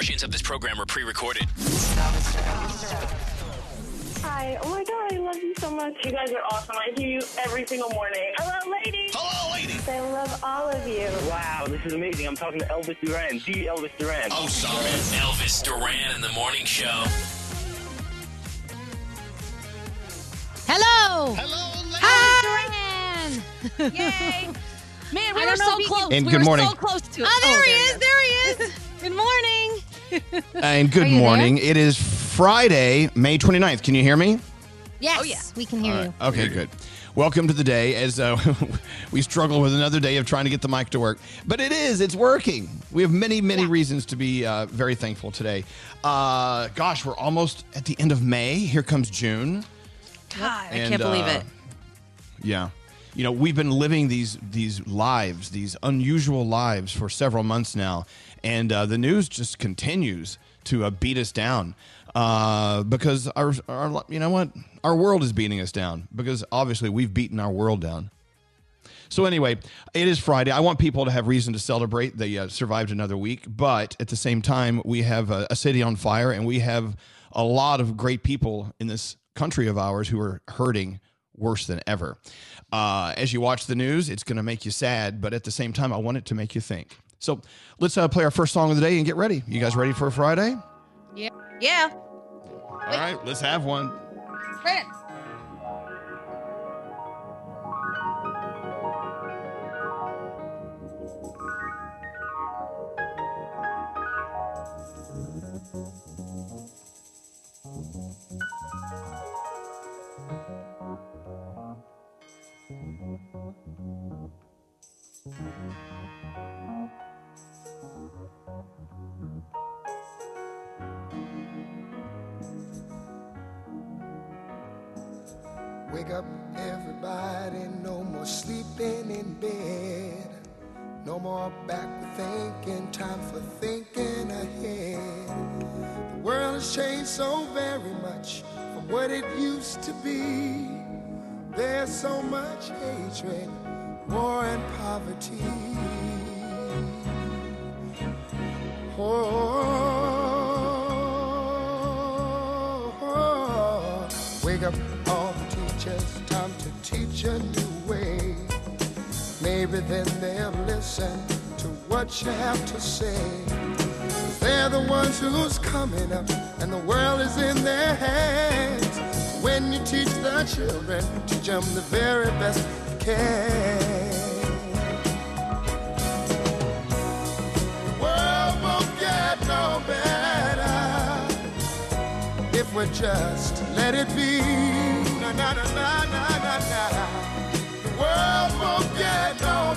Portions of this program are pre-recorded. Hi. Oh, my God. I love you so much. You guys are awesome. I hear you every single morning. Hello, ladies. Hello, ladies. I love all of you. Wow. This is amazing. I'm talking to Elvis Duran. The Elvis Duran. Oh, sorry. Elvis Duran in the morning show. Hello. Hello, ladies. Hi. Duran. Yay. Man, we were so close. And we good morning. So close to it. Oh, there he is. Good morning. And good morning. There? It is Friday, May 29th. Can you hear me? Yes. Oh, yeah. We can hear you. Okay, good. Welcome to the day as we struggle with another day of trying to get the mic to work. But it is. It's working. We have many, many reasons to be very thankful today. Gosh, we're almost at the end of May. Here comes June. God, and, I can't believe it. Yeah. You know, we've been living these lives, these unusual lives for several months now. And the news just continues to beat us down because our you know what? Our world is beating us down because obviously we've beaten our world down. So anyway, it is Friday. I want people to have reason to celebrate. They survived another week. But at the same time, we have a city on fire and we have a lot of great people in this country of ours who are hurting worse than ever. As you watch the news, it's going to make you sad, but at the same time, I want it to make you think. So let's play our first song of the day and get ready. You guys ready for Friday? Yeah. Yeah. All right, let's have one. Friends. Wake up, everybody, no more sleeping in bed. No more backward thinking, time for thinking ahead. The world has changed so very much from what it used to be. There's so much hatred, war and poverty. Oh, wake up. Just time to teach a new way. Maybe then they'll listen to what you have to say. They're the ones who's coming up, and the world is in their hands. When you teach the children, teach them the very best you can. The world won't get no better if we just let it be. Na, na, na, na, na, na. The world won't get no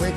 Wake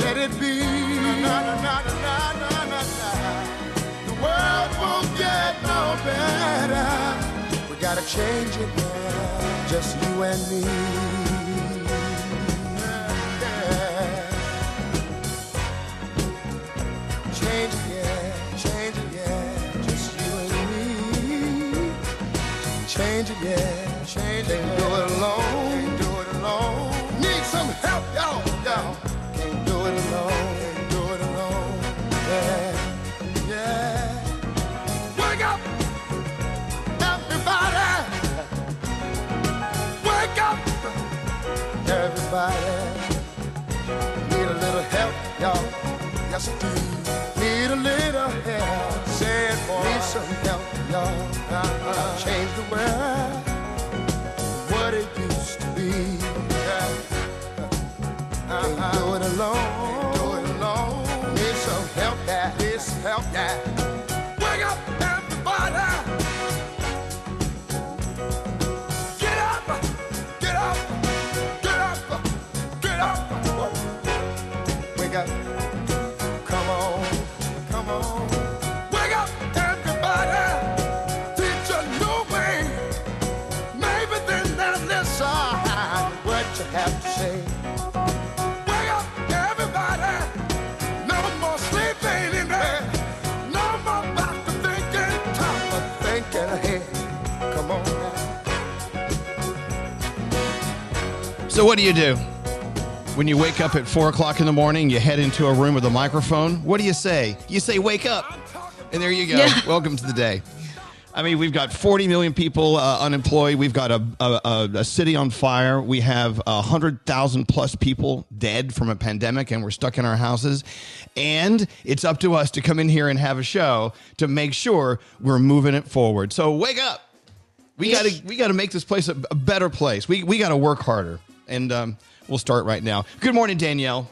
let it be. Na, na, na, na, na, na, na. The world won't get no better. We gotta change it now, just you and me. Yeah. Change it, yeah, change it, yeah, just you and me. Change it, yeah. Change, can't do it alone, can't do it alone. Need some help, y'all, y'all. Can't do it alone, can't do it alone. Yeah, yeah. Wake up, everybody. Wake up, everybody. Need a little help, y'all. Yes, I do. Need a little help. love has changed the world from what it used to be. Can't do it alone. Need some help, yeah. Wake up, everybody. Wake up, come on, wake up everybody, teach a new way, maybe then they'll listen what you have to say. Wake up everybody, no more sleeping in bed, no more about the thinking, time for thinking ahead, come on now. So what do you do? When you wake up at 4 o'clock in the morning, you head into a room with a microphone. What do you say? You say, wake up. And there you go. Yeah. Welcome to the day. I mean, we've got 40 million people unemployed. We've got a city on fire. We have 100,000 plus people dead from a pandemic, and we're stuck in our houses. And it's up to us to come in here and have a show to make sure we're moving it forward. So wake up. We got to make this place a better place. We got to work harder. And we'll start right now. Good morning, Danielle.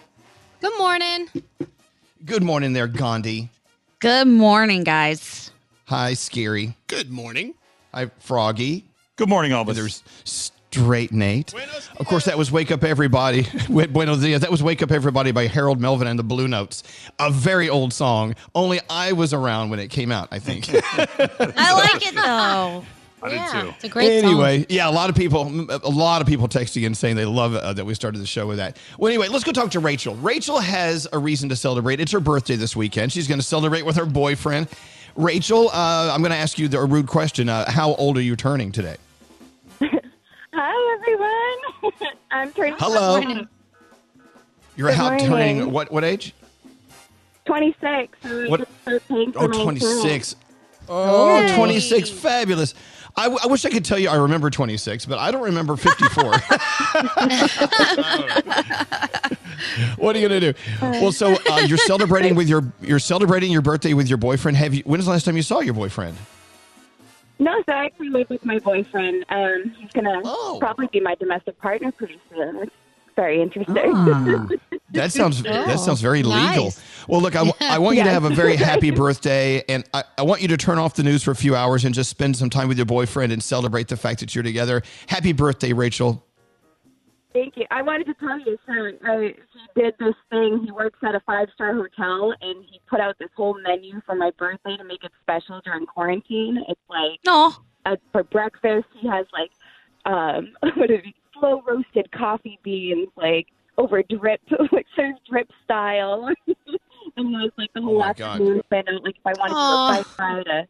Good morning. Good morning there, Gandhi. Good morning, guys. Hi, Scary. Good morning. Hi, Froggy. Good morning, Elvis. There's Straight Nate. Of course, that was Wake Up Everybody. Buenos Dias. That was Wake Up Everybody by Harold Melvin and the Blue Notes. A very old song. Only I was around when it came out, I think. I like it, though. I did too. It's a great song. Yeah, a lot of people texting and saying they love that we started the show with that. Well, anyway, let's go talk to Rachel. Rachel has a reason to celebrate. It's her birthday this weekend. She's going to celebrate with her boyfriend. Rachel, I'm going to ask you a rude question. How old are you turning today? Hi, everyone. I'm turning. Hello. You're turning what age? 26. What? Oh, 26. Oh, yay. 26. Fabulous. I wish I could tell you I remember 26, but I don't remember 54. What are you gonna do? Well, so you're celebrating with your birthday with your boyfriend. When is the last time you saw your boyfriend? No, so I actually live with my boyfriend. He's gonna probably be my domestic partner pretty soon. It's very interesting. Ah. That sounds very legal. Nice. Well, look, I want you to have a very happy birthday, and I want you to turn off the news for a few hours and just spend some time with your boyfriend and celebrate the fact that you're together. Happy birthday, Rachel. Thank you. I wanted to tell you, so he did this thing. He works at a 5-star hotel, and he put out this whole menu for my birthday to make it special during quarantine. It's like for breakfast, he has like slow roasted coffee beans, like over drip, like sort of drip style. And it was like the whole afternoon plan, like if I wanted to go by a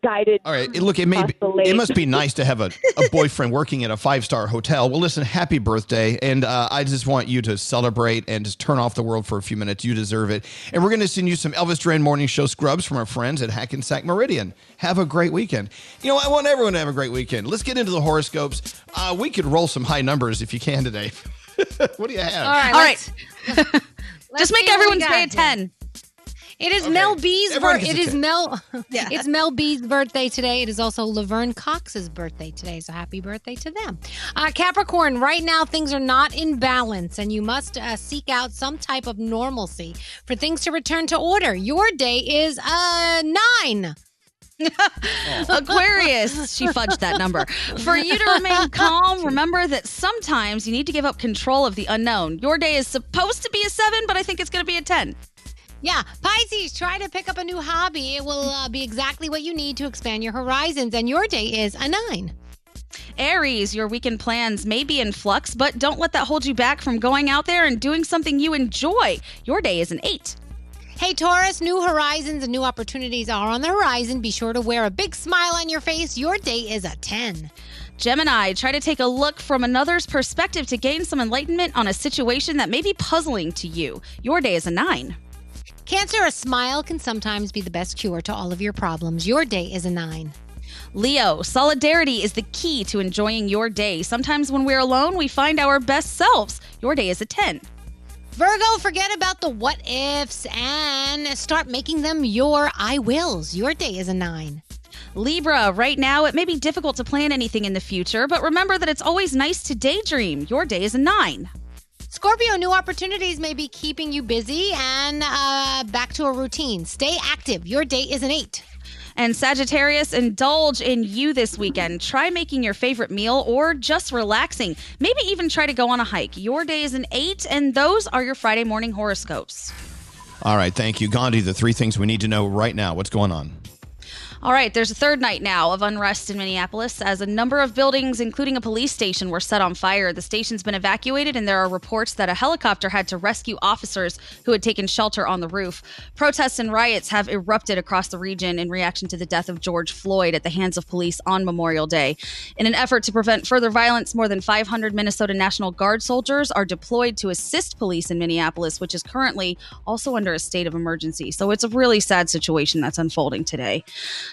guided. All right, look, it must be nice to have a boyfriend working at a 5-star hotel. Well, listen, happy birthday. And I just want you to celebrate and just turn off the world for a few minutes. You deserve it. And we're going to send you some Elvis Duran Morning Show scrubs from our friends at Hackensack Meridian. Have a great weekend. You know, I want everyone to have a great weekend. Let's get into the horoscopes. We could roll some high numbers if you can today. What do you have? All right. Just make everyone's day a 10. It is Mel B's birthday. It's Mel B's birthday today. It is also Laverne Cox's birthday today, so happy birthday to them. Capricorn, right now things are not in balance, and you must seek out some type of normalcy for things to return to order. Your day is 9. Aquarius, she fudged that number. For you to remain calm, remember that sometimes you need to give up control of the unknown. Your day is supposed to be a 7, but I think it's going to be a 10. Yeah, Pisces, try to pick up a new hobby. It will be exactly what you need to expand your horizons, and your day is a 9. Aries, your weekend plans may be in flux, but don't let that hold you back from going out there and doing something you enjoy. Your day is an 8. Hey, Taurus, new horizons and new opportunities are on the horizon. Be sure to wear a big smile on your face. Your day is a 10. Gemini, try to take a look from another's perspective to gain some enlightenment on a situation that may be puzzling to you. Your day is a 9. Cancer, a smile can sometimes be the best cure to all of your problems. Your day is a 9. Leo, solidarity is the key to enjoying your day. Sometimes when we're alone, we find our best selves. Your day is a 10. Virgo, forget about the what ifs and start making them your I wills. Your day is a 9. Libra, right now it may be difficult to plan anything in the future, but remember that it's always nice to daydream. Your day is a 9. Scorpio, new opportunities may be keeping you busy and back to a routine. Stay active. Your day is an 8. And Sagittarius, indulge in you this weekend. Try making your favorite meal or just relaxing. Maybe even try to go on a hike. Your day is an 8, and those are your Friday morning horoscopes. All right, thank you. Gandhi, the three things we need to know right now. What's going on? All right, there's a third night now of unrest in Minneapolis as a number of buildings, including a police station, were set on fire. The station's been evacuated, and there are reports that a helicopter had to rescue officers who had taken shelter on the roof. Protests and riots have erupted across the region in reaction to the death of George Floyd at the hands of police on Memorial Day. In an effort to prevent further violence, more than 500 Minnesota National Guard soldiers are deployed to assist police in Minneapolis, which is currently also under a state of emergency. So it's a really sad situation that's unfolding today.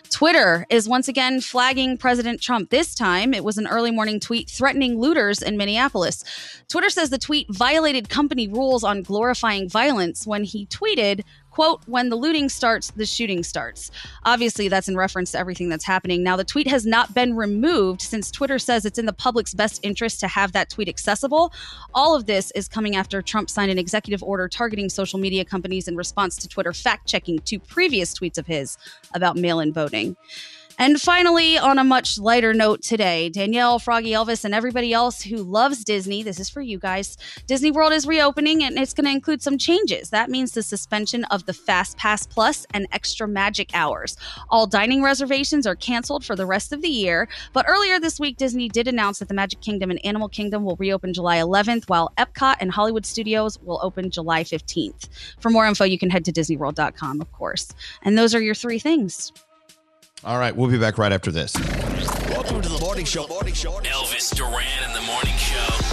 Twitter is once again flagging President Trump. This time, it was an early morning tweet threatening looters in Minneapolis. Twitter says the tweet violated company rules on glorifying violence when he tweeted, quote, "When the looting starts, the shooting starts." Obviously, that's in reference to everything that's happening. Now, the tweet has not been removed since Twitter says it's in the public's best interest to have that tweet accessible. All of this is coming after Trump signed an executive order targeting social media companies in response to Twitter fact-checking two previous tweets of his about mail-in voting. And finally, on a much lighter note today, Danielle, Froggy, Elvis, and everybody else who loves Disney, this is for you guys, Disney World is reopening and it's going to include some changes. That means the suspension of the Fast Pass Plus and extra magic hours. All dining reservations are canceled for the rest of the year. But earlier this week, Disney did announce that the Magic Kingdom and Animal Kingdom will reopen July 11th, while Epcot and Hollywood Studios will open July 15th. For more info, you can head to DisneyWorld.com, of course. And those are your three things. All right, we'll be back right after this. Welcome to the morning show. Elvis Duran in the morning show.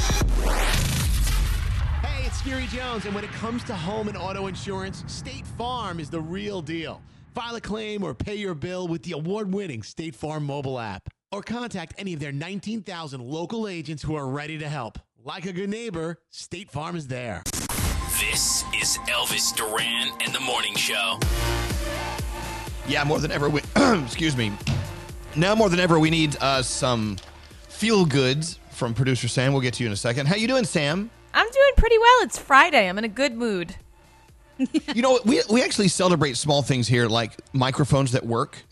Hey, it's Scary Jones, and when it comes to home and auto insurance, State Farm is the real deal. File a claim or pay your bill with the award-winning State Farm mobile app. Or contact any of their 19,000 local agents who are ready to help. Like a good neighbor, State Farm is there. This is Elvis Duran in the morning show. Yeah, more than ever, we, excuse me. Now more than ever, we need some feel goods from producer Sam. We'll get to you in a second. How you doing, Sam? I'm doing pretty well. It's Friday. I'm in a good mood. You know, we actually celebrate small things here, like microphones that work.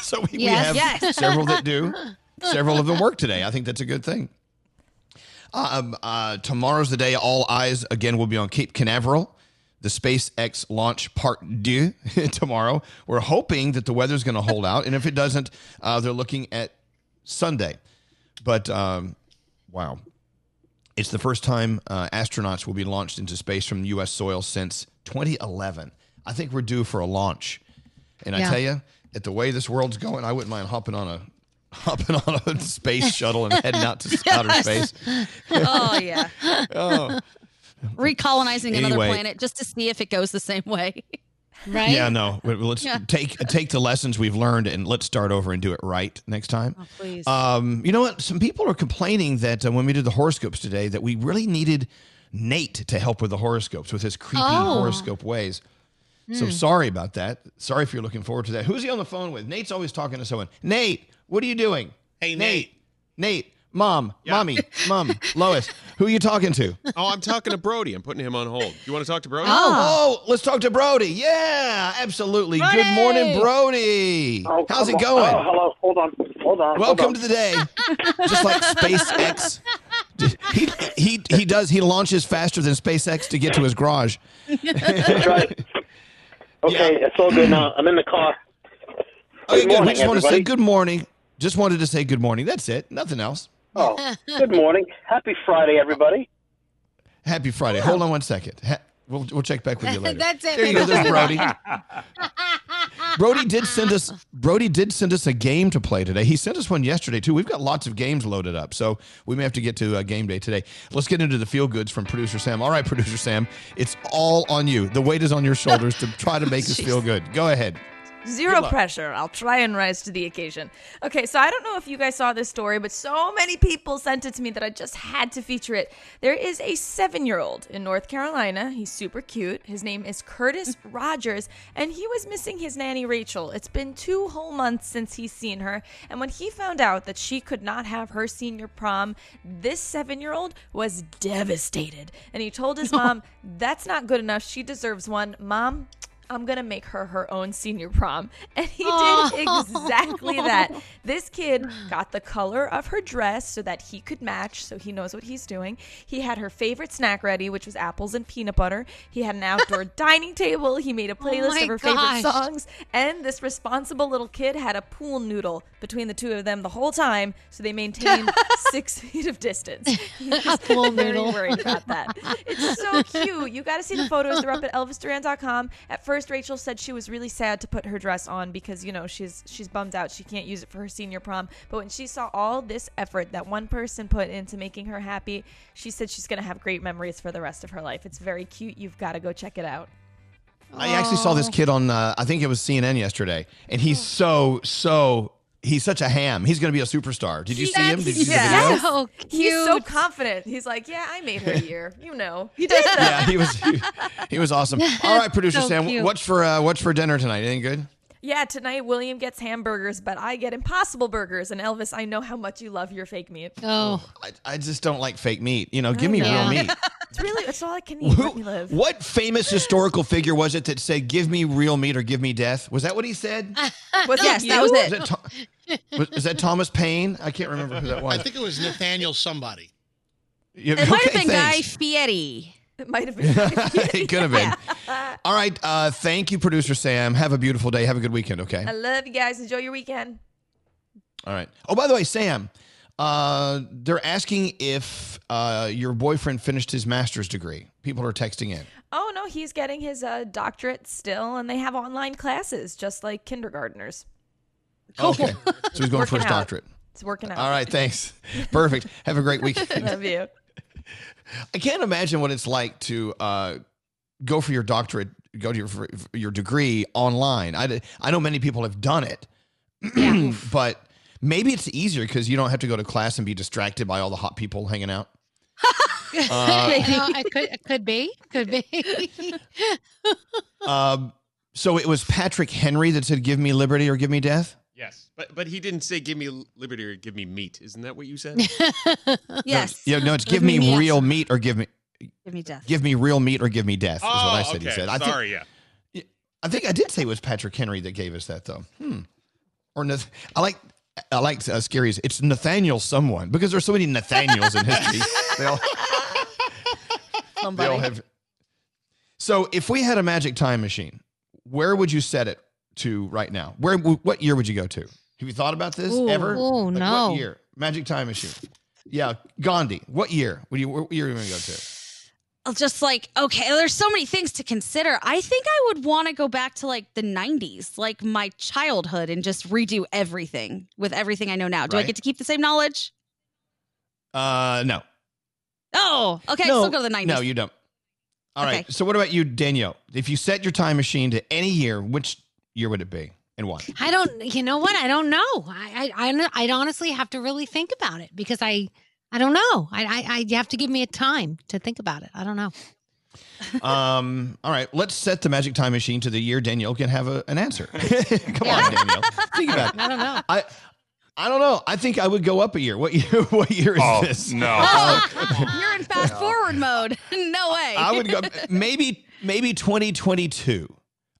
So we have several that do. Several of them work today. I think that's a good thing. Tomorrow's the day. All eyes again will be on Cape Canaveral. The SpaceX launch part 2 tomorrow. We're hoping that the weather's going to hold out. And if it doesn't, they're looking at Sunday. But, wow. It's the first time astronauts will be launched into space from U.S. soil since 2011. I think we're due for a launch. And I tell you, at the way this world's going, I wouldn't mind hopping on a space shuttle and heading out to outer space. Oh, yeah. Oh, recolonizing another planet just to see if it goes the same way. Right? Yeah, no. Let's take the lessons we've learned and let's start over and do it right next time. Oh, please. You know what? Some people are complaining that when we did the horoscopes today that we really needed Nate to help with the horoscopes, with his creepy horoscope ways. So sorry about that. Sorry if you're looking forward to that. Who's he on the phone with? Nate's always talking to someone. Nate, what are you doing? Hey, Nate. Mom, Mommy, Mom, Lois, who are you talking to? Oh, I'm talking to Brody. I'm putting him on hold. You want to talk to Brody? Oh let's talk to Brody. Yeah, absolutely. Brody! Good morning, Brody. Oh, how's it going? Oh, hello. Hold on. Welcome to the day. Just like SpaceX. He launches faster than SpaceX to get to his garage. That's right. Okay, it's all good now. I'm in the car. Okay, good. We just want to say good morning. Just wanted to say good morning. That's it. Nothing else. Oh, good morning. Happy Friday, everybody. Happy Friday. Hold on one second. We'll check back with you later. That's it. There you go. There's Brody. Brody did send us a game to play today. He sent us one yesterday, too. We've got lots of games loaded up, so we may have to get to game day today. Let's get into the feel goods from Producer Sam. All right, Producer Sam, it's all on you. The weight is on your shoulders to try to make us feel good. Go ahead. Zero pressure. I'll try and rise to the occasion. Okay, so I don't know if you guys saw this story, but so many people sent it to me that I just had to feature it. There is a 7-year-old in North Carolina. He's super cute. His name is Curtis Rogers, and he was missing his nanny, Rachel. It's been 2 whole months since he's seen her, and when he found out that she could not have her senior prom, this 7-year-old was devastated, and he told his mom, that's not good enough. She deserves one. Mom, I'm going to make her her own senior prom. And he did exactly that. This kid got the color of her dress so that he could match, so he knows what he's doing. He had her favorite snack ready, which was apples and peanut butter. He had an outdoor dining table. He made a playlist of her favorite songs. And this responsible little kid had a pool noodle between the two of them the whole time, so they maintained 6 feet of distance. He was very worried about that. It's so cute. You got to see the photos. They're up at elvisduran.com. At first, Rachel said she was really sad to put her dress on because, you know, she's bummed out. She can't use it for her senior prom. But when she saw all this effort that one person put into making her happy, she said she's going to have great memories for the rest of her life. It's very cute. You've got to go check it out. I actually saw this kid on, I think it was CNN yesterday, and he's he's such a ham. He's going to be a superstar. Did you see him? Did you see the video? So cute. He's so confident. He's like, yeah, I made her year. You know. He did that. Yeah, he was awesome. All right, producer Sam, what's for dinner tonight? Anything good? Yeah, tonight William gets hamburgers, but I get Impossible Burgers. And Elvis, I know how much you love your fake meat. I just don't like fake meat. You know, give me real meat. It's all I can eat. Let me live. What famous historical figure was it that said, give me real meat or give me death? Was that what he said? That was it. Is that Thomas Paine? I can't remember who that was. I think it was Nathaniel somebody. It might have been Guy Fieri. It might have been. It could have been. All right. Thank you, Producer Sam. Have a beautiful day. Have a good weekend, okay? I love you guys. Enjoy your weekend. All right. Oh, by the way, Sam, they're asking if your boyfriend finished his master's degree. People are texting in. Oh, no. He's getting his doctorate still, and they have online classes just like kindergarteners. Cool. Okay. So he's going for his doctorate. It's working out. All right. Thanks. Perfect. Have a great weekend. Love you. I can't imagine what it's like to go for your doctorate, go to your degree online. I know many people have done it, but maybe it's easier because you don't have to go to class and be distracted by all the hot people hanging out. It could be. So it was Patrick Henry that said, give me liberty or give me death? Yes, but he didn't say give me liberty or give me meat. Isn't that what you said? Yes. No, it's give me real meat or give me death. Give me real meat or give me death is what I said. Okay. He said. I think I did say it was Patrick Henry that gave us that though. I like Scary's. It's Nathaniel someone because there's so many Nathaniels in history. They all have. So if we had a magic time machine, where would you set it? To right now, what year would you go to? Have you thought about this ever? Oh no! What year? Magic time machine. Yeah, Gandhi. What year? What year are you going to go to? I'll just there's so many things to consider. I think I would want to go back to the '90s, like my childhood, and just redo everything with everything I know now. Do I get to keep the same knowledge? No. Oh, okay. No, still go to the '90s. No, you don't. All right. So what about you, Danielle? If you set your time machine to any year, which year would it be and why? I don't know. I'd honestly have to really think about it because I don't know. You have to give me a time to think about it. I don't know. All right. Let's set the magic time machine to the year Danielle can have an answer. Come on, Danielle. Think about it. I don't know. I don't know. I think I would go up a year. What year is this? No. You're in fast forward mode. No way. I would go maybe 2022.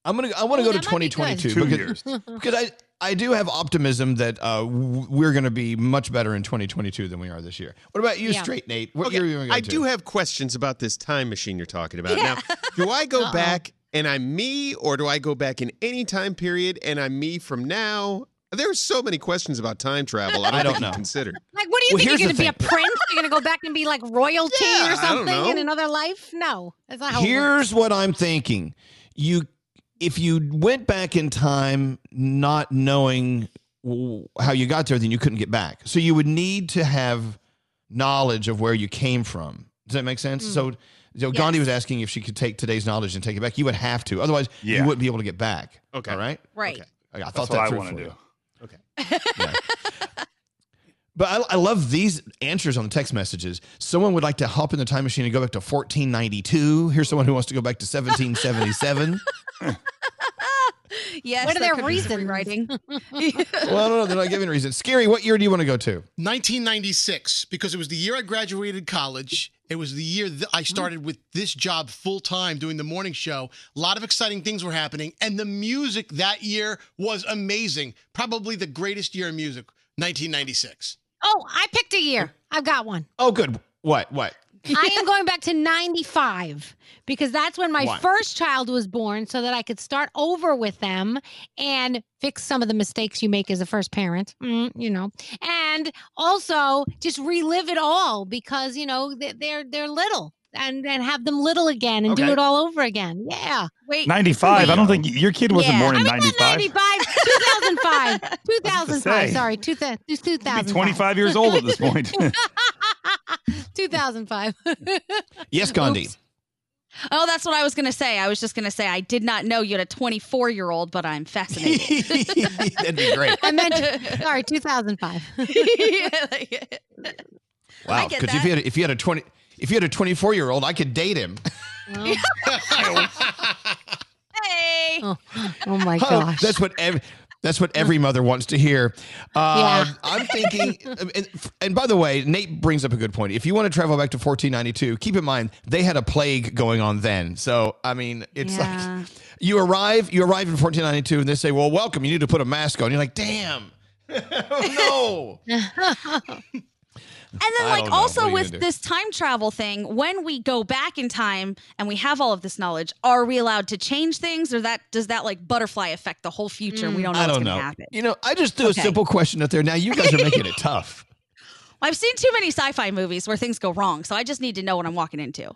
I want to go to 2022 because I do have optimism that we're going to be much better in 2022 than we are this year. What about you, Straight Nate? What year are you going to go to? I do have questions about this time machine you're talking about. Yeah. Now, do I go back and I'm me, or do I go back in any time period and I'm me from now? There's so many questions about time travel. I don't know. Considered. What do you think? You're going to be a prince? You're going to go back and be like royalty or something in another life? No, that's not how it works. Here's what I'm thinking. If you went back in time not knowing how you got there, then you couldn't get back. So you would need to have knowledge of where you came from. Does that make sense? So Gandhi was asking if she could take today's knowledge and take it back. You would have to. Otherwise, you wouldn't be able to get back. Okay. All right? Right. Okay. I thought that's what I want to do. Okay. Yeah. But I love these answers on the text messages. Someone would like to hop in the time machine and go back to 1492. Here's someone who wants to go back to 1777. Yes. What are their reasons? Writing? Well, I don't know. They're not giving reasons. Scary, what year do you want to go to? 1996, because it was the year I graduated college. It was the year that I started with this job full-time doing the morning show. A lot of exciting things were happening, and the music that year was amazing. Probably the greatest year in music, 1996. Oh, I picked a year. I've got one. Oh, good. What? I am going back to 95 because that's when my first child was born, so that I could start over with them and fix some of the mistakes you make as a first parent, you know, and also just relive it all because, you know, they're little and have them little again and do it all over again. Yeah. Wait. 95. I don't think your kid wasn't born in 95. 2005. Sorry. 2005. 25 years old at this point. 2005. Yes, Gandhi. Oops. Oh, that's what I was going to say. I was just going to say, I did not know you had a 24-year-old, but I'm fascinated. That'd be great. I meant, sorry, 2005. Wow, because if you had a 24-year-old, I could date him. Oh. Hey. Oh my gosh. That's what every mother wants to hear. I'm thinking, and by the way, Nate brings up a good point. If you want to travel back to 1492, keep in mind, they had a plague going on then. So, I mean, it's like you arrive in 1492 and they say, well, welcome. You need to put a mask on. You're like, damn. Oh, no. And then, like, also with this time travel thing, when we go back in time and we have all of this knowledge, are we allowed to change things, or does that like butterfly affect the whole future? We don't know what's going to happen. You know, I just threw a simple question out there. Now you guys are making it tough. Well, I've seen too many sci-fi movies where things go wrong, so I just need to know what I'm walking into.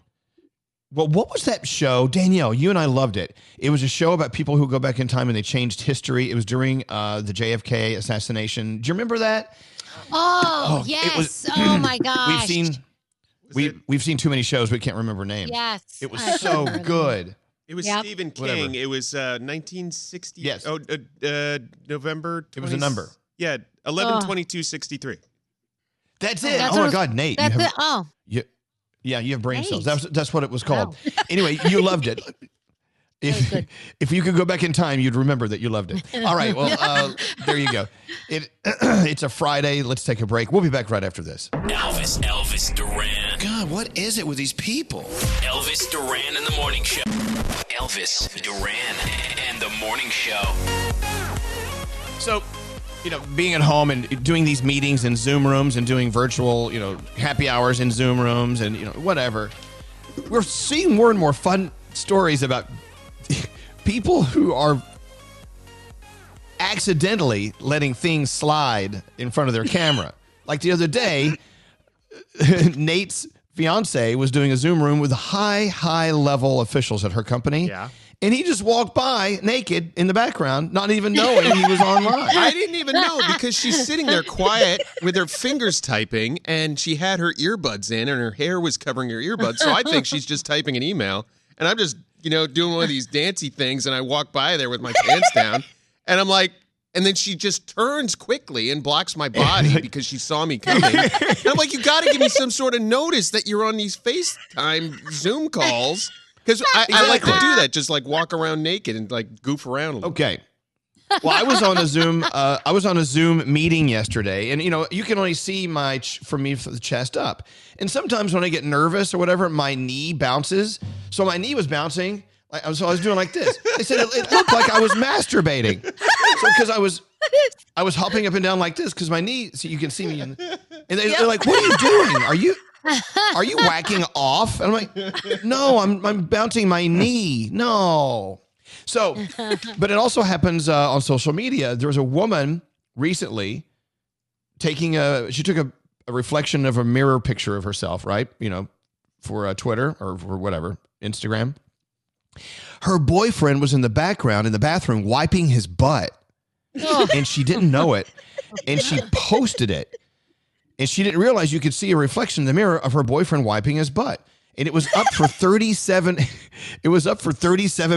Well, what was that show? Danielle, you and I loved it. It was a show about people who go back in time and they changed history. It was during the JFK assassination. Do you remember that? Oh yes! Oh my gosh! We've seen too many shows. We can't remember names. Yes, it was so good. It was Stephen King. Whatever. It was 1960. Yes. Oh, November. It was a number. Yeah, 11/22/63. That's it. That's my God, Nate! That's it. Oh. Yeah, you have brain cells. That's what it was called. Wow. Anyway, you loved it. If you could go back in time, you'd remember that you loved it. All right. Well, there you go. It's a Friday. Let's take a break. We'll be back right after this. Elvis Duran. God, what is it with these people? Elvis Duran and the Morning Show. Elvis Duran and the Morning Show. So, you know, being at home and doing these meetings in Zoom rooms and doing virtual, you know, happy hours in Zoom rooms and, you know, whatever. We're seeing more and more fun stories about people who are accidentally letting things slide in front of their camera. Like the other day, Nate's fiance was doing a Zoom room with high level officials at her company. Yeah. And he just walked by naked in the background, not even knowing he was online. I didn't even know, because she's sitting there quiet with her fingers typing, and she had her earbuds in, and her hair was covering her earbuds. So I think she's just typing an email. And I'm just, you know, doing one of these dancey things, and I walk by there with my pants down, and I'm like, and then she just turns quickly and blocks my body because she saw me coming. And I'm like, you got to give me some sort of notice that you're on these FaceTime Zoom calls, because I like to do that, just like walk around naked and like goof around a little. Okay. Well, I was on a Zoom meeting yesterday, and you know you can only see from the chest up. And sometimes when I get nervous or whatever, my knee bounces. So my knee was bouncing. So I was doing like this. They said it looked like I was masturbating. So because I was hopping up and down like this because my knee. So you can see me, they're like, "What are you doing? Are you whacking off?" And I'm like, "No, I'm bouncing my knee. No." So, but it also happens on social media. There was a woman recently she took a reflection of a mirror picture of herself, right? You know, for Twitter or for whatever, Instagram. Her boyfriend was in the background in the bathroom wiping his butt, and she didn't know it, and she posted it, and she didn't realize you could see a reflection in the mirror of her boyfriend wiping his butt. And it was up for 37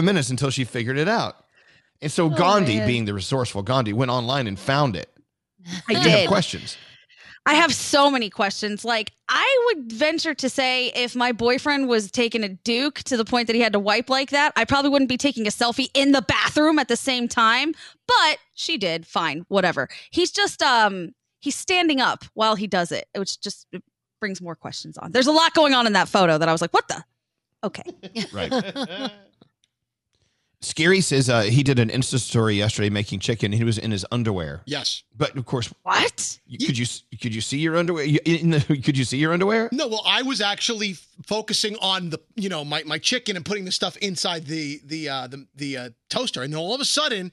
minutes until she figured it out. And so Gandhi, being the resourceful Gandhi, went online and found it. I did have questions. I have so many questions. Like, I would venture to say if my boyfriend was taking a Duke to the point that he had to wipe like that, I probably wouldn't be taking a selfie in the bathroom at the same time. But she did. Fine. Whatever. He's just he's standing up while he does it, which just brings more questions on. There's a lot going on in that photo that I was like, what the? Okay. Right. Scary says he did an Insta story yesterday making chicken. He was in his underwear. Yes, but of course, what could you see your underwear? Could you see your underwear? No. Well, I was actually focusing on the my chicken and putting the stuff inside the toaster, and all of a sudden,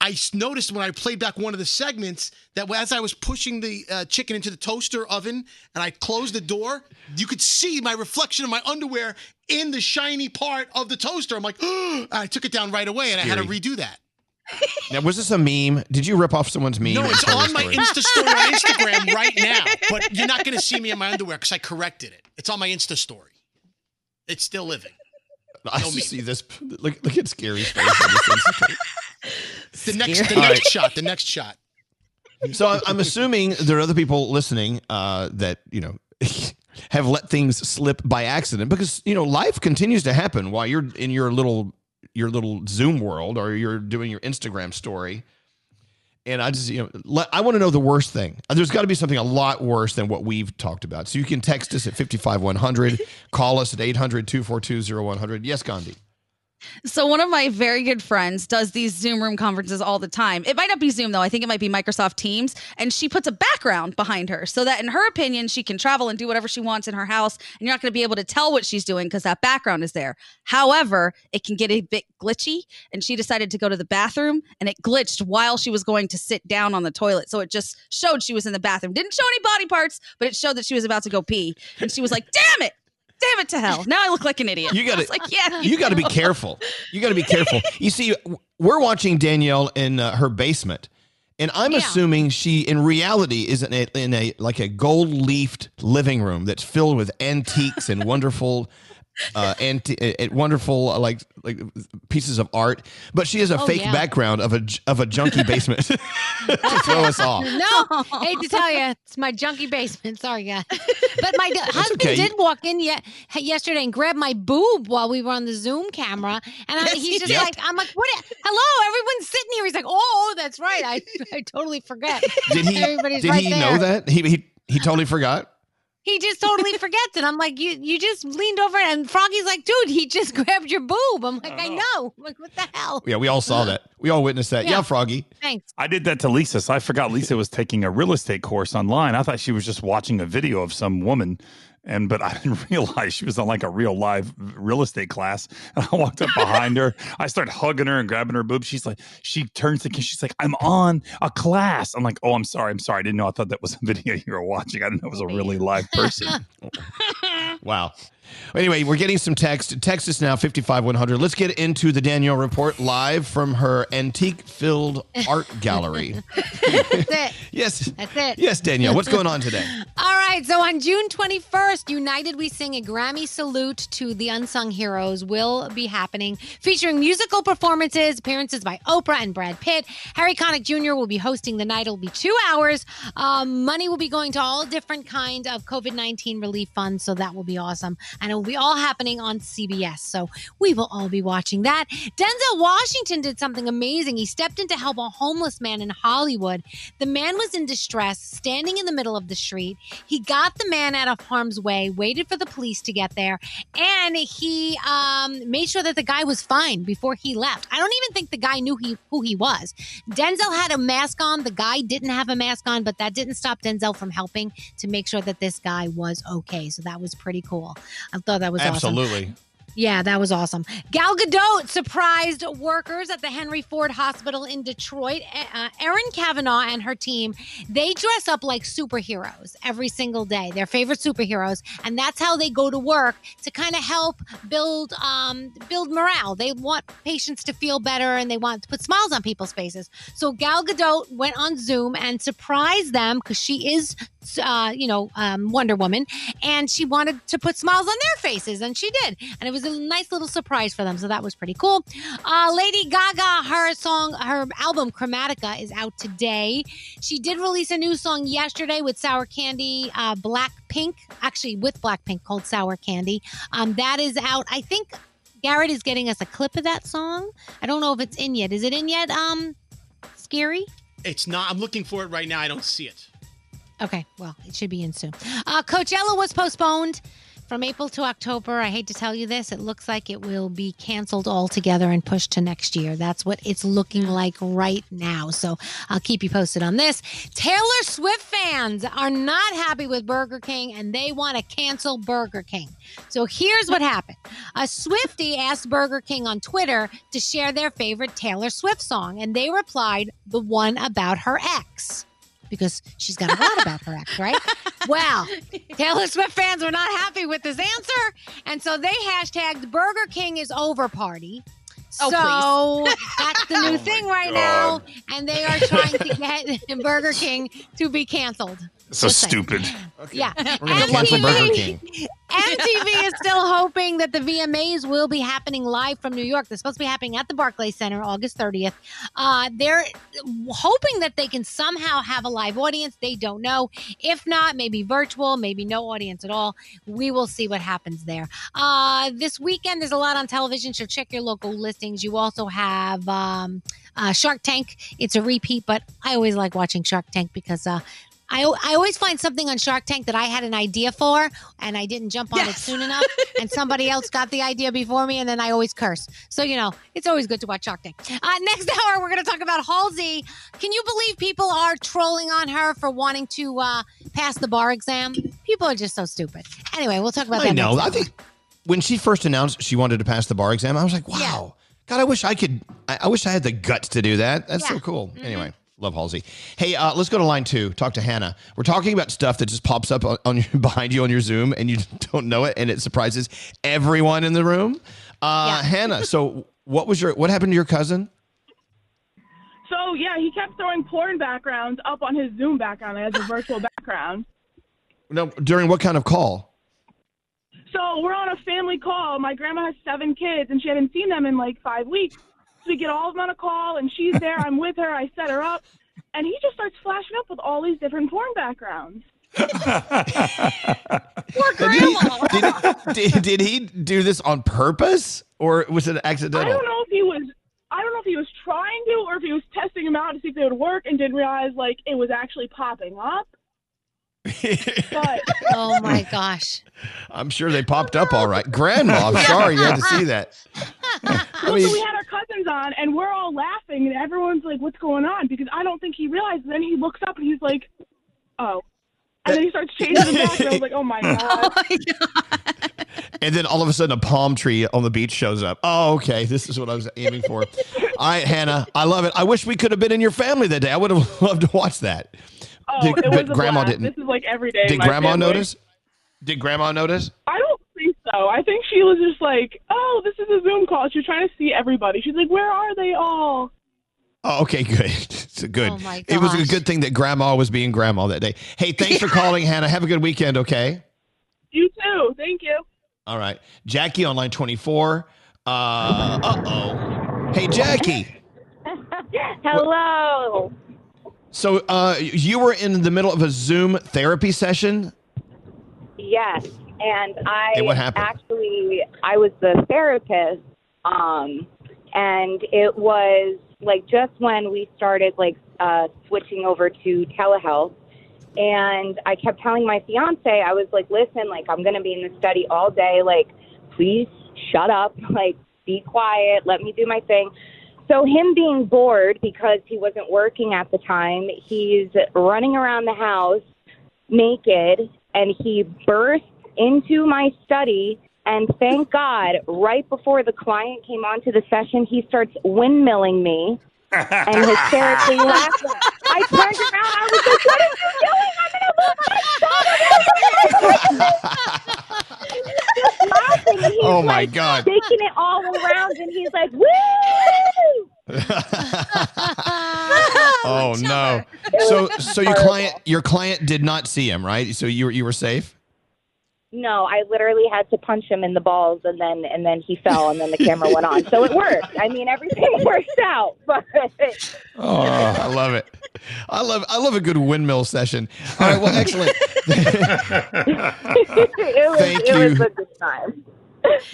I noticed when I played back one of the segments that as I was pushing the chicken into the toaster oven and I closed the door, you could see my reflection of my underwear in the shiny part of the toaster. I'm like, oh, I took it down right away, and scary. I had to redo that. Now, was this a meme? Did you rip off someone's meme? No, it's on my Insta story on Instagram right now, but you're not going to see me in my underwear because I corrected it. It's on my Insta story. It's still living. I just see this. Look at Scary's face on this Insta story. The next shot. So I'm assuming there are other people listening that, have let things slip by accident because, life continues to happen while you're in your little Zoom world or you're doing your Instagram story. And I just, I want to know the worst thing. There's got to be something a lot worse than what we've talked about. So you can text us at 55100, call us at 800-242-0100. Yes, Gandhi. So one of my very good friends does these Zoom room conferences all the time. It might not be Zoom, though. I think it might be Microsoft Teams. And she puts a background behind her so that, in her opinion, she can travel and do whatever she wants in her house. And you're not going to be able to tell what she's doing because that background is there. However, it can get a bit glitchy. And she decided to go to the bathroom and it glitched while she was going to sit down on the toilet. So it just showed she was in the bathroom. Didn't show any body parts, but it showed that she was about to go pee. And she was like, damn it. Damn it to hell. Now I look like an idiot. You got to be careful. You got to be careful. You see, we're watching Danielle in her basement, and I'm assuming she, in reality, is in a like a gold-leafed living room that's filled with antiques and wonderful wonderful pieces of art, but she has a fake background of a junky basement to throw us off. No, I hate to tell you, it's my junky basement. Sorry, guys, but my husband did walk in yesterday and grab my boob while we were on the Zoom camera, and I'm like, what? Hello, everyone's sitting here. He's like, oh, that's right, I totally forget. Did he? Everybody's did right he there. Know that he totally forgot? He just totally forgets it. I'm like, you just leaned over and Froggy's like, dude, he just grabbed your boob. I'm like, I know. I'm like, what the hell? Yeah, we all saw that. We all witnessed that. Yeah, Froggy. Thanks. I did that to Lisa. So I forgot Lisa was taking a real estate course online. I thought she was just watching a video of some woman. But I didn't realize she was on like a real live real estate class. And I walked up behind her. I started hugging her and grabbing her boob. She turns to kiss. She's like, I'm on a class. I'm like, oh, I'm sorry. I didn't know. I thought that was a video you were watching. I didn't know it was a really live person. Wow. Anyway, we're getting some text. Text us now, 55100. Let's get into the Danielle Report live from her antique-filled art gallery. That's it. Yes. That's it. Yes, Danielle, what's going on today? All right. So on June 21st, United We Sing a Grammy Salute to the Unsung Heroes will be happening, featuring musical performances, appearances by Oprah and Brad Pitt. Harry Connick Jr. will be hosting the night. It'll be 2 hours. Money will be going to all different kinds of COVID-19 relief funds, so that will be awesome. And it will be all happening on CBS. So we will all be watching that. Denzel Washington did something amazing. He stepped in to help a homeless man in Hollywood. The man was in distress, standing in the middle of the street. He got the man out of harm's way, waited for the police to get there, and he made sure that the guy was fine before he left. I don't even think the guy knew who he was. Denzel had a mask on. The guy didn't have a mask on, but that didn't stop Denzel from helping to make sure that this guy was okay. So that was pretty cool. I thought that was absolutely awesome. Yeah, that was awesome. Gal Gadot surprised workers at the Henry Ford Hospital in Detroit. Erin Kavanaugh and her team, they dress up like superheroes every single day, their favorite superheroes, and that's how they go to work to kind of help build morale. They want patients to feel better, and they want to put smiles on people's faces. So Gal Gadot went on Zoom and surprised them because she is, Wonder Woman, and she wanted to put smiles on their faces, and she did, and it was was a nice little surprise for them. So that was pretty cool. Lady Gaga, her album Chromatica is out today. She did release a new song yesterday with Sour Candy, Blackpink, actually with Blackpink, called Sour Candy. That is out. I think Garrett is getting us a clip of that song. I don't know if it's in yet. Is it in yet, Scary? It's not. I'm looking for it right now. I don't see it. Okay. Well, it should be in soon. Coachella was postponed from April to October. I hate to tell you this. It looks like it will be canceled altogether and pushed to next year. That's what it's looking like right now. So I'll keep you posted on this. Taylor Swift fans are not happy with Burger King, and they want to cancel Burger King. So here's what happened. A Swiftie asked Burger King on Twitter to share their favorite Taylor Swift song, and they replied, the one about her ex. Because she's got a lot about her ex, right? Well, Taylor Swift fans were not happy with this answer. And so they hashtagged Burger King is over party. Oh, so please. That's the new thing right God. Now. And they are trying to get Burger King to be canceled. So just stupid. Okay. Yeah. We're going to get one from Burger King. MTV is still hoping that the VMAs will be happening live from New York. They're supposed to be happening at the Barclays Center August 30th. They're hoping that they can somehow have a live audience. They don't know. If not, maybe virtual, maybe no audience at all. We will see what happens there. This weekend, there's a lot on television, so check your local listings. You also have Shark Tank. It's a repeat, but I always like watching Shark Tank because I always find something on Shark Tank that I had an idea for, and I didn't jump on it soon enough, and somebody else got the idea before me, and then I always curse. So, you know, it's always good to watch Shark Tank. Next hour, we're going to talk about Halsey. Can you believe people are trolling on her for wanting to pass the bar exam? People are just so stupid. Anyway, we'll talk about that. I know. I think when she first announced she wanted to pass the bar exam, I was like, wow. God, I wish I could. I wish I had the guts to do that. That's so cool. Mm-hmm. Anyway. Love Halsey. Hey, let's go to line two. Talk to Hannah. We're talking about stuff that just pops up behind you on your Zoom, and you don't know it, and it surprises everyone in the room. Hannah, so what happened to your cousin? So yeah, he kept throwing porn backgrounds up on his Zoom background as a virtual background. No, during what kind of call? So we're on a family call. My grandma has 7 kids, and she hadn't seen them in like 5 weeks. So we get all of them on a call, and she's there. I'm with her. I set her up. And he just starts flashing up with all these different porn backgrounds. Poor grandma. Did he do this on purpose, or was it accidental? I don't know if he was trying to, or if he was testing them out to see if they would work and didn't realize, like, it was actually popping up. But, oh, my gosh. I'm sure they popped up all right. Grandma, I'm sorry you had to see that. I mean, so we had our cousins on, and we're all laughing, and everyone's like, what's going on? Because I don't think he realized. Then he looks up, and he's like, oh. And then he starts changing the back, and I was like, oh, my God. And then all of a sudden, a palm tree on the beach shows up. Oh, okay. This is what I was aiming for. All right, Hannah. I love it. I wish we could have been in your family that day. I would have loved to watch that. Oh, but Grandma didn't. This is like every day. Did Grandma notice? Did Grandma notice? I don't think so. I think she was just like, oh, this is a Zoom call. She was trying to see everybody. She's like, where are they all? Oh, okay, good. It's good. Oh my gosh. It was a good thing that Grandma was being Grandma that day. Hey, thanks for calling, Hannah. Have a good weekend, okay? You too. Thank you. All right. Jackie on line 24. Uh-oh. Hey, Jackie. Hello. So you were in the middle of a Zoom therapy session? Yes, and what happened? Actually, I was the therapist, and it was like just when we started like switching over to telehealth, and I kept telling my fiance, I was like, listen, like I'm going to be in the study all day, like please shut up, like be quiet, let me do my thing. So him being bored because he wasn't working at the time, he's running around the house naked, and he burst into my study, and thank God, right before the client came onto the session, he starts windmilling me and hysterically laughing. I turned around, I was like, what are you doing? I'm going to move my son. He's oh my like, God. Shaking it all around, and he's like, woo! Oh no! So your client did not see him, right? So you were safe. No, I literally had to punch him in the balls, and then he fell, and then the camera went on. So it worked. I mean, everything worked out. But oh, I love it. I love a good windmill session. All right, well, excellent. It was a good time.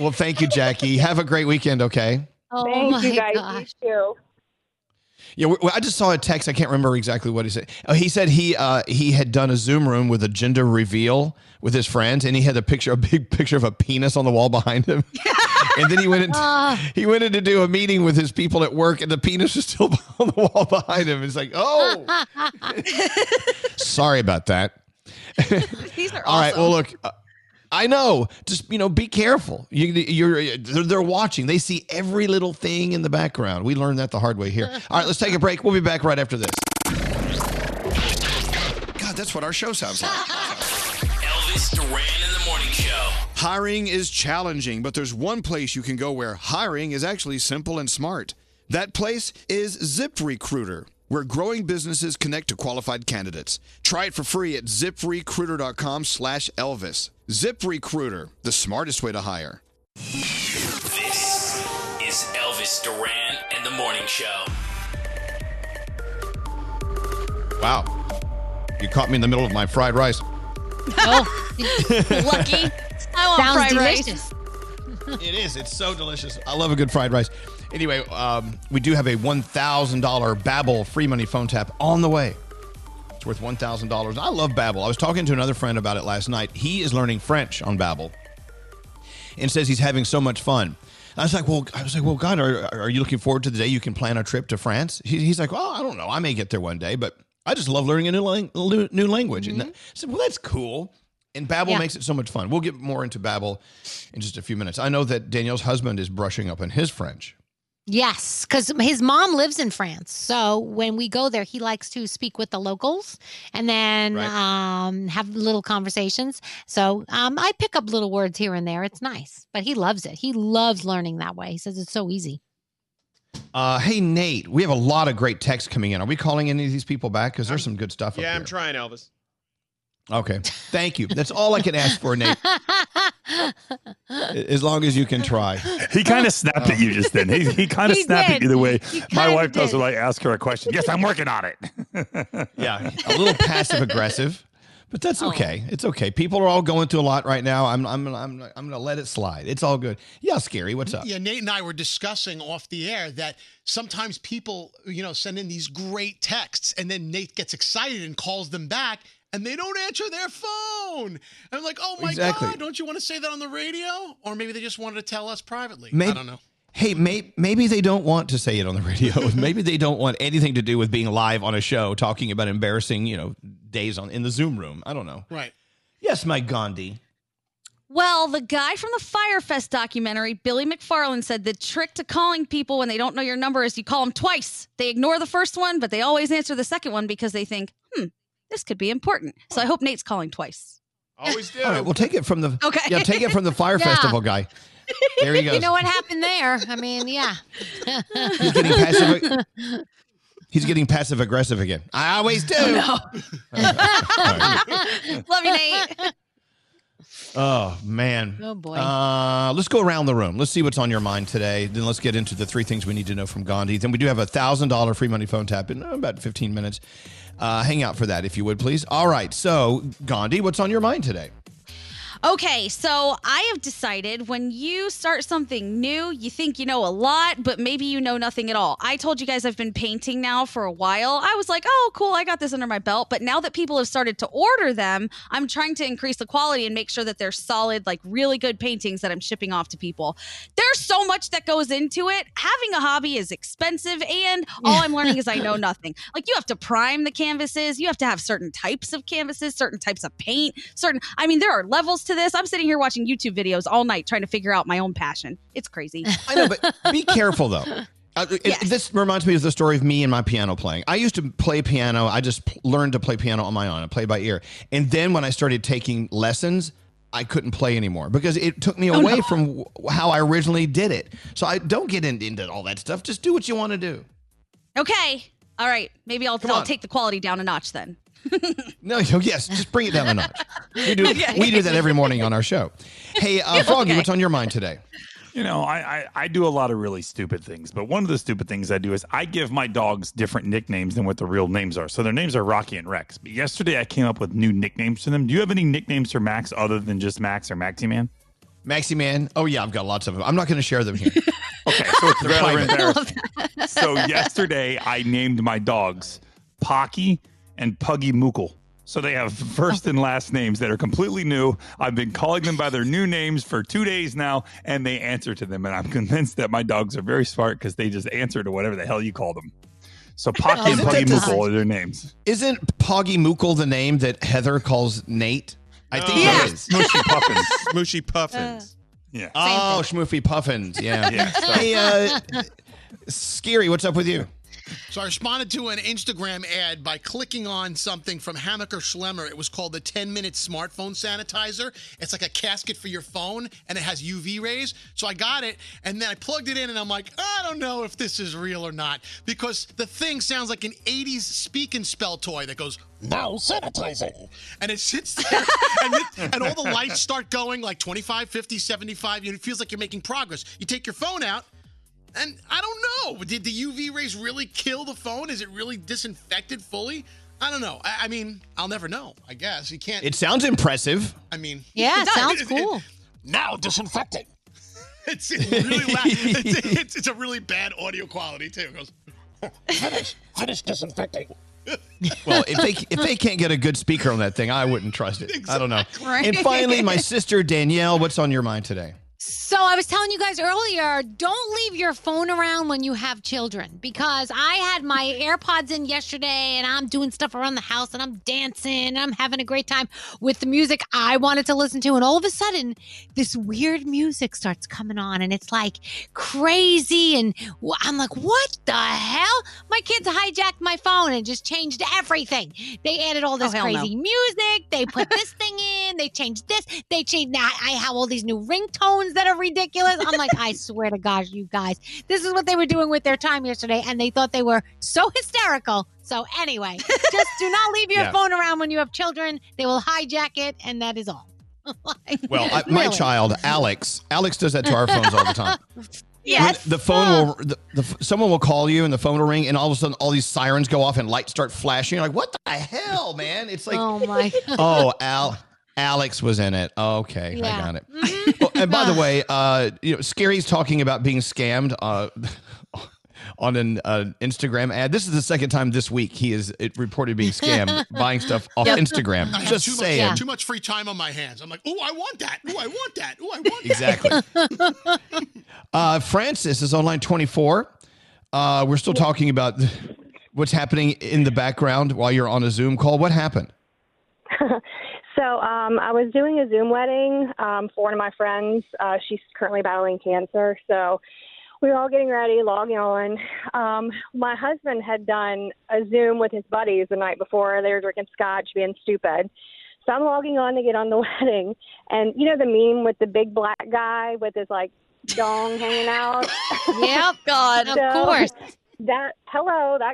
Well, thank you, Jackie. Have a great weekend, okay? Oh, thank you, guys. Gosh. You too. Yeah, I just saw a text. I can't remember exactly what he said. Oh, he said he had done a Zoom room with a gender reveal with his friends, and he had a big picture of a penis on the wall behind him. And then he went in to do a meeting with his people at work, and the penis was still on the wall behind him. It's like, oh, sorry about that. These are awesome. All right. Well, look. I know. Just, be careful. They're watching. They see every little thing in the background. We learned that the hard way here. All right, let's take a break. We'll be back right after this. God, that's what our show sounds like. Elvis Duran in the Morning Show. Hiring is challenging, but there's one place you can go where hiring is actually simple and smart. That place is ZipRecruiter, where growing businesses connect to qualified candidates. Try it for free at ZipRecruiter.com/Elvis. ZipRecruiter, the smartest way to hire. This is Elvis Duran and the Morning Show. Wow. You caught me in the middle of my fried rice. Oh, lucky. I want fried delicious. Rice. It is. It's so delicious. I love a good fried rice. Anyway, we do have a $1,000 Babbel free money phone tap on the way. It's worth $1,000. I love Babbel. I was talking to another friend about it last night. He is learning French on Babbel and says he's having so much fun. I was like, well, God, are you looking forward to the day you can plan a trip to France? He's like, well, I don't know. I may get there one day, but I just love learning a new language. Mm-hmm. And I said, well, that's cool. And Babbel makes it so much fun. We'll get more into Babbel in just a few minutes. I know that Danielle's husband is brushing up on his French. Yes, because his mom lives in France. So when we go there, he likes to speak with the locals and then have little conversations. So I pick up little words here and there. It's nice, but he loves it. He loves learning that way. He says it's so easy. Hey, Nate, we have a lot of great texts coming in. Are we calling any of these people back? Because there's some good stuff up here. Yeah, I'm trying, Elvis. Okay. Thank you. That's all I can ask for, Nate. As long as you can try. He kind of snapped at you just then. He kind of snapped at you the way my wife does when I ask her a question. Yes, I'm working on it. Yeah. A little passive aggressive, but that's okay. It's okay. People are all going through a lot right now. I'm going to let it slide. It's all good. Yeah. Scary. What's up? Yeah. Nate and I were discussing off the air that sometimes people, send in these great texts and then Nate gets excited and calls them back. And they don't answer their phone. And I'm like, oh, my God, don't you want to say that on the radio? Or maybe they just wanted to tell us privately. I don't know. Hey, maybe they don't want to say it on the radio. Maybe they don't want anything to do with being live on a show, talking about embarrassing, days in the Zoom room. I don't know. Right. Yes, my Gandhi. Well, the guy from the Firefest documentary, Billy McFarland, said the trick to calling people when they don't know your number is you call them twice. They ignore the first one, but they always answer the second one because they think, this could be important. So I hope Nate's calling twice. Always do. All right, well, take it from the Fire Festival guy. There he goes. You know what happened there? I mean, yeah. He's getting passive aggressive again. I always do. Oh, no. All right. Love you, Nate. Oh, man. Oh, boy. Let's go around the room. Let's see what's on your mind today. Then let's get into the three things we need to know from Gandhi. Then we do have a $1,000 free money phone tap in about 15 minutes. Hang out for that, if you would, please. All right. So, Gandhi, what's on your mind today? Okay, so I have decided when you start something new, you think you know a lot, but maybe you know nothing at all. I told you guys I've been painting now for a while. I was like, oh, cool, I got this under my belt. But now that people have started to order them, I'm trying to increase the quality and make sure that they're solid, like really good paintings that I'm shipping off to people. There's so much that goes into it. Having a hobby is expensive, and all I'm learning is I know nothing. Like, you have to prime the canvases. You have to have certain types of canvases, certain types of paint, there are levels to this. I'm sitting here watching YouTube videos all night trying to figure out my own passion. It's crazy. I know, but be careful though. This reminds me of the story of me and my piano playing. I used to play piano. I just learned to play piano on my own. I played by ear. And then when I started taking lessons, I couldn't play anymore because it took me away from how I originally did it. So I don't get into all that stuff. Just do what you want to do. Okay. All right. Maybe I'll take the quality down a notch then. No, yes, just bring it down a notch. We do that every morning on our show. Hey, Froggy, what's on your mind today? You know, I do a lot of really stupid things, but one of the stupid things I do is I give my dogs different nicknames than what the real names are. So their names are Rocky and Rex. But yesterday I came up with new nicknames for them. Do you have any nicknames for Max other than just Max or Maxi Man? Maxi Man? Oh, yeah, I've got lots of them. I'm not going to share them here. Okay, so it's rather embarrassing. So yesterday I named my dogs Pocky and Puggy Mookle. So they have first and last names that are completely new. I've been calling them by their new names for 2 days now, and they answer to them. And I'm convinced that my dogs are very smart because they just answer to whatever the hell you call them. So Pocky and Puggy Mookle are their names. Isn't Poggy Mookle the name that Heather calls Nate? I think it is. Smooshy Puffins. Smooshy Puffins. Yeah. Oh, Schmoofy Puffins. Yeah. Hey, Scary, what's up with you? So I responded to an Instagram ad by clicking on something from Hammacher Schlemmer. It was called the 10-minute smartphone sanitizer. It's like a casket for your phone, and it has UV rays. So I got it, and then I plugged it in, and I'm like, I don't know if this is real or not, because the thing sounds like an 80s speak and spell toy that goes, now sanitizing. And it sits there, and all the lights start going, like 25, 50, 75. It feels like you're making progress. You take your phone out. And I don't know. Did the UV rays really kill the phone? Is it really disinfected fully? I don't know. I mean, I'll never know, I guess. You can't. It sounds impressive. I mean. Yeah, it sounds cool. Now disinfecting. It's really loud. It's a really bad audio quality, too. It goes. Finish disinfecting. Well, if they can't get a good speaker on that thing, I wouldn't trust it. Exactly. I don't know. Right. And finally, my sister, Danielle, what's on your mind today? So I was telling you guys earlier, don't leave your phone around when you have children, because I had my AirPods in yesterday and I'm doing stuff around the house and I'm dancing and I'm having a great time with the music I wanted to listen to. And all of a sudden, this weird music starts coming on and it's like crazy. And I'm like, what the hell? My kids hijacked my phone and just changed everything. They added all this crazy music. They put this thing in. They changed this. They changed that. I have all these new ringtones that are ridiculous. I'm like, I swear to gosh, you guys, this is what they were doing with their time yesterday, and they thought they were so hysterical. So anyway, just do not leave your phone around when you have children. They will hijack it, and that is all. Like, well, my child, Alex does that to our phones all the time. Yes. When the phone will, someone will call you and the phone will ring and all of a sudden all these sirens go off and lights start flashing. You're like, what the hell, man? It's like, oh my God. Oh, Alex was in it. Okay, yeah. I got it. Mm-hmm. Well, and by the way, Scary's talking about being scammed on an Instagram ad. This is the second time this week he is reported being scammed, buying stuff off Instagram. I just saying. Too much free time on my hands. I'm like, oh, I want that. Oh, I want that. Oh, I want that. Exactly. Francis is on line 24. We're still talking about what's happening in the background while you're on a Zoom call. What happened? So I was doing a Zoom wedding for one of my friends. She's currently battling cancer. So we were all getting ready, logging on. My husband had done a Zoom with his buddies the night before. They were drinking scotch, being stupid. So I'm logging on to get on the wedding. And, you know, the meme with the big black guy with his, like, dong hanging out? Yep, God, so, of course. That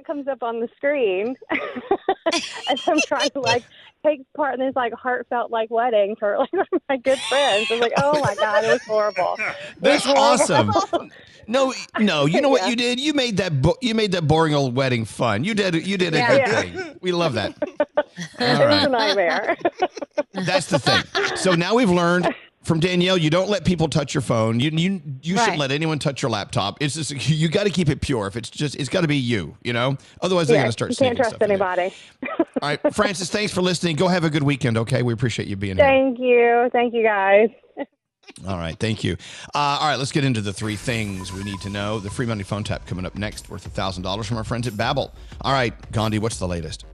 comes up on the screen. And I'm trying to, like, take part in this like heartfelt like wedding for like my good friends. I was like, oh my God, it was horrible. That's awesome. No, you know what you did? You made that boring old wedding fun. You did a good thing. We love that. All right. It was a nightmare. That's the thing. So now we've learned from Danielle, you don't let people touch your phone. You shouldn't let anyone touch your laptop. It's just you got to keep it pure. If it's got to be you know. Otherwise, they're going to start. You can't trust anybody. All right, Francis, thanks for listening. Go have a good weekend. Okay, we appreciate you being here. Thank you, guys. All right, thank you. All right, let's get into the three things we need to know. The free money phone tap coming up next, worth $1,000 from our friends at Babbel. All right, Gandhi, what's the latest?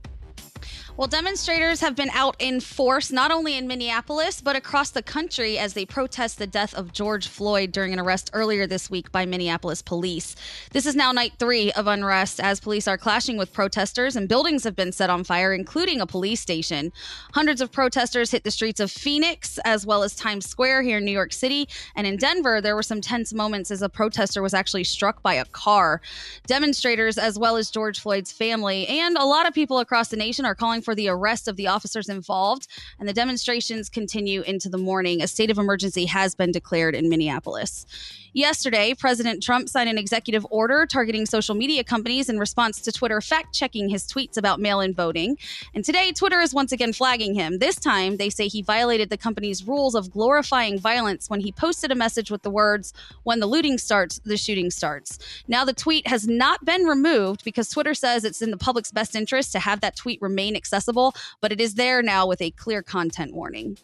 Well, demonstrators have been out in force, not only in Minneapolis, but across the country as they protest the death of George Floyd during an arrest earlier this week by Minneapolis police. This is now night 3 of unrest as police are clashing with protesters and buildings have been set on fire, including a police station. Hundreds of protesters hit the streets of Phoenix as well as Times Square here in New York City. And in Denver, there were some tense moments as a protester was actually struck by a car. Demonstrators, as well as George Floyd's family and a lot of people across the nation, are calling for for the arrest of the officers involved, and the demonstrations continue into the morning. A state of emergency has been declared in Minneapolis. Yesterday, President Trump signed an executive order targeting social media companies in response to Twitter fact-checking his tweets about mail-in voting. And today, Twitter is once again flagging him. This time, they say he violated the company's rules of glorifying violence when he posted a message with the words, "When the looting starts, the shooting starts." Now, the tweet has not been removed because Twitter says it's in the public's best interest to have that tweet remain accessible, but it is there now with a clear content warning.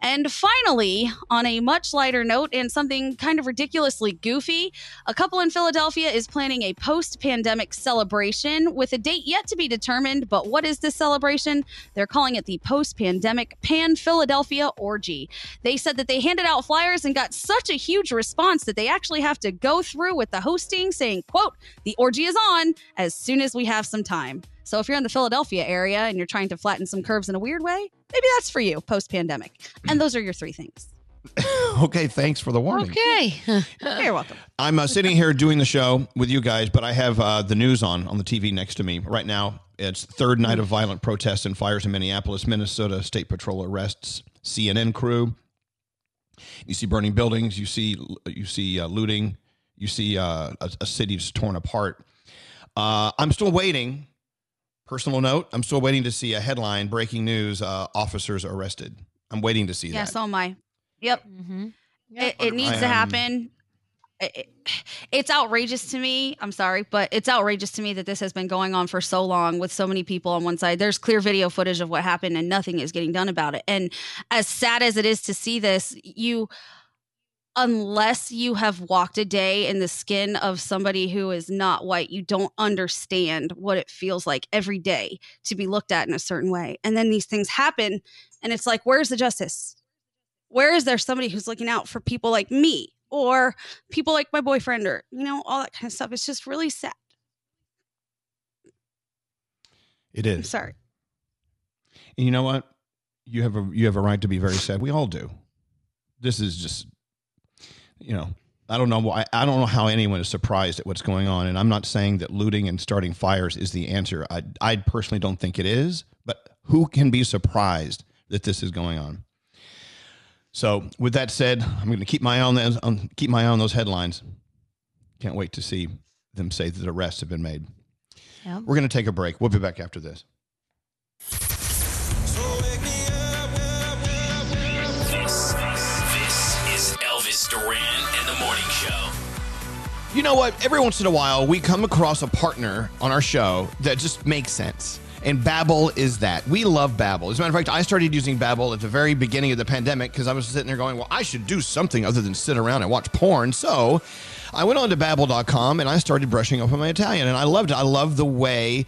And finally, on a much lighter note and something kind of ridiculously goofy, a couple in Philadelphia is planning a post-pandemic celebration with a date yet to be determined. But what is this celebration? They're calling it the post-pandemic Pan-Philadelphia Orgy. They said that they handed out flyers and got such a huge response that they actually have to go through with the hosting, saying, quote, "The orgy is on as soon as we have some time." So if you're in the Philadelphia area and you're trying to flatten some curves in a weird way, maybe that's for you post-pandemic. And those are your three things. Okay, thanks for the warning. Okay. You're welcome. I'm sitting here doing the show with you guys, but I have the news on the TV next to me right now. It's third night of violent protests and fires in Minneapolis, Minnesota. State Patrol arrests CNN crew. You see burning buildings. You see looting. You see a city just torn apart. I'm still waiting. Personal note, I'm still waiting to see a headline, breaking news, officers arrested. I'm waiting to see that. Yeah, so am I. Yep. Mm-hmm. Yep. It needs to happen. It's outrageous to me. I'm sorry, but it's outrageous to me that this has been going on for so long with so many people on one side. There's clear video footage of what happened and nothing is getting done about it. And as sad as it is to see this, unless you have walked a day in the skin of somebody who is not white, you don't understand what it feels like every day to be looked at in a certain way. And then these things happen and it's like, where's the justice? Where is there somebody who's looking out for people like me or people like my boyfriend or, all that kind of stuff? It's just really sad. It is. I'm sorry. And you know what? You have a right to be very sad. We all do. This is just... I don't know why. I don't know how anyone is surprised at what's going on. And I'm not saying that looting and starting fires is the answer. I personally don't think it is, but who can be surprised that this is going on? So with that said, I'm going to keep my eye on those, headlines. Can't wait to see them say that arrests have been made. Yep. We're going to take a break. We'll be back after this. Duran and the Morning Show. You know what? Every once in a while, we come across a partner on our show that just makes sense. And Babbel is that. We love Babbel. As a matter of fact, I started using Babbel at the very beginning of the pandemic because I was sitting there going, well, I should do something other than sit around and watch porn. So I went on to Babbel.com and I started brushing up on my Italian. And I loved it. I loved the way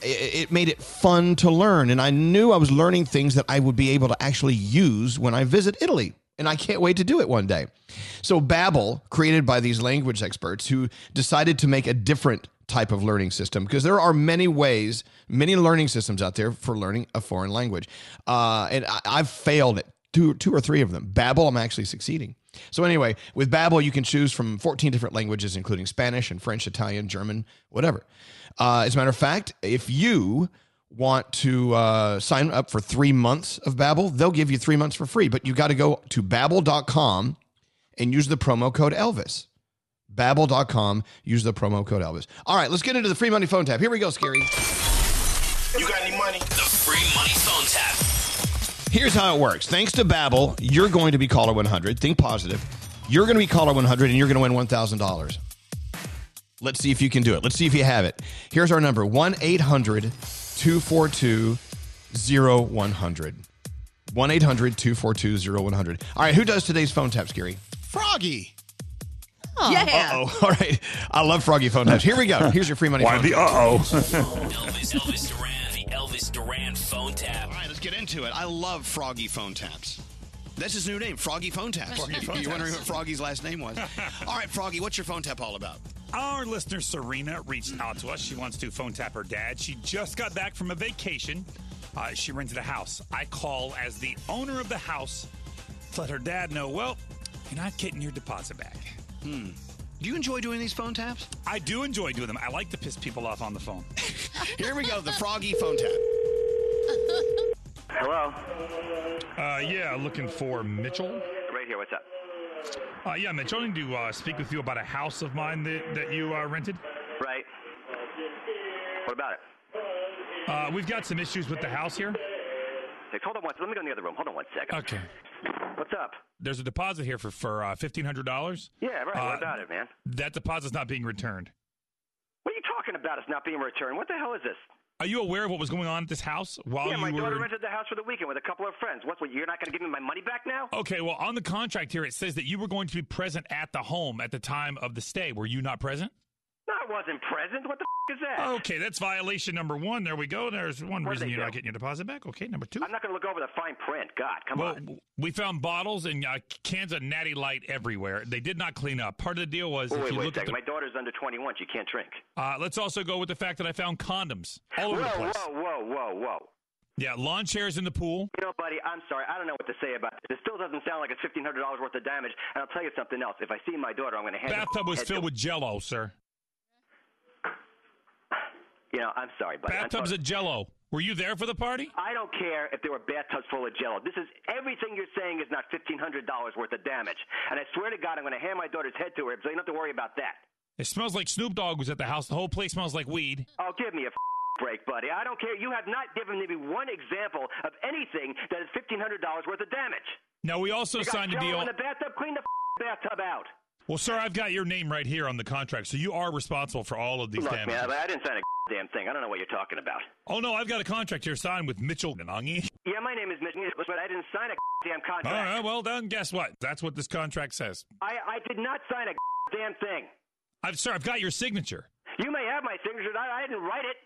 it made it fun to learn. And I knew I was learning things that I would be able to actually use when I visit Italy. And I can't wait to do it one day. So Babbel, created by these language experts who decided to make a different type of learning system, because there are many ways, many learning systems out there for learning a foreign language. And I've failed at two or three of them. Babbel, I'm actually succeeding. So anyway, with Babbel, you can choose from 14 different languages, including Spanish and French, Italian, German, whatever. As a matter of fact, if you want to sign up for 3 months of Babbel, they'll give you 3 months for free, but you got to go to Babbel.com and use the promo code Elvis. Babbel.com, use the promo code Elvis. All right, let's get into the free money phone tap. Here we go, Scary. You got any money? The free money phone tap. Here's how it works. Thanks to Babbel, you're going to be caller 100. Think positive. You're going to be caller 100 and you're going to win $1,000. Let's see if you can do it. Let's see if you have it. Here's our number, 1-800-242-0100. 1-800-242-0100. All right, who does today's phone tap, Scary? Froggy. Oh. Yeah. Uh-oh. All right. I love Froggy phone taps. Here we go. Here's your free money phone tap. Uh-oh. Elvis Duran. The Elvis Duran phone tap. All right, let's get into it. I love Froggy phone taps. That's his new name, Froggy phone taps. You're wondering what Froggy's last name was. All right, Froggy, what's your phone tap all about? Our listener, Serena, reached out to us. She wants to phone tap her dad. She just got back from a vacation. She rented a house. I call as the owner of the house to let her dad know, well, you're not getting your deposit back. Hmm. Do you enjoy doing these phone taps? I do enjoy doing them. I like to piss people off on the phone. Here we go, the Froggy phone tap. Hello? Yeah, looking for Mitchell. Right here, what's up? Yeah, Mitchell, I need to speak with you about a house of mine that you rented. Right. What about it? We've got some issues with the house here. Hey, hold on one second. Let me go in the other room. Hold on one second. Okay. What's up? There's a deposit here for $1,500. Yeah, right. What about it, man? That deposit's not being returned. What are you talking about? It's not being returned. What the hell is this? Are you aware of what was going on at this house while you were... Yeah, my daughter rented the house for the weekend with a couple of friends. What, you're not going to give me my money back now? Okay, well, on the contract here, it says that you were going to be present at the home at the time of the stay. Were you not present? No, I wasn't present. What the f*** is that? Okay, that's violation number one. There we go. There's one reason you're not getting your deposit back. Okay, number two. I'm not going to look over the fine print. God, come on. We found bottles and cans of Natty Light everywhere. They did not clean up. Part of the deal was... Wait a second. My daughter's under 21. She can't drink. Let's also go with the fact that I found condoms all over the place. Whoa. Yeah, lawn chairs in the pool. You know, buddy, I'm sorry. I don't know what to say about this. It still doesn't sound like it's $1,500 worth of damage. And I'll tell you something else. If I see my daughter, I'm going to hand her... Bathtub was filled with Jell-O, sir. You know, I'm sorry, buddy. Bathtubs of Jell-O. Were you there for the party? I don't care if there were bathtubs full of Jell-O. This is everything you're saying is not $1,500 worth of damage. And I swear to God, I'm going to hand my daughter's head to her, so you don't have to worry about that. It smells like Snoop Dogg was at the house. The whole place smells like weed. Oh, give me a break, buddy. I don't care. You have not given me one example of anything that is $1,500 worth of damage. Now, we also signed a deal. You got Jell-O in the bathtub? Clean the bathtub out. Well, sir, I've got your name right here on the contract, so you are responsible for all of these damages. Look, man, I didn't sign a damn thing. I don't know what you're talking about. Oh, no, I've got a contract here signed with Mitchell Nanangi. Yeah, my name is Mitchell, but I didn't sign a damn contract. All right, well then, guess what? That's what this contract says. I did not sign a damn thing. I've got your signature. You may have my signature, but I didn't write it.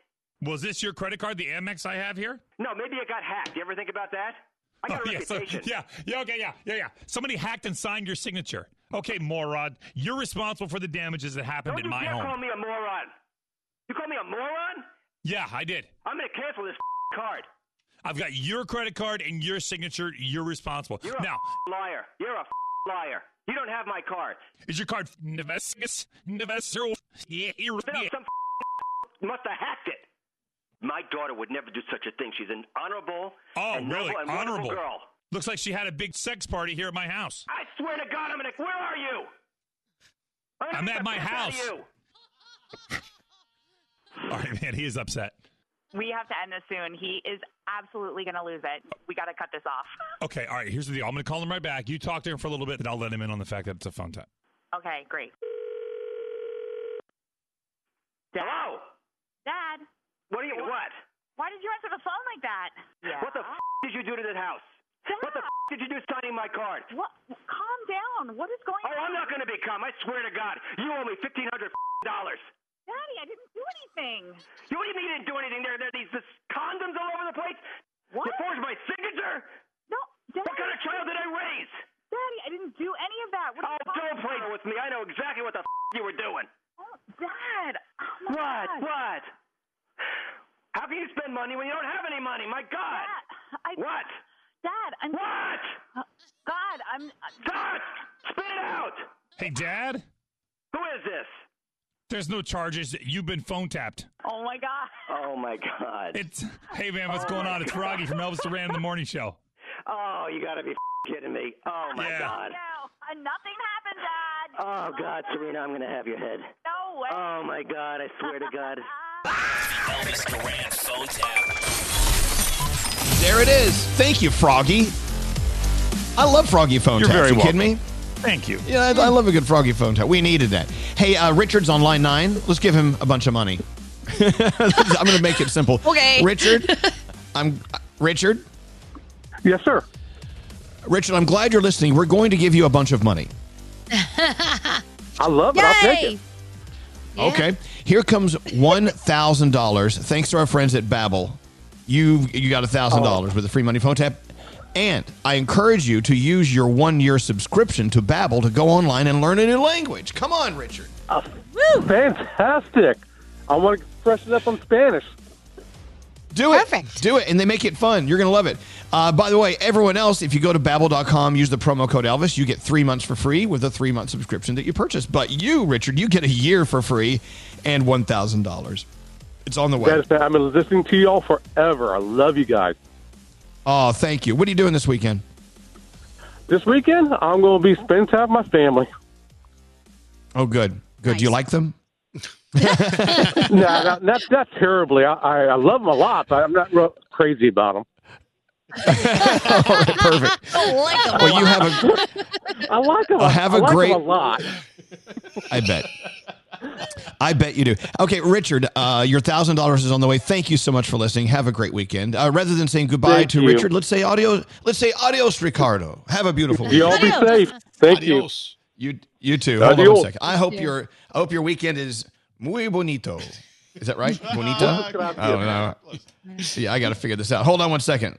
Was this your credit card, the Amex I have here? No, maybe it got hacked. You ever think about that? I got a reputation. Yeah. Somebody hacked and signed your signature. Okay, moron. You're responsible for the damages that happened in my home. Don't you dare call me a moron. You call me a moron? Yeah, I did. I'm going to cancel this card. I've got your credit card and your signature. You're responsible. You're a liar. You're a liar. You don't have my card. Is your card... Some must have hacked it. My daughter would never do such a thing. She's an honorable and noble and wonderful girl. Looks like she had a big sex party here at my house. I swear to God, where are you? I'm at my house. All right, man, he is upset. We have to end this soon. He is absolutely going to lose it. We got to cut this off. Okay, all right, here's the deal. I'm going to call him right back. You talk to him for a little bit, and I'll let him in on the fact that it's a phone tap. Okay, great. Dad? Hello? Dad? What are you, what? Why did you answer the phone like that? Yeah. What the f*** did you do to this house? Dad. What the f*** did you do signing my card? What? Calm down. What is going on? Oh, I'm not going to be calm. I swear to God. You owe me $1,500. Daddy, I didn't do anything. What do you mean you didn't do anything? There are these condoms all over the place. What? You forged my signature? No, Daddy. What kind of child did I raise? Daddy, I didn't do any of that. What are you talking about? Don't play with me. I know exactly what the f*** you were doing. Oh, Dad. Oh, my God. What? How can you spend money when you don't have any money? My God. Dad, what? Dad, I'm... What? God, I'm... God! Spit it out! Hey, Dad? Who is this? There's no charges. You've been phone tapped. Oh, my God. Hey, man, what's going on? It's Rocky from Elvis Duran in the Morning Show. Oh, you got to be kidding me. Oh, my God. No, nothing happened, Dad. Oh, God, Serena, I'm going to have your head. No way. Oh, my God, I swear to God. Elvis Duran phone tap. There it is. Thank you, Froggy. I love Froggy phone taps. You're very welcome. Kidding me? Thank you. Yeah, I love a good Froggy phone tap. We needed that. Hey, Richard's on line 9. Let's give him a bunch of money. I'm going to make it simple. Okay. Richard? Yes, sir. Richard, I'm glad you're listening. We're going to give you a bunch of money. I love it. Yay! I'll take it. Yeah. Okay. Here comes $1,000. Thanks to our friends at Babbel. You got $1,000 with a free money phone tap. And I encourage you to use your 1-year subscription to Babbel to go online and learn a new language. Come on, Richard. Woo. Fantastic. I want to freshen up on Spanish. Do it. Perfect. Do it. And they make it fun. You're going to love it. By the way, everyone else, if you go to Babbel.com, use the promo code Elvis, you get 3 months for free with a 3-month subscription that you purchase. But you, Richard, you get a year for free and $1,000. It's on the way. I've been listening to y'all forever. I love you guys. Oh, thank you. What are you doing this weekend? This weekend, I'm going to be spending time with my family. Oh, good. Good. Nice. Do you like them? No, not terribly. I love them a lot, but I'm not real crazy about them. All right, perfect. I like them. Well, you have a lot. I bet you do. Okay, Richard, your $1,000 is on the way. Thank you so much for listening. Have a great weekend. Rather than saying goodbye to Richard, let's say adios, Ricardo. Have a beautiful weekend. You all be safe. Thank adios. You. You too. Hold on a second. I hope your weekend is muy bonito. Is that right? Bonito? I don't know. Yeah, I got to figure this out. Hold on one second.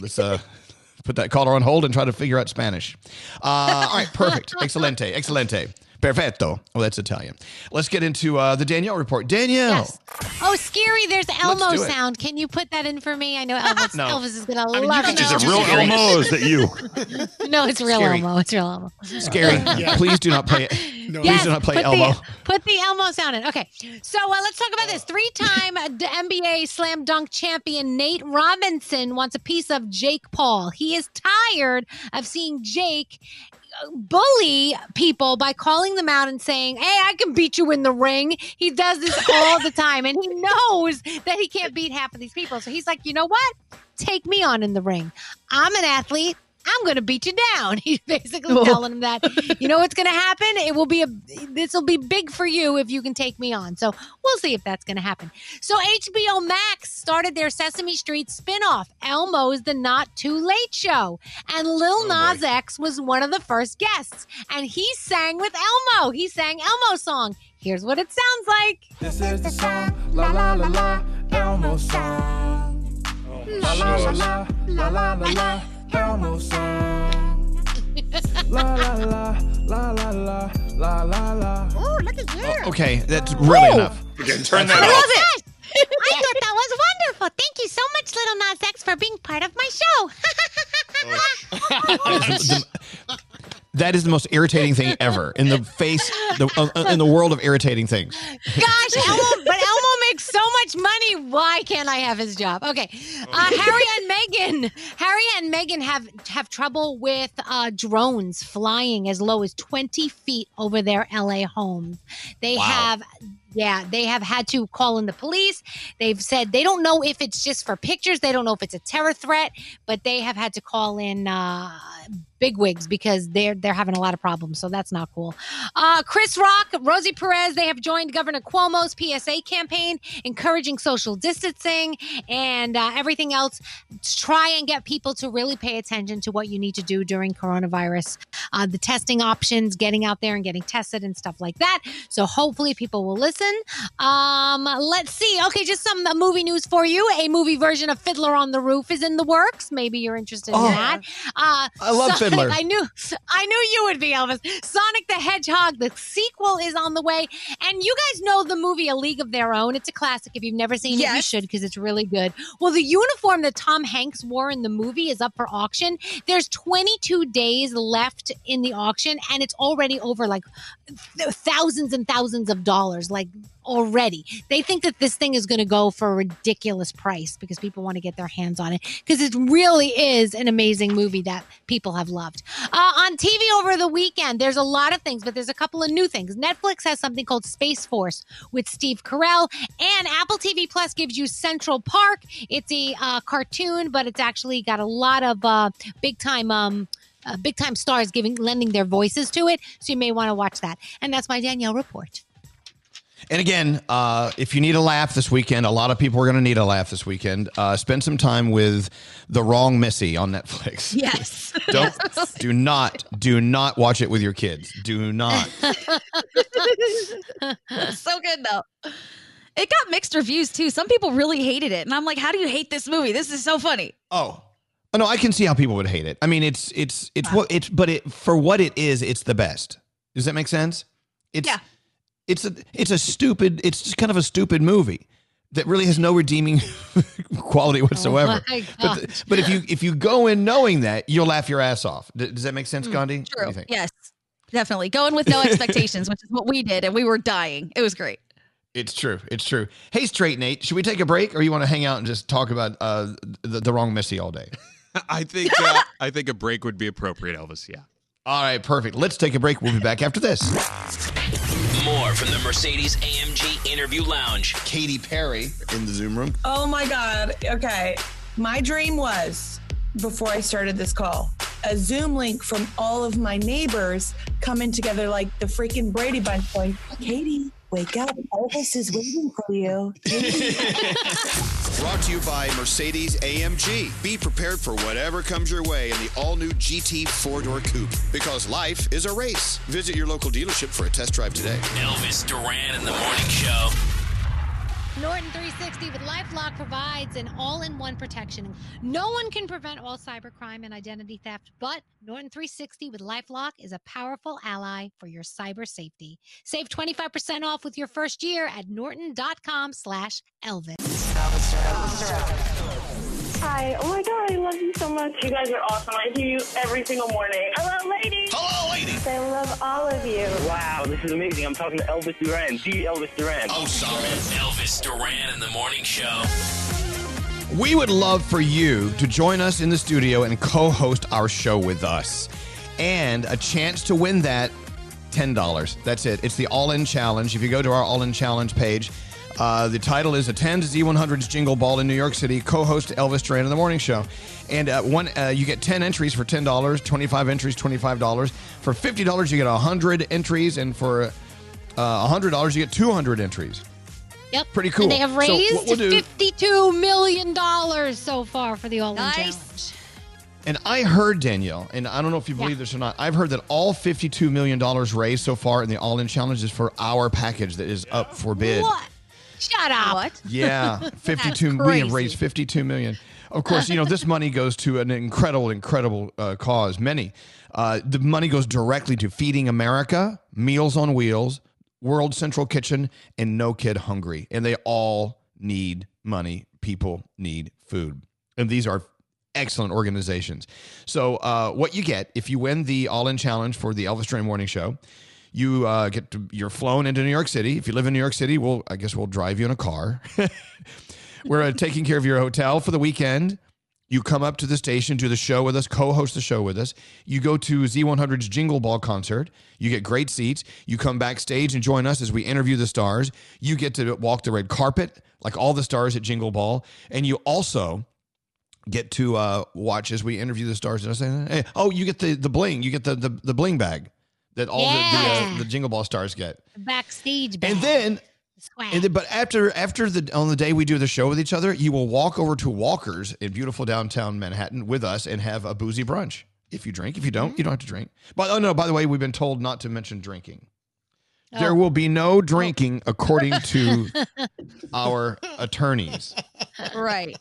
Let's put that caller on hold and try to figure out Spanish. All right, perfect. Excelente. Perfetto. Oh, that's Italian. Let's get into the Danielle report. Danielle. Yes. Oh, Scary, there's Elmo sound. Can you put that in for me? I know Elvis, no. Elvis is going to love it. Is it real Elmo or is it you? No, it's real Scary. Elmo. It's real Elmo. Scary, please do not play it. No. Please do not play Elmo. Put the Elmo sound in. Okay, so let's talk about this. Three-time NBA slam dunk champion Nate Robinson wants a piece of Jake Paul. He is tired of seeing Jake bully people by calling them out and saying, hey, I can beat you in the ring. He does this all the time, and he knows that he can't beat half of these people. So he's like, you know what? Take me on in the ring. I'm an athlete. I'm going to beat you down. He's basically telling him that, you know what's going to happen? This will be big for you if you can take me on. So we'll see if that's going to happen. So HBO Max started their Sesame Street spinoff, Elmo's The Not Too Late Show. And Lil Nas X was one of the first guests. And he sang with Elmo. He sang Elmo's song. Here's what it sounds like. This is the song, la la la la, Elmo's song. Oh, la la la la, la la la la. Elmo song. La la la la la la la la la. Oh, look at you. Okay, that's really enough. Okay, turn that off. I thought that was wonderful. Thank you so much, Little Nas X, for being part of my show. That is the most irritating thing ever in the world of irritating things. Gosh, Elmo makes so much money. Why can't I have his job? Okay, Harry and Meghan have trouble with drones flying as low as 20 feet over their LA home. They have had to call in the police. They've said they don't know if it's just for pictures. They don't know if it's a terror threat, but they have had to call in bigwigs because they're having a lot of problems. So that's not cool. Chris Rock, Rosie Perez, they have joined Governor Cuomo's PSA campaign, encouraging social distancing and everything else. Try and get people to really pay attention to what you need to do during coronavirus. The testing options, getting out there and getting tested and stuff like that. So hopefully people will listen. Let's see. Okay, just some movie news for you. A movie version of Fiddler on the Roof is in the works. Maybe you're interested in that. I love Fiddler. I knew you would be, Elvis. Sonic the Hedgehog, the sequel is on the way. And you guys know the movie A League of Their Own. It's a classic. If you've never seen it, you should, because it's really good. Well, the uniform that Tom Hanks wore in the movie is up for auction. There's 22 days left in the auction, and it's already over like thousands and thousands of dollars. Like already. They think that this thing is going to go for a ridiculous price because people want to get their hands on it because it really is an amazing movie that people have loved. On TV over the weekend, there's a lot of things, but there's a couple of new things. Netflix has something called Space Force with Steve Carell, and Apple TV Plus gives you Central Park. It's a cartoon, but it's actually got a lot of big time stars lending their voices to it, so you may want to watch that. And that's my Danielle report. And again, if you need a laugh this weekend, a lot of people are going to need a laugh this weekend. Spend some time with The Wrong Missy on Netflix. Yes. Do not watch it with your kids. Do not. So good though. It got mixed reviews too. Some people really hated it, and I'm like, how do you hate this movie? This is so funny. Oh. No, I can see how people would hate it. I mean, for what it is, it's the best. Does that make sense? It's just kind of a stupid movie that really has no redeeming quality whatsoever. Oh but if you go in knowing that, you'll laugh your ass off. Does that make sense, Gandhi? True. What do you think? Yes, definitely. Go in with no expectations, which is what we did, and we were dying. It was great. It's true. Hey, Straight Nate, should we take a break, or you want to hang out and just talk about the Wrong Missy all day? I think a break would be appropriate, Elvis. Yeah. All right, perfect. Let's take a break. We'll be back after this. More from the Mercedes AMG Interview Lounge. Katy Perry in the Zoom room. Oh, my God. Okay. My dream was, before I started this call, a Zoom link from all of my neighbors coming together like the freaking Brady Bunch going, Katie, wake up. Elvis is waiting for you. Brought to you by Mercedes AMG. Be prepared for whatever comes your way in the all-new GT 4-door coupe. Because life is a race. Visit your local dealership for a test drive today. Elvis Duran in the Morning Show. Norton 360 with LifeLock provides an all-in-one protection. No one can prevent all cybercrime and identity theft, but Norton 360 with LifeLock is a powerful ally for your cyber safety. Save 25% off with your first year at norton.com/Elvis. Hi. Oh, my God. I love you so much. You guys are awesome. I hear you every single morning. Hello, ladies. Hello, ladies. I love all of you. Wow, this is amazing. I'm talking to Elvis Duran, the Elvis Duran. Oh, sorry. Elvis Duran in the Morning Show. We would love for you to join us in the studio and co-host our show with us. And a chance to win that, $10. That's it. It's the All-In Challenge. If you go to our All-In Challenge page, the title is Attend Z100's Jingle Ball in New York City, co-host Elvis Duran in the Morning Show. And you get 10 entries for $10, 25 entries, $25. For $50, you get 100 entries, and for $100, you get 200 entries. Yep. Pretty cool. And they have raised $52 million so far for the All-In Challenge. And I heard, Danielle, and I don't know if you believe this or not, I've heard that all $52 million raised so far in the All-In Challenge is for our package that is up for bid. What? Shut up. What? Yeah. 52. We have raised $52 million. Of course, you know, this money goes to an incredible cause. Many. The money goes directly to Feeding America, Meals on Wheels, World Central Kitchen, and No Kid Hungry. And they all need money. People need food. And these are excellent organizations. So what you get, if you win the All-In Challenge for the Elvis Duran Morning Show, you you're flown into New York City. If you live in New York City, we'll drive you in a car. We're taking care of your hotel for the weekend. You come up to the station, do the show with us, co-host the show with us. You go to Z100's Jingle Ball concert. You get great seats. You come backstage and join us as we interview the stars. You get to walk the red carpet like all the stars at Jingle Ball, and you also get to watch as we interview the stars. And I say, hey, oh, you get the bling. You get the bling bag that all the Jingle Ball stars get. Backstage bag. And then, but on the day we do the show with each other, you will walk over to Walker's in beautiful downtown Manhattan with us and have a boozy brunch. If you drink, if you don't, you don't have to drink. But, oh, no, by the way, we've been told not to mention drinking. Oh. There will be no drinking according to our attorneys. Right.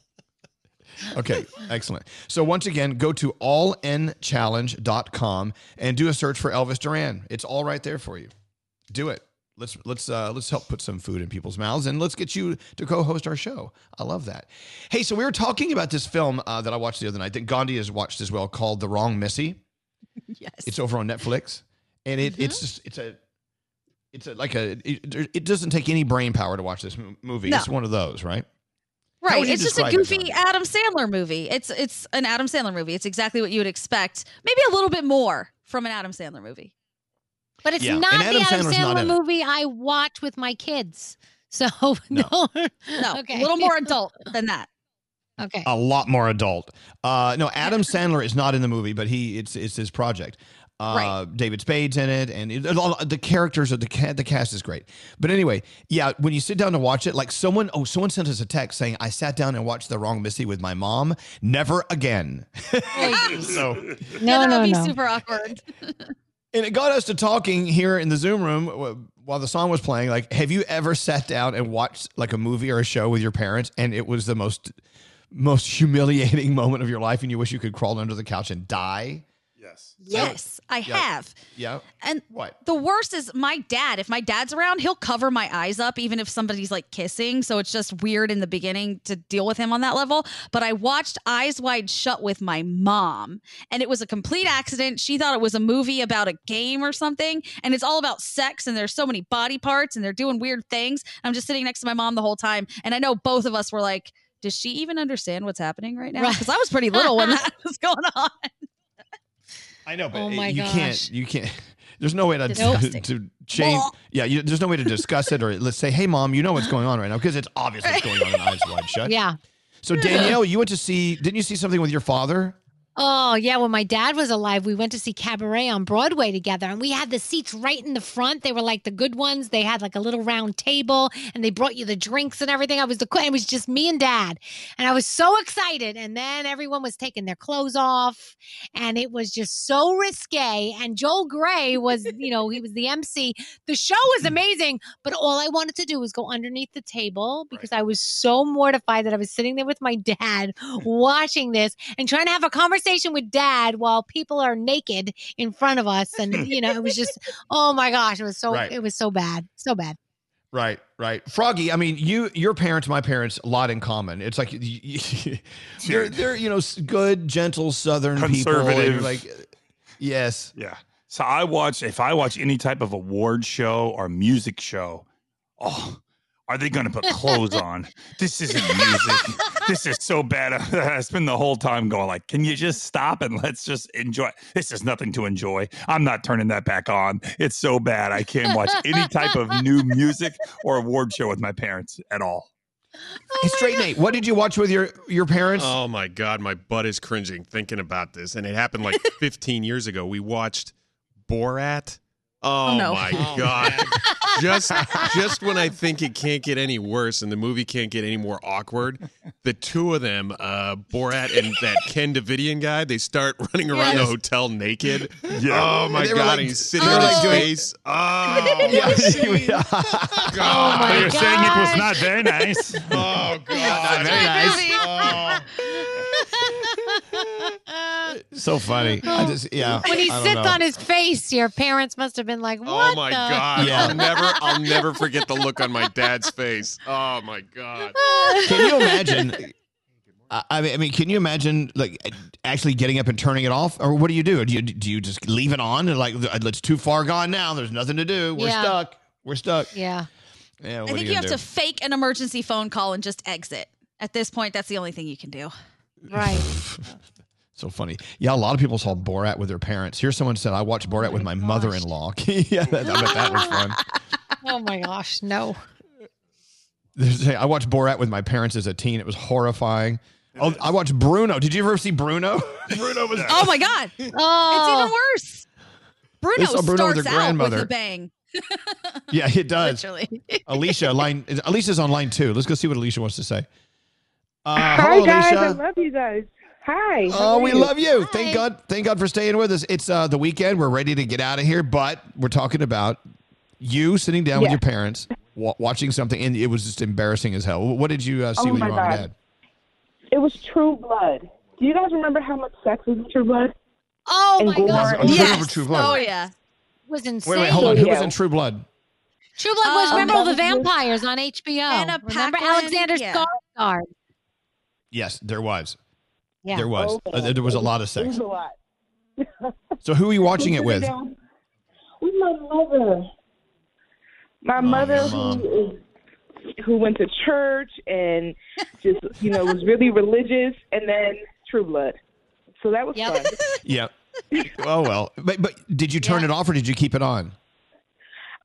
Okay, excellent. So once again, go to allnchallenge.com and do a search for Elvis Duran. It's all right there for you. Do it. Let's help put some food in people's mouths, and let's get you to co-host our show. I love that. Hey, so we were talking about this film that I watched the other night that Gandhi has watched as well, called The Wrong Missy. Yes, it's over on Netflix, and it doesn't take any brain power to watch this movie. No. It's one of those, right? Right, it's just a goofy Adam Sandler movie. It's an Adam Sandler movie. It's exactly what you would expect, maybe a little bit more from an Adam Sandler movie. But it's not the Adam Sandler movie I watch with my kids. So no, okay. A little more adult than that. Okay, a lot more adult. No, Adam Sandler is not in the movie, but it's his project. Right. David Spade's in it, and the characters of the cast is great. But anyway, yeah, when you sit down to watch it, like someone sent us a text saying, I sat down and watched The Wrong Missy with my mom. Never again. So that would be super awkward. And it got us to talking here in the Zoom room while the song was playing. Like, have you ever sat down and watched like a movie or a show with your parents, and it was the most humiliating moment of your life, and you wish you could crawl under the couch and die? Yes, I have. Yeah. And what? The worst is my dad. If my dad's around, he'll cover my eyes up, even if somebody's like kissing. So it's just weird in the beginning to deal with him on that level. But I watched Eyes Wide Shut with my mom, and it was a complete accident. She thought it was a movie about a game or something. And it's all about sex, and there's so many body parts, and they're doing weird things. I'm just sitting next to my mom the whole time. And I know both of us were like, does she even understand what's happening right now? Because I was pretty little when that was going on. I know, but you can't. There's no way to change. Yeah, there's no way to discuss it, or let's say, hey, Mom, you know what's going on right now, because it's obvious what's going on in Eyes Wide Shut. Yeah. So, Danielle, you went to see, didn't you see something with your father? Oh, yeah. When my dad was alive, we went to see Cabaret on Broadway together, and we had the seats right in the front. They were like the good ones. They had like a little round table, and they brought you the drinks and everything. It was just me and Dad, and I was so excited. And then everyone was taking their clothes off, and it was just so risque. And Joel Gray was, he was the MC. The show was amazing, but all I wanted to do was go underneath the table because I was so mortified that I was sitting there with my dad watching this and trying to have a conversation with Dad while people are naked in front of us, and it was just, oh my gosh, it was so bad. Right. Froggy, I mean, your parents, my parents, a lot in common. It's like they're good, gentle Southern conservative people, yes, yeah. So if I watch any type of award show or music show, are they going to put clothes on? This isn't music. This is so bad. I spend the whole time going like, can you just stop and let's just enjoy? This is nothing to enjoy. I'm not turning that back on. It's so bad. I can't watch any type of new music or award show with my parents at all. Oh, straight Nate, what did you watch with your parents? Oh, my God. My butt is cringing thinking about this. And it happened like 15 years ago. We watched Borat. Oh, my God. just when I think it can't get any worse and the movie can't get any more awkward, the two of them, Borat and that Ken Davidian guy, they start running around the hotel naked. Yeah. Oh, my God. Like, he's sitting in his face. Oh, my God. They were saying it was not very nice. Oh, God. Not very nice. So funny. When he sits on his face, your parents must have been like, what? Oh my God. Yeah. I'll never forget the look on my dad's face. Oh my God. Can you imagine? I mean, can you imagine like actually getting up and turning it off? Or what do you do? Do you just leave it on and like, it's too far gone now. There's nothing to do. We're stuck. Yeah. Yeah. I think you have to fake an emergency phone call and just exit. At this point, that's the only thing you can do. Right. So funny. Yeah, a lot of people saw Borat with their parents. Here's someone said, I watched Borat with my mother-in-law. Yeah, I bet that was fun. Oh, my gosh. No. I watched Borat with my parents as a teen. It was horrifying. Oh, I watched Bruno. Did you ever see Bruno? Bruno was... Oh, my God. Oh. It's even worse. Bruno starts out with a bang. Yeah, it does. Literally. Alicia's on line 2. Let's go see what Alicia wants to say. Hi, hello, guys. Alicia. I love you guys. Hi. Oh, we love you. Hi. Thank God. Thank God for staying with us. It's the weekend. We're ready to get out of here, but we're talking about you sitting down with your parents, watching something, and it was just embarrassing as hell. What did you see with your mom and dad? It was True Blood. Do you guys remember how much sex was in True Blood? Oh, my God. Yes. True Blood. Oh, yeah. It was insane. Wait, hold on. Who was in True Blood? True Blood was Remember All the Vampires on HBO. Anna Paquin, Alexander Skarsgård. Yes, there was. Yeah. There was. Okay. There was a lot of sex. It was a lot. So who were you watching it with? With my mother. My mother who went to church and just, was really religious, and then True Blood. So that was fun. Yeah. Oh, well. But did you turn it off or did you keep it on?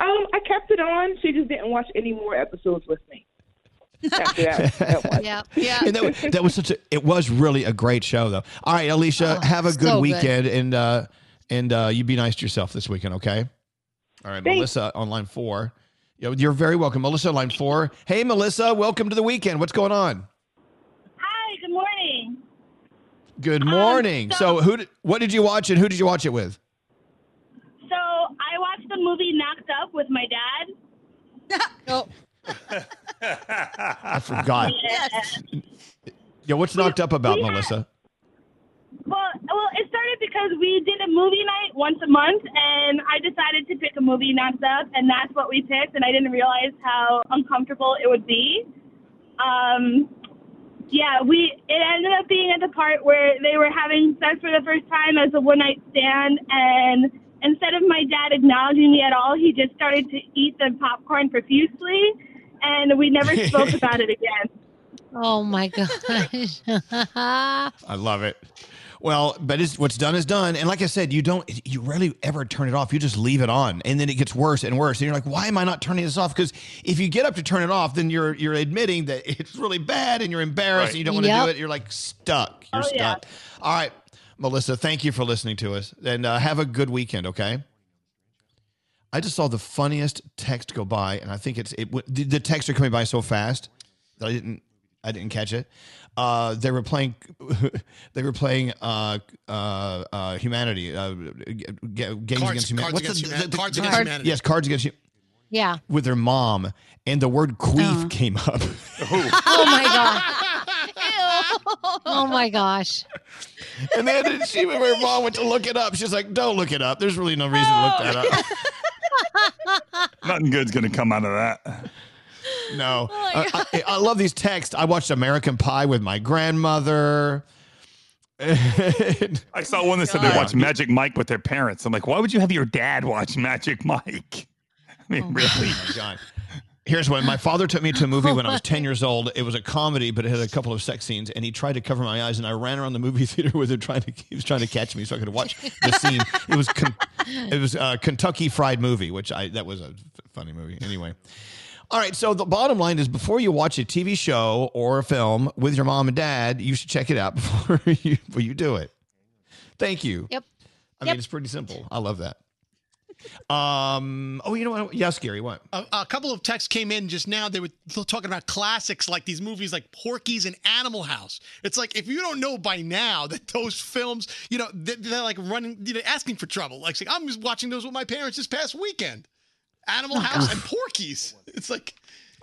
I kept it on. She just didn't watch any more episodes with me. Yeah. And that was it was really a great show though. All right, Alicia, have a good weekend and you be nice to yourself this weekend, okay? All right, thanks. Melissa on line 4. You're very welcome. Melissa on line 4. Hey Melissa, welcome to the weekend. What's going on? Hi, good morning. Good morning. So what did you watch and who did you watch it with? So I watched the movie Knocked Up with my dad. Oh. I forgot. Yes. Yo, what's Knocked Up about, Melissa? Well, it started because we did a movie night once a month, and I decided to pick a movie Knocked Up, and that's what we picked, and I didn't realize how uncomfortable it would be. It ended up being at the part where they were having sex for the first time as a one-night stand, and instead of my dad acknowledging me at all, he just started to eat the popcorn profusely. And we never spoke about it again. Oh my gosh. I love it. Well, but it's, what's done is done. And like I said, you rarely ever turn it off. You just leave it on. And then it gets worse and worse. And you're like, why am I not turning this off? Because if you get up to turn it off, then you're admitting that it's really bad and you're embarrassed and you don't want to do it. You're like stuck. You're stuck. Yeah. All right, Melissa, thank you for listening to us. And have a good weekend, okay? I just saw the funniest text go by, and I think the texts are coming by so fast that I didn't catch it. They were playing Humanity, Cards Against Humanity. Yes, Cards Against Humanity. Yeah, with their mom, and the word queef came up. Oh my god! Oh my gosh! And then her mom went to look it up. She's like, "Don't look it up. There's really no reason to look that up." Nothing good's going to come out of that. No. Oh I love these texts. I watched American Pie with my grandmother. I saw one that said they watched Magic Mike with their parents. I'm like, why would you have your dad watch Magic Mike? I mean, really? Oh my God. Here's one. My father took me to a movie when I was 10 years old. It was a comedy, but it had a couple of sex scenes, and he tried to cover my eyes, and I ran around the movie theater with him he was trying to catch me so I could watch the scene. It was Kentucky Fried Movie, that was a funny movie. Anyway. All right, so the bottom line is before you watch a TV show or a film with your mom and dad, you should check it out before you do it. Thank you. Yep. I mean, it's pretty simple. I love that. You know what? Yes, Gary, what? A couple of texts came in just now. They were talking about classics like these movies like Porky's and Animal House. It's like, if you don't know by now that those films, you know, they're like running, you know, asking for trouble. Like, I'm just watching those with my parents this past weekend. Animal House and Porky's. It's like,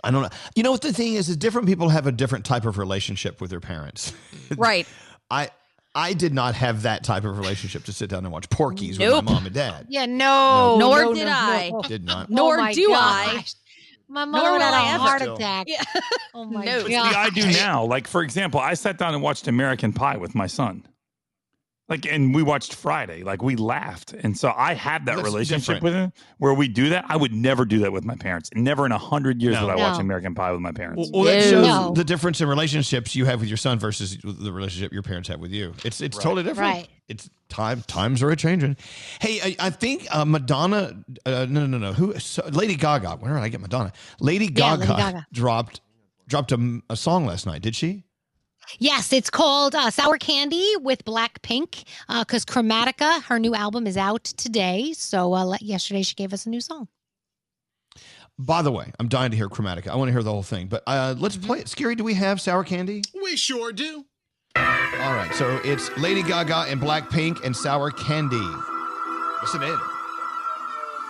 I don't know. You know what the thing is different people have a different type of relationship with their parents. Right. I did not have that type of relationship to sit down and watch Porky's with my mom and dad. Yeah, no. Nor did I. Did not. Nor do I. My mom had a heart attack. Yeah. Oh my God. It's the I do now. Like, for example, I sat down and watched American Pie with my son. Like, and we watched Friday. Like, we laughed. And so I had that relationship with him where we do that. I would never do that with my parents. Never in 100 years would I watch American Pie with my parents. Well, that shows the difference in relationships you have with your son versus the relationship your parents have with you. It's totally different. Right. It's times are a-changing. Hey, I think Madonna, Lady Gaga. Where did I get Madonna? Lady Gaga. dropped a song last night, did she? Yes, it's called Sour Candy with Blackpink because Chromatica, her new album, is out today. So yesterday she gave us a new song. By the way, I'm dying to hear Chromatica. I want to hear the whole thing, but let's play it. Scary, do we have Sour Candy? We sure do. All right, so it's Lady Gaga and Blackpink and Sour Candy. Listen in.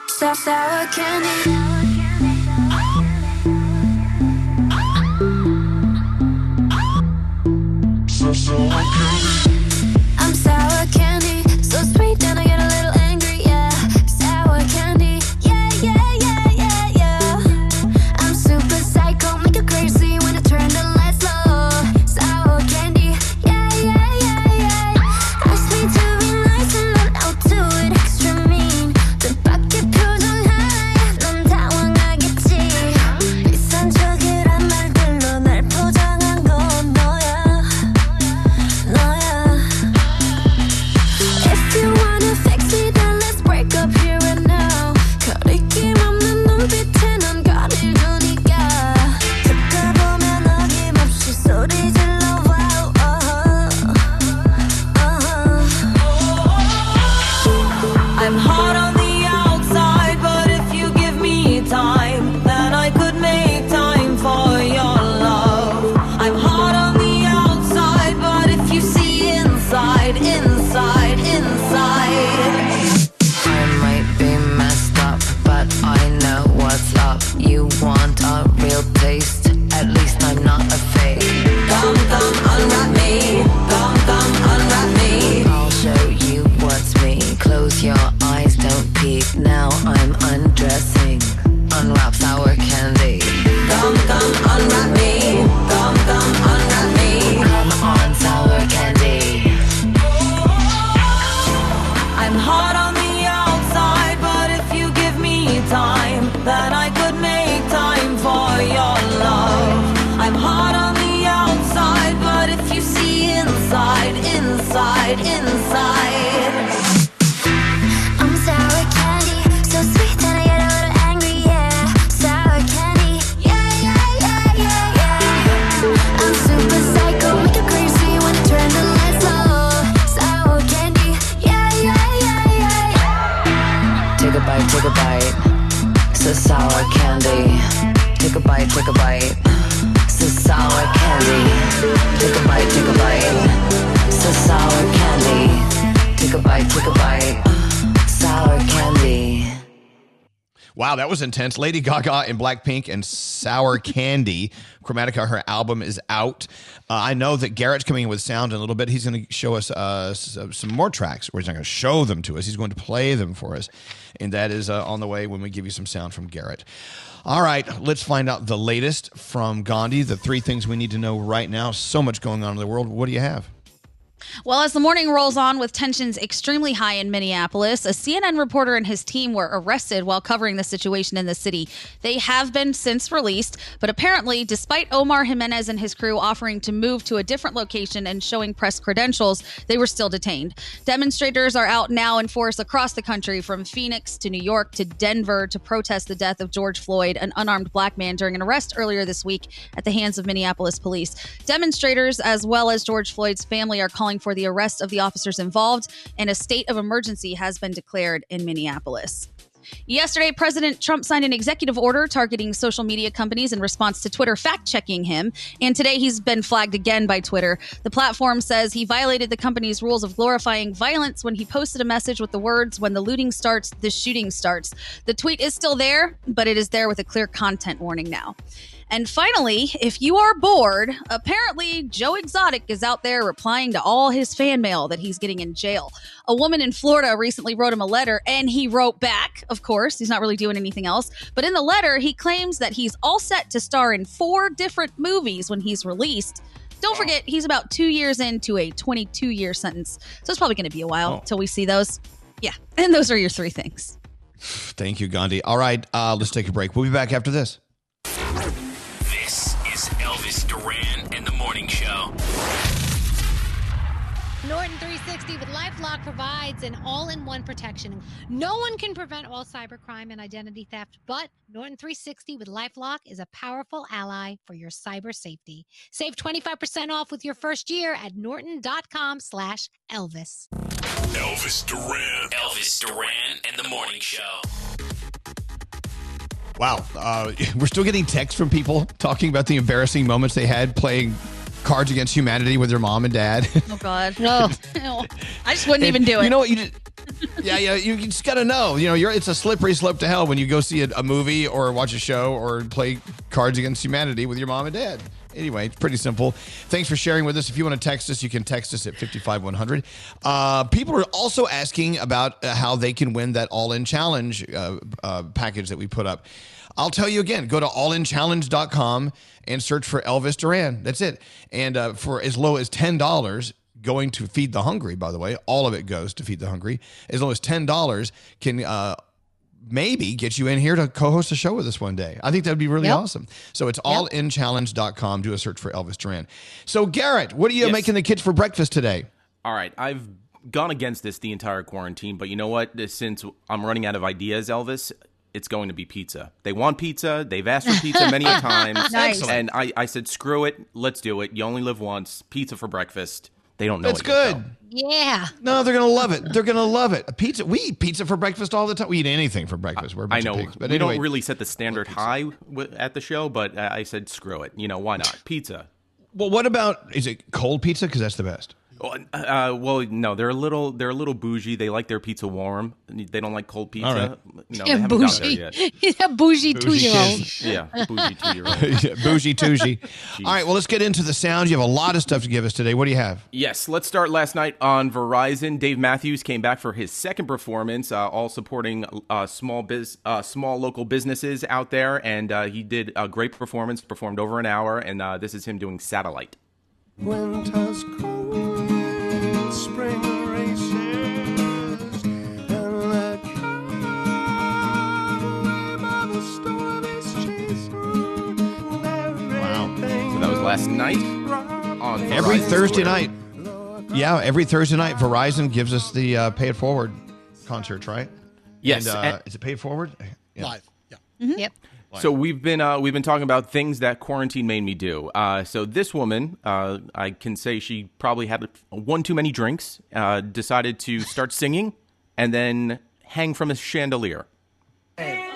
Sour Candy. I'm sour candy, so sweet that I get a little angry, yeah. Sour candy, yeah, yeah, yeah, yeah, yeah. I'm super psycho, make you crazy when I turn the lights low. Sour candy, yeah, yeah, yeah, yeah. Ask me to be nice and then I'll do it extra mean. The bucket pulls on high, 넌 당황하겠지. 비싼 척이란 말들로 날 포장한 건 너야. it inside. I'm sour candy, so sweet and I get a little angry, yeah. Sour candy, yeah, yeah, yeah, yeah, yeah. I'm super psycho, make it clear so you wanna turn the lights low. Sour candy, yeah, yeah, yeah, yeah, yeah. Take a bite, so sour candy. Take a bite, so sour candy. Take a bite, so sour candy. Take a bite, sour candy. Wow, that was intense. Lady Gaga in Blackpink and Sour Candy. Chromatica, her album is out. I know that Garrett's coming in with sound in a little bit. He's going to show us some more tracks, or he's not going to show them to us. He's going to play them for us. And that is on the way when we give you some sound from Garrett. All right, let's find out the latest from Gandhi, the three things we need to know right now. So much going on in the world. What do you have? Well, as the morning rolls on with tensions extremely high in Minneapolis, a CNN reporter and his team were arrested while covering the situation in the city. They have been since released, but apparently, despite Omar Jimenez and his crew offering to move to a different location and showing press credentials, they were still detained. Demonstrators are out now in force across the country, from Phoenix to New York to Denver, to protest the death of George Floyd, an unarmed black man, during an arrest earlier this week at the hands of Minneapolis police. Demonstrators, as well as George Floyd's family, are calling for the arrest of the officers involved, and a state of emergency has been declared in Minneapolis. Yesterday, President Trump signed an executive order targeting social media companies in response to Twitter fact-checking him, and today he's been flagged again by Twitter. The platform says he violated the company's rules of glorifying violence when he posted a message with the words, "When the looting starts, the shooting starts." The tweet is still there, but it is there with a clear content warning now. And finally, if you are bored, apparently Joe Exotic is out there replying to all his fan mail that he's getting in jail. A woman in Florida recently wrote him a letter, and he wrote back. Of course, he's not really doing anything else. But in the letter, he claims that he's all set to star in 4 different movies when he's released. Don't forget, he's about 2 years into a 22-year sentence. So it's probably going to be a while till we see those. Yeah, and those are your three things. Thank you, Gandhi. All right, let's take a break. We'll be back after this. Elvis Duran and the Morning Show. Norton 360 with LifeLock provides an all-in-one protection. No one can prevent all cybercrime and identity theft, but Norton 360 with LifeLock is a powerful ally for your cyber safety. Save 25% off with your first year at norton.com/Elvis. Elvis Duran. Elvis Duran and the Morning Show. Wow, we're still getting texts from people talking about the embarrassing moments they had playing Cards Against Humanity with their mom and dad. Oh, God. No. I just wouldn't even do it. You know what? You just, you just got to know. You know, it's a slippery slope to hell when you go see a movie or watch a show or play Cards Against Humanity with your mom and dad. Anyway, it's pretty simple. Thanks for sharing with us. If you want to text us, you can text us at 55100. People are also asking about how they can win that All-In Challenge package that we put up. I'll tell you again, go to allinchallenge.com and search for Elvis Duran. That's it. And for as low as $10, going to Feed the Hungry, by the way, all of it goes to Feed the Hungry. As low as $10 can maybe get you in here to co-host a show with us one day. I think that'd be really awesome. So it's allinchallenge.com. Do a search for Elvis Duran. So Garrett, what are you making the kids for breakfast today? All right. I've gone against this the entire quarantine, but you know what? Since I'm running out of ideas, Elvis, it's going to be pizza. They want pizza. They've asked for pizza many a time. Nice. And I said, screw it. Let's do it. You only live once. Pizza for breakfast. They don't know. That's good. Yeah. No, they're going to love it. They're going to love it. Pizza. We eat pizza for breakfast all the time. We eat anything for breakfast. We're a bunch of pigs. But anyway, don't really set the standard high at the show, but I said, screw it. You know, why not? Pizza. Well, what about, is it cold pizza? Because that's the best. Well, no, they're a little bougie. They like their pizza warm. They don't like cold pizza. All right. No, they haven't got there yet. He's a bougie 2-year-old. Yeah, bougie 2-year-old. Yeah, bougie tougie. All right, well, let's get into the sound. You have a lot of stuff to give us today. What do you have? Yes, let's start last night on Verizon. Dave Matthews came back for his second performance, all supporting small local businesses out there, and he did a great performance, performed over an hour, and this is him doing Satellite. Winter's cold. Spring races and the calm of the storm is chasing. Wow. So that was last night on Every Thursday night. Yeah, every Thursday night, Verizon gives us the Pay It Forward concerts, right? Yes. And, is it Pay It Forward? Yeah. Live. Yeah. Mm-hmm. Yep. So we've been talking about things that quarantine made me do. So this woman, I can say she probably had one too many drinks, decided to start singing and then hang from a chandelier. Hey.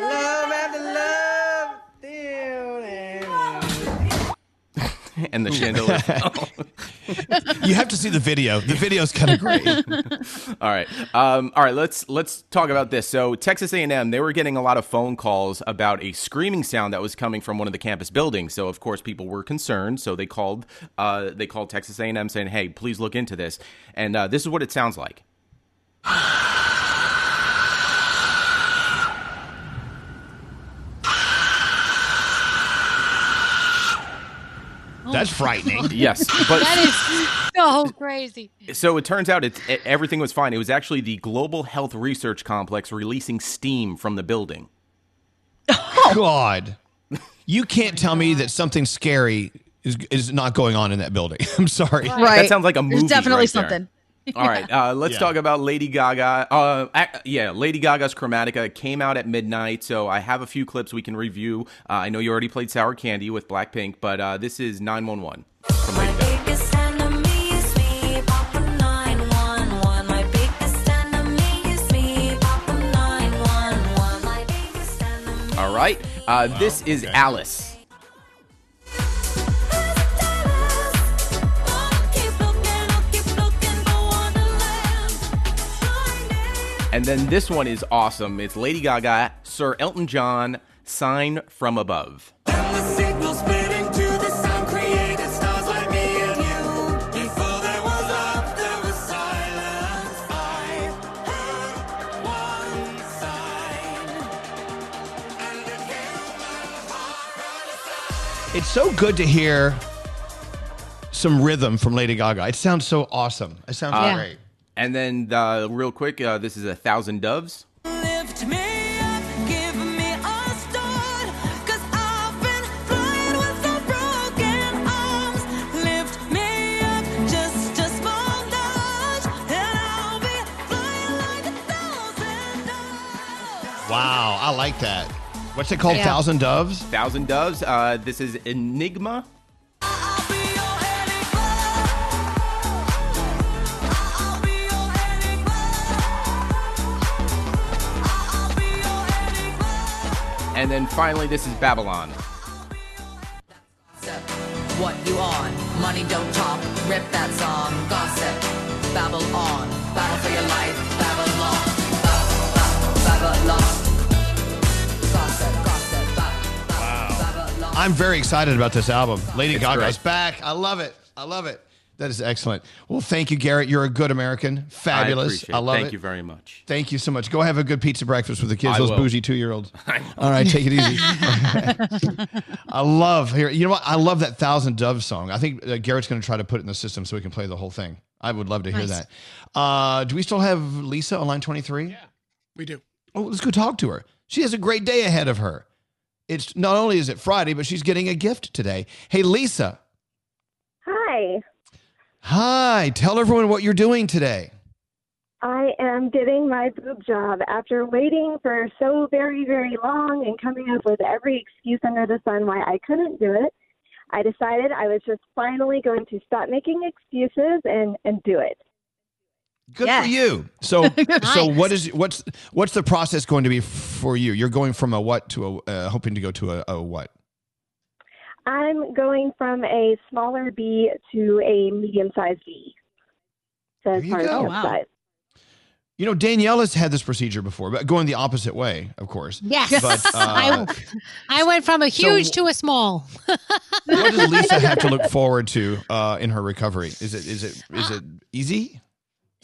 Love after love. And the chandelier. Oh. You have to see the video. The video's kind of great. All right. Let's talk about this. So Texas A&M, they were getting a lot of phone calls about a screaming sound that was coming from one of the campus buildings. So of course people were concerned. So they called Texas A&M saying, "Hey, please look into this." And this is what it sounds like. That's frightening. Yes. But that is so crazy. So it turns out everything was fine. It was actually the Global Health Research Complex releasing steam from the building. Oh, God. You can't tell me that something scary is not going on in that building. I'm sorry. Right. That sounds like a movie. There's definitely right something. There. All right. Let's talk about Lady Gaga. Lady Gaga's Chromatica came out at midnight, so I have a few clips we can review. I know you already played Sour Candy with Blackpink, but this is 911 from Lady Gaga. All right. This is Alice. And then this one is awesome. It's Lady Gaga, Sir Elton John, Sign from Above. It's so good to hear some rhythm from Lady Gaga. It sounds so awesome. It sounds great. And then, real quick, this is A Thousand Doves. Lift me up, give me a start, 'cause I've been flying with the broken arms. Lift me up, just a small touch, and I'll be flying like a thousand doves. Wow, I like that. What's it called, Thousand Doves? Thousand Doves. This is Enigma. And then finally, this is Babylon. What you on? Money don't talk. Rip that song. Gossip. Babble on. Battle for your life. Babylon. Babylon. Gossip. Gossip. Babylon. I'm very excited about this album. Lady Gaga's back. I love it. That is excellent. Well, thank you, Garrett. You're a good American. Fabulous. I love it. Thank you very much. Thank you so much. Go have a good pizza breakfast with the kids, those bougie 2-year-olds. All right, take it easy. You know what? I love that Thousand Doves song. I think Garrett's going to try to put it in the system so we can play the whole thing. I would love to hear that. Do we still have Lisa on line 23? Yeah, we do. Oh, let's go talk to her. She has a great day ahead of her. It's not only is it Friday, but she's getting a gift today. Hey, Lisa. Hi. Hi, tell everyone what you're doing today. I am getting my boob job after waiting for so very, very long and coming up with every excuse under the sun why I couldn't do it. I decided I was just finally going to stop making excuses and do it. Good for you. So nice. So what's the process going to be for you? You're going from a what to a hoping to go to a what? I'm going from a smaller B to a medium-sized B. So there you go. Wow. You know, Daniela's had this procedure before, but going the opposite way, of course. Yes. But, I went from a huge to a small. What does Lisa have to look forward to in her recovery? Is it easy?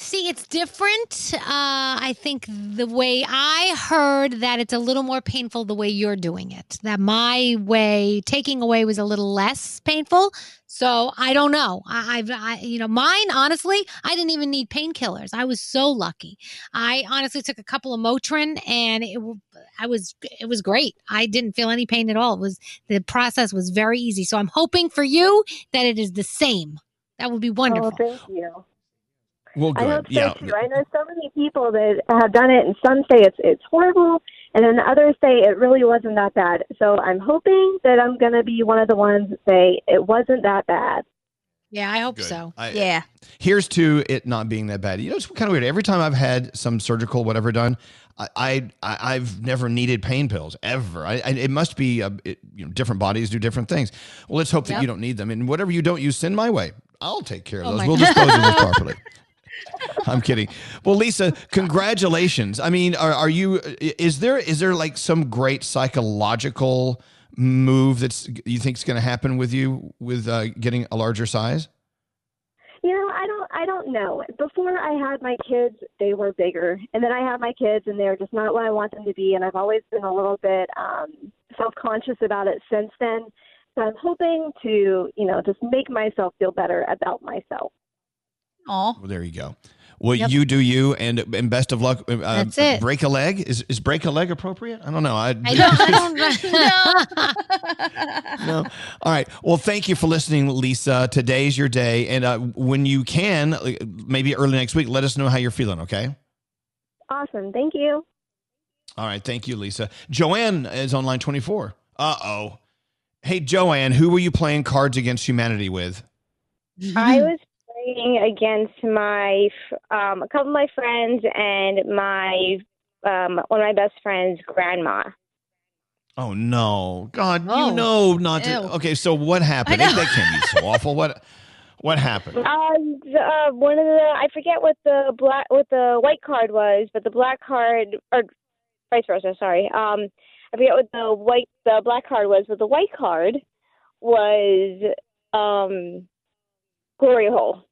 See, it's different. I think the way I heard that it's a little more painful the way you're doing it, that my way taking away was a little less painful. So I don't know. Mine, honestly, I didn't even need painkillers. I was so lucky. I honestly took a couple of Motrin and it was great. I didn't feel any pain at all. The process was very easy. So I'm hoping for you that it is the same. That would be wonderful. Oh, thank you. Well, good. I hope so, too. I know so many people that have done it, and some say it's horrible, and then others say it really wasn't that bad. So I'm hoping that I'm going to be one of the ones that say it wasn't that bad. Yeah, I hope so. Yeah. Here's to it not being that bad. You know, it's kind of weird. Every time I've had some surgical whatever done, I've never needed pain pills ever. It must be different bodies do different things. Well, let's hope that you don't need them, and whatever you don't use, send my way. I'll take care of those. We'll dispose of those properly. I'm kidding. Well, Lisa, congratulations. I mean, is there like some great psychological move that's you think is going to happen with you with getting a larger size? You know, I don't know. Before I had my kids, they were bigger, and then I had my kids, and they're just not what I want them to be. And I've always been a little bit self-conscious about it since then. So I'm hoping to, just make myself feel better about myself. Oh, well, there you go. Well, you do you, and best of luck. That's it. Break a leg is break a leg appropriate? I don't know. I don't know. No. All right. Well, thank you for listening, Lisa. Today's your day, and when you can, maybe early next week, let us know how you're feeling. Okay. Awesome. Thank you. All right. Thank you, Lisa. Joanne is on line 24. Uh-oh. Hey, Joanne, who were you playing Cards Against Humanity with? I was against my a couple of my friends and my one of my best friend's grandma. Oh no, God! Oh, you know not to. Ew. Okay, so what happened? That can't be so awful. What happened? One of the I forget what the white card was, but the black card or vice versa. Sorry, I forget what the black card was, but the white card was glory hole.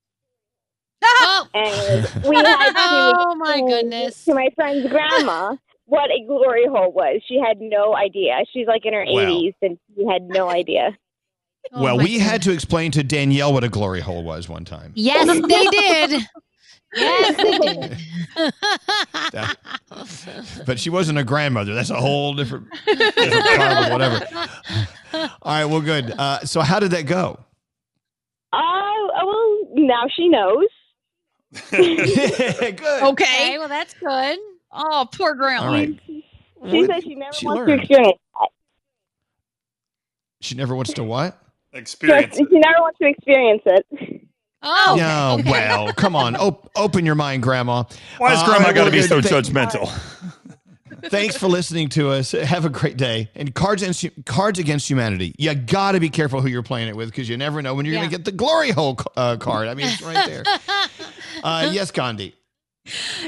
And we had to to my friend's grandma what a glory hole was. She had no idea. She's like in her 80s and she had no idea. We had to explain to Danielle what a glory hole was one time. Yes, they did. Yes, they did. But she wasn't a grandmother. That's a whole different problem, whatever. All right, well, good. So how did that go? Well, now she knows. Good. Okay, well, that's good. Oh, poor grandma. Right. She said she never wants to experience that. She never wants to what? Experience. She never wants to experience it. Oh, no, okay. Well, come on. Open your mind, Grandma. Why is Grandma got to be so judgmental? Thanks for listening to us. Have a great day. And Cards Against Humanity. You got to be careful who you're playing it with because you never know when you're going to get the glory hole card. I mean, it's right there. Yes, Gandhi.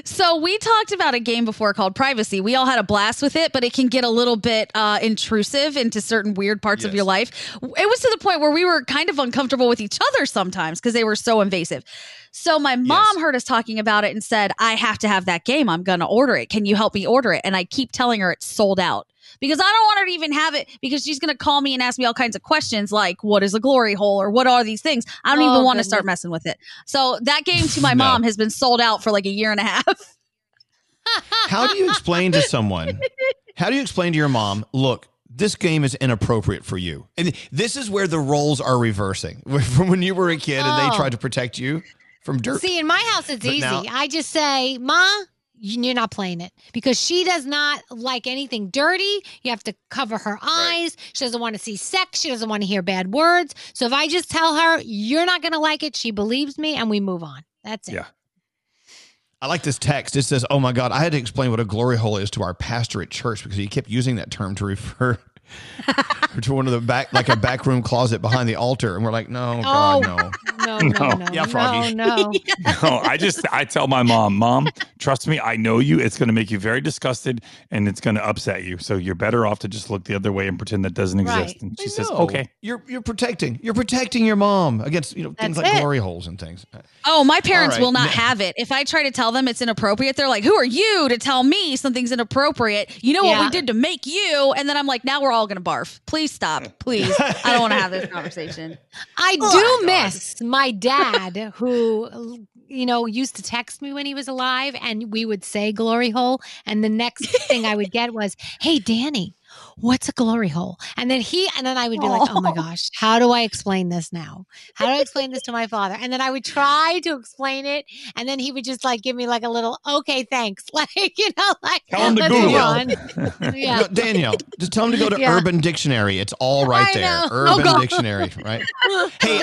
So we talked about a game before called Privacy. We all had a blast with it, but it can get a little bit intrusive into certain weird parts of your life. It was to the point where we were kind of uncomfortable with each other sometimes because they were so invasive. So my mom heard us talking about it and said, I have to have that game. I'm going to order it. Can you help me order it? And I keep telling her it's sold out. Because I don't want her to even have it because she's going to call me and ask me all kinds of questions like what is a glory hole or what are these things? I don't even want to start messing with it. So that game to my mom has been sold out for like 1.5 years. How do you explain to your mom, look, this game is inappropriate for you? And this is where the roles are reversing from when you were a kid and they tried to protect you from dirt. See, in my house, it's easy. Now, I just say, Ma, you're not playing it because she does not like anything dirty. You have to cover her eyes. Right. She doesn't want to see sex. She doesn't want to hear bad words. So if I just tell her you're not going to like it, she believes me and we move on. That's it. Yeah. I like this text. It says, oh my God, I had to explain what a glory hole is to our pastor at church because he kept using that term to refer to one of the a backroom closet behind the altar. And we're like, no, God, no. No. Yeah, Froggy. No. I tell my mom, trust me, I know you. It's going to make you very disgusted and it's going to upset you. So you're better off to just look the other way and pretend that doesn't exist. And she says, okay. You're protecting your mom against, things like glory holes and things. Oh, my parents will not have it. If I try to tell them it's inappropriate, they're like, who are you to tell me something's inappropriate? You know what we did to make you? And then I'm like, now we're all going to barf. Please stop. Please. I don't want to have this conversation. I do miss my dad who, used to text me when he was alive and we would say glory hole. And the next thing I would get was, hey, Danny, what's a glory hole? And then I would be like, oh my gosh, how do I explain this now? How do I explain this to my father? And then I would try to explain it. And then he would just like, give me like a little, okay, thanks. Like, you know, like. Tell him to Google it. Yeah. Danielle, just tell him to go to Urban Dictionary. It's all right there. Urban Dictionary, right? Hey,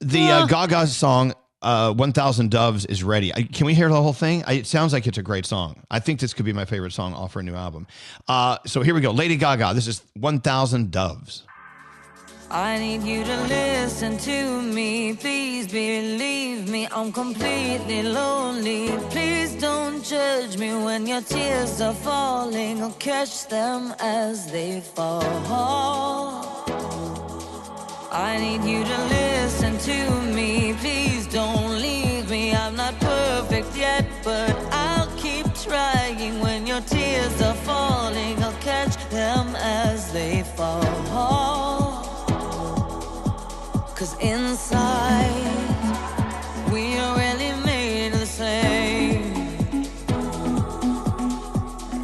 the Gaga song, 1,000 Doves is ready. Can we hear the whole thing? It sounds like it's a great song. I think this could be my favorite song off her new album. So here we go. Lady Gaga, this is 1,000 Doves. I need you to listen to me. Please believe me. I'm completely lonely. Please don't judge me when your tears are falling. I'll catch them as they fall. I need you to listen to me. Please don't leave me. I'm not perfect yet, but I'll keep trying. When your tears are falling, I'll catch them as they fall. 'Cause inside, we are really made the same.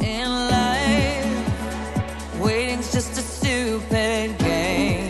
In life, waiting's just a stupid game.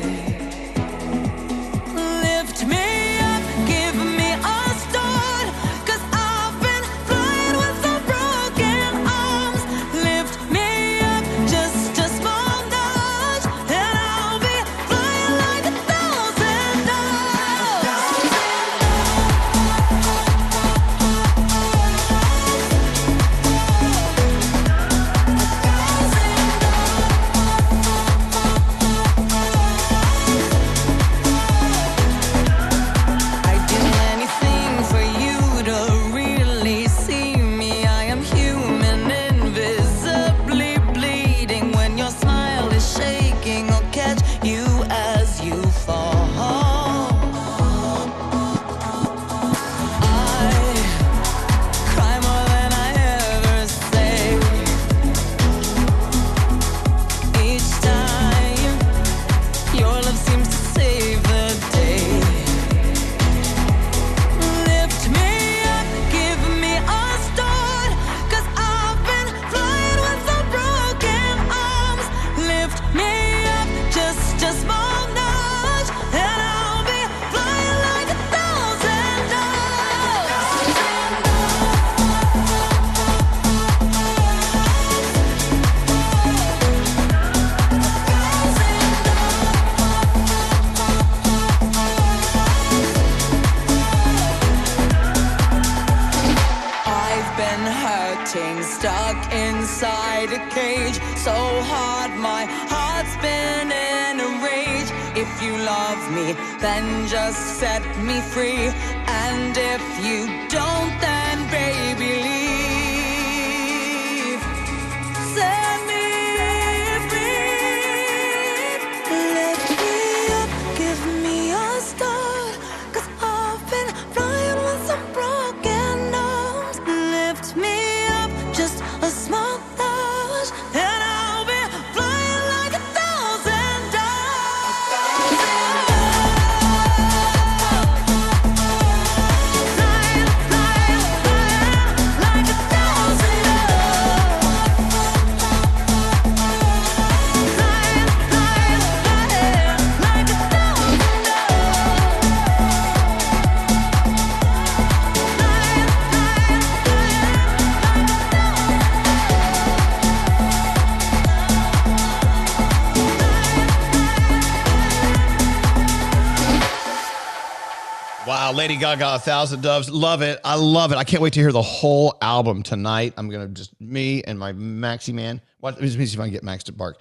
Lady Gaga, 1,000 Doves. Love it. I love it. I can't wait to hear the whole album tonight. I'm going to just, me and my Maxi man. Let me see if I can get Max to bark.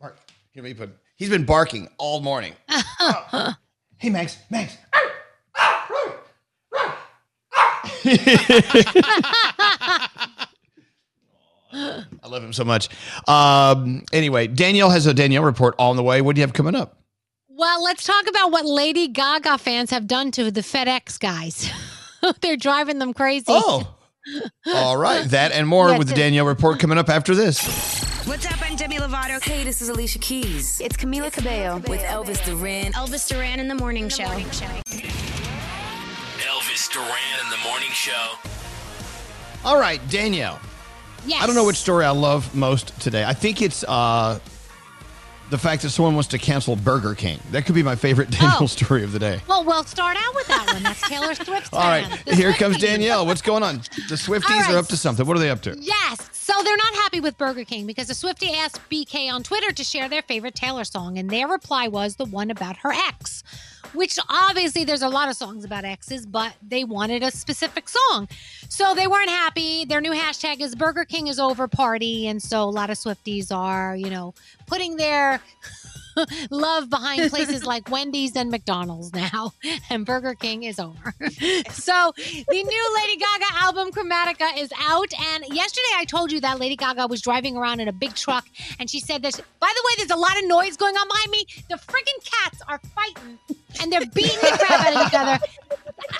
Bark. He's been barking all morning. Oh. Hey, Max. I love him so much. Anyway, Danielle has a Danielle report on the way. What do you have coming up? Well, let's talk about what Lady Gaga fans have done to the FedEx guys. They're driving them crazy. Oh, all right. That and more with the Danielle report coming up after this. What's up? I'm Demi Lovato. Hey, this is Alicia Keys. It's Camila Cabello with Elvis Duran. Elvis Duran in the Morning Show. Elvis Duran in the Morning Show. All right, Danielle. Yes. I don't know which story I love most today. I think it's the fact that someone wants to cancel Burger King. That could be my favorite Danielle story of the day. Well, we'll start out with that one. That's Taylor Swift's All right. Here Swifties. Comes Danielle. What's going on? The Swifties are up to something. What are they up to? Yes. So they're not happy with Burger King because a Swiftie asked BK on Twitter to share their favorite Taylor song, and their reply was the one about her ex, which obviously there's a lot of songs about exes, but they wanted a specific song. So they weren't happy. Their new hashtag is Burger King is over party. And so a lot of Swifties are, you know, putting their love behind places like Wendy's and McDonald's now, and Burger King is over. So the new Lady Gaga album Chromatica is out, and yesterday I told you that Lady Gaga was driving around in a big truck, and she said this, by the way, there's a lot of noise going on behind me. The freaking cats are fighting, and they're beating the crap out of each other.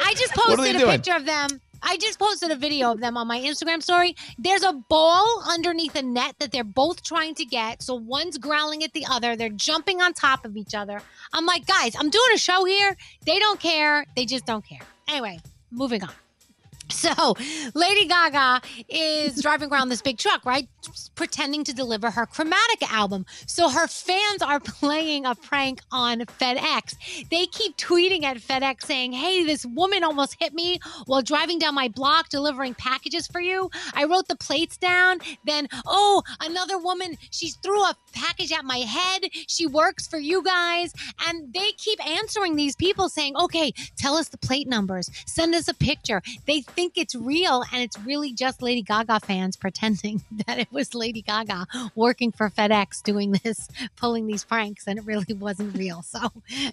I just posted a picture of them. I just posted a video of them on my Instagram story. There's a ball underneath a net that they're both trying to get. So one's growling at the other. They're jumping on top of each other. I'm like, guys, I'm doing a show here. They don't care. They just don't care. Anyway, moving on. So Lady Gaga is driving around this big truck, right, pretending to deliver her Chromatica album. So her fans are playing a prank on FedEx. They keep tweeting at FedEx saying, hey, this woman almost hit me while driving down my block delivering packages for you. I wrote the plates down. Then, oh, another woman, she threw a package at my head. She works for you guys. And they keep answering these people saying, okay, tell us the plate numbers. Send us a picture. They think it's real, and it's really just Lady Gaga fans pretending that it was Lady Gaga working for FedEx doing this, pulling these pranks, and it really wasn't real. So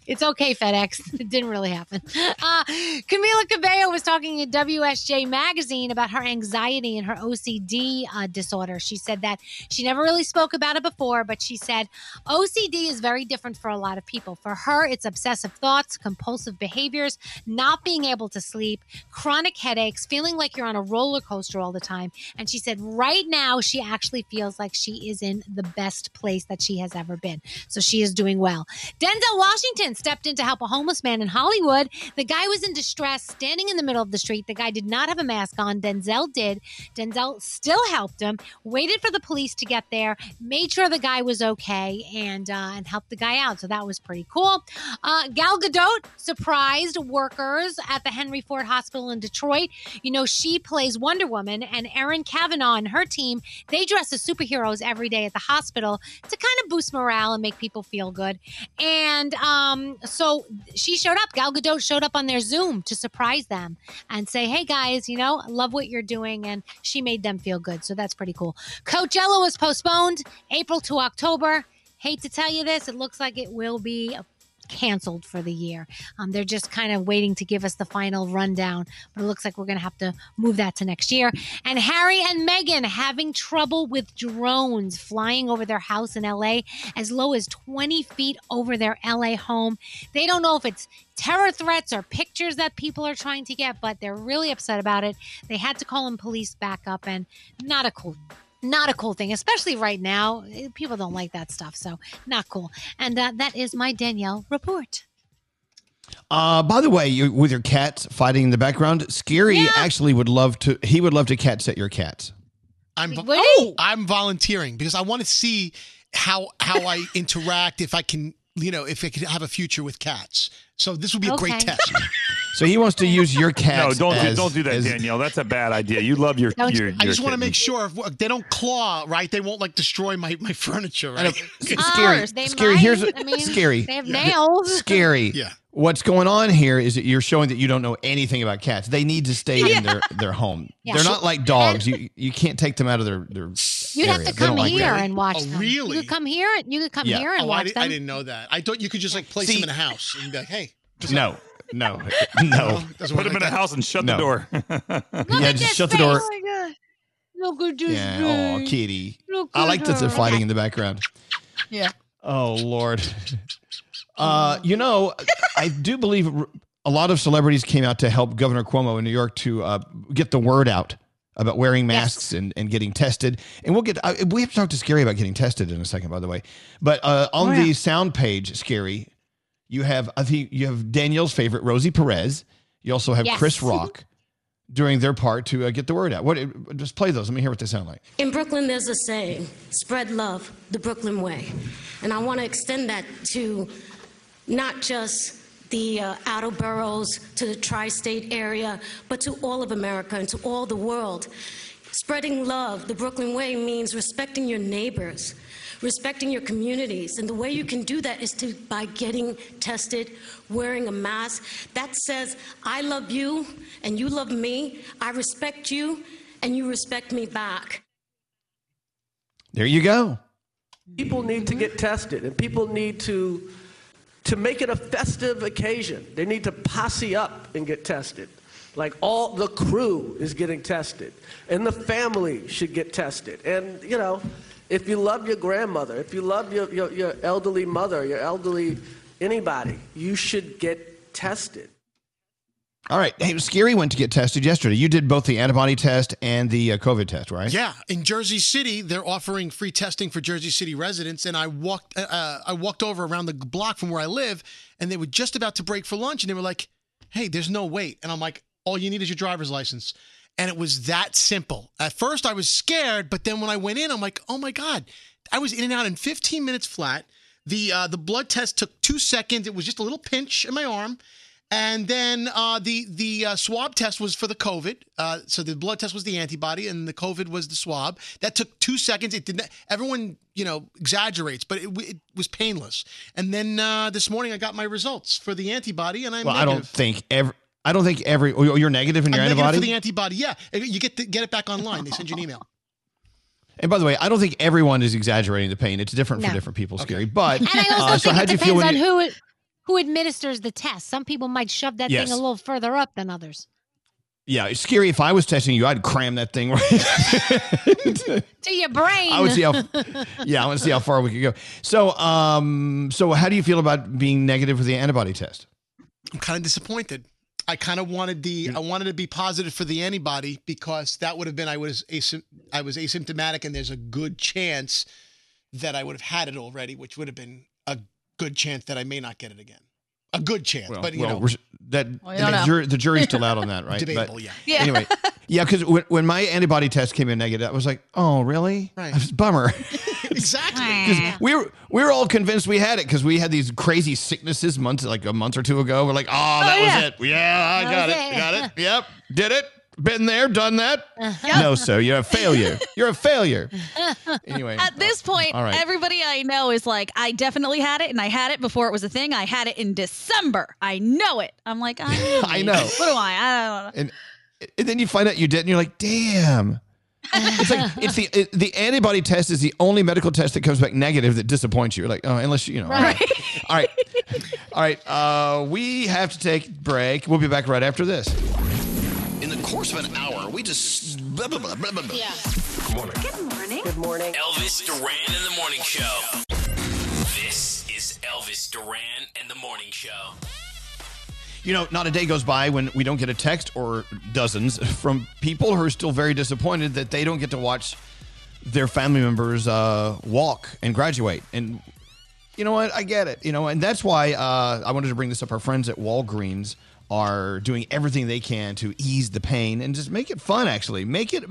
it's okay, FedEx. It didn't really happen. Camila Cabello was talking in WSJ Magazine about her anxiety and her OCD disorder. She said that she never really spoke about it before, but she said OCD is very different for a lot of people. For her, it's obsessive thoughts, compulsive behaviors, not being able to sleep, chronic headaches, feeling like you're on a roller coaster all the time. And she said right now she actually feels like she is in the best place that she has ever been. So she is doing well. Denzel Washington stepped in to help a homeless man in Hollywood. The guy was in distress, standing in the middle of the street. The guy did not have a mask on. Denzel did. Denzel still helped him, waited for the police to get there, made sure the guy was okay, and helped the guy out. So that was pretty cool. Gal Gadot surprised workers at the Henry Ford Hospital in Detroit. You know, she plays Wonder Woman, and Erin Kavanaugh and her team, they dress as superheroes every day at the hospital to kind of boost morale and make people feel good. And so she showed up. Gal Gadot showed up on their Zoom to surprise them and say, hey, guys, you know, love what you're doing. And she made them feel good. So that's pretty cool. Coachella was postponed April to October. Hate to tell you this. It looks like it will be canceled for the year. They're just kind of waiting to give us the final rundown, but it looks like we're going to have to move that to next year. And Harry and Meghan having trouble with drones flying over their house in LA as low as 20 feet over their LA home. They don't know if it's terror threats or pictures that people are trying to get, but they're really upset about it. They had to call in police backup, and not a cool thing, especially right now. People don't like that stuff, so not cool. And that is my Danielle report. By the way, with your cats fighting in the background, Scary actually would love to. He would love to cat sit your cats. I'm volunteering because I want to see how I interact, if I can, you know, if I can have a future with cats. So this would be a great test. So he wants to use your cats. No, don't do that, Danielle. That's a bad idea. You love your I just want to make sure if they don't claw, right? They won't like destroy my furniture, right? Scary. Scary. They have nails. Scary. Yeah. What's going on here is that you're showing that you don't know anything about cats. They need to stay in their home. Yeah. They're not like dogs. You can't take them out of their You'd area. Have to come here and watch them. Really? You could come here and watch them. I didn't know that. I thought you could just like place them in a house and be like, hey. No. Put him in a house and shut the door. Just shut the door. Oh my God. Oh, kitty. I like that they're fighting in the background. Yeah. Oh, Lord. You know, I do believe a lot of celebrities came out to help Governor Cuomo in New York to get the word out about wearing masks and getting tested. And we have to talk to Scary about getting tested in a second, by the way. But on the sound page, Scary, you have Danielle's favorite, Rosie Perez. You also have Chris Rock. doing their part to get the word out. Just play those. Let me hear what they sound like. In Brooklyn, there's a saying, spread love the Brooklyn way. And I want to extend that to not just the outer boroughs, to the tri-state area, but to all of America and to all the world. Spreading love the Brooklyn way means respecting your neighbors, respecting your communities. And the way you can do that is by getting tested, wearing a mask. That says, I love you and you love me. I respect you and you respect me back. There you go. People need to get tested, and people need to make it a festive occasion. They need to posse up and get tested. Like, all the crew is getting tested, and the family should get tested. And, you know, if you love your grandmother, if you love your elderly mother, your elderly anybody, you should get tested. All right. Hey, Scary went to get tested yesterday. You did both the antibody test and the COVID test, right? Yeah. In Jersey City, they're offering free testing for Jersey City residents. And I walked over around the block from where I live, and they were just about to break for lunch. And they were like, hey, there's no wait. And I'm like, all you need is your driver's license. And it was that simple. At first, I was scared. But then when I went in, I'm like, oh, my God. I was in and out in 15 minutes flat. The blood test took 2 seconds. It was just a little pinch in my arm. And then the swab test was for the COVID. So the blood test was the antibody, and the COVID was the swab. That took 2 seconds. It didn't. Everyone, you know, exaggerates, but it was painless. And then this morning, I got my results for the antibody, and I'm negative. I don't think every. Oh, you're negative in your antibody. Negative for the antibody. Yeah, you get it back online. They send you an email. And by the way, I don't think everyone is exaggerating the pain. It's different for different people, Scary. But and I also think it depends on who. Who administers the test? Some people might shove that thing a little further up than others. Yeah, it's Scary. If I was testing you, I'd cram that thing right to your brain. I want to see how far we could go. So, so how do you feel about being negative for the antibody test? I'm kind of disappointed. I kind of wanted I wanted to be positive for the antibody, because that would have been I was asymptomatic, and there's a good chance that I would have had it already, which would have been a good chance that I may not get it again. A good chance, the jury's still out on that, right? Debatable, but, yeah. Anyway, yeah, because when my antibody test came in negative, I was like, oh, really? Right. It was a bummer. Exactly. Because we were all convinced we had it, because we had these crazy sicknesses a month or two ago. We're like, that was it. Yeah, I got it. Got it. Yep. Did it. Been there, done that. No, sir, you're a failure. You're a failure. Anyway. At this point, everybody I know is like, I definitely had it, and I had it before it was a thing. I had it in December. I know it. I'm like, I know. What do I don't know. And then you find out you did, and you're like, damn. It's like, the antibody test is the only medical test that comes back negative that disappoints you. You're like, oh, unless you know. Right. All right. We have to take a break. We'll be back right after this. In the course of an hour, we just blah, blah, blah, blah, blah. Yeah. Good morning. Good morning. Good morning. Elvis Duran and the Morning Show. This is Elvis Duran and the Morning Show. You know, not a day goes by when we don't get a text, or dozens, from people who are still very disappointed that they don't get to watch their family members walk and graduate. And you know what? I get it. You know, and that's why I wanted to bring this up. Our friends at Walgreens are doing everything they can to ease the pain and just make it fun, actually. Make it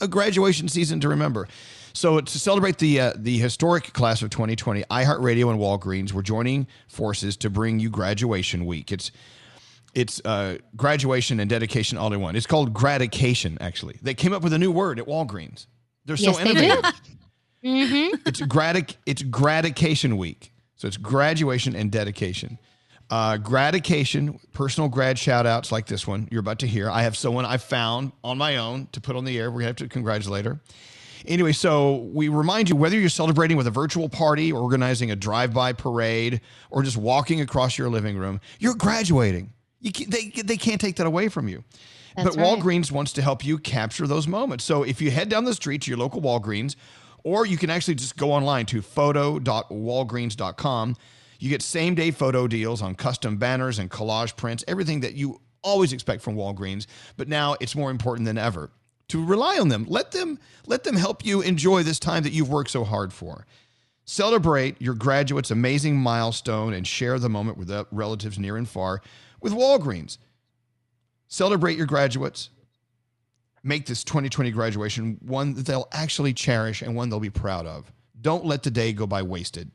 a graduation season to remember. So to celebrate the historic class of 2020, iHeartRadio and Walgreens were joining forces to bring you Graduation Week. It's graduation and dedication all in one. It's called gratication, actually. They came up with a new word at Walgreens. They're so innovative. They mm-hmm. It's gratication week. So it's graduation and dedication. Gratification, personal grad shout outs like this one you're about to hear. I have someone I found on my own to put on the air. We're going to have to congratulate her. Anyway, so we remind you, whether you're celebrating with a virtual party, organizing a drive-by parade, or just walking across your living room, you're graduating. They can't take that away from you. That's right. Walgreens wants to help you capture those moments. So if you head down the street to your local Walgreens, or you can actually just go online to photo.walgreens.com, you get same-day photo deals on custom banners and collage prints, everything that you always expect from Walgreens. But now it's more important than ever to rely on them. Let them help you enjoy this time that you've worked so hard for. Celebrate your graduate's amazing milestone and share the moment with relatives near and far with Walgreens. Celebrate your graduates. make this 2020 graduation one that they'll actually cherish and one they'll be proud of. Don't let the day go by wasted,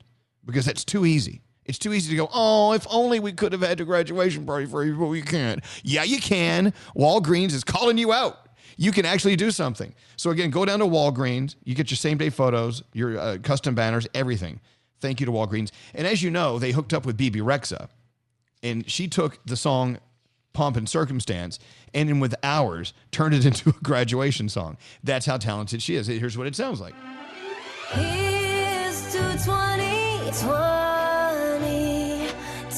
because that's too easy. It's too easy to go, oh, if only we could have had a graduation party for you, but we can't. Yeah, you can. Walgreens is calling you out. You can actually do something. So again, go down to Walgreens. You get your same-day photos, your custom banners, everything. Thank you to Walgreens. And as you know, they hooked up with Bebe Rexha, and she took the song Pomp and Circumstance and then with hours turned it into a graduation song. That's how talented she is. Here's what it sounds like. Here's to 2020.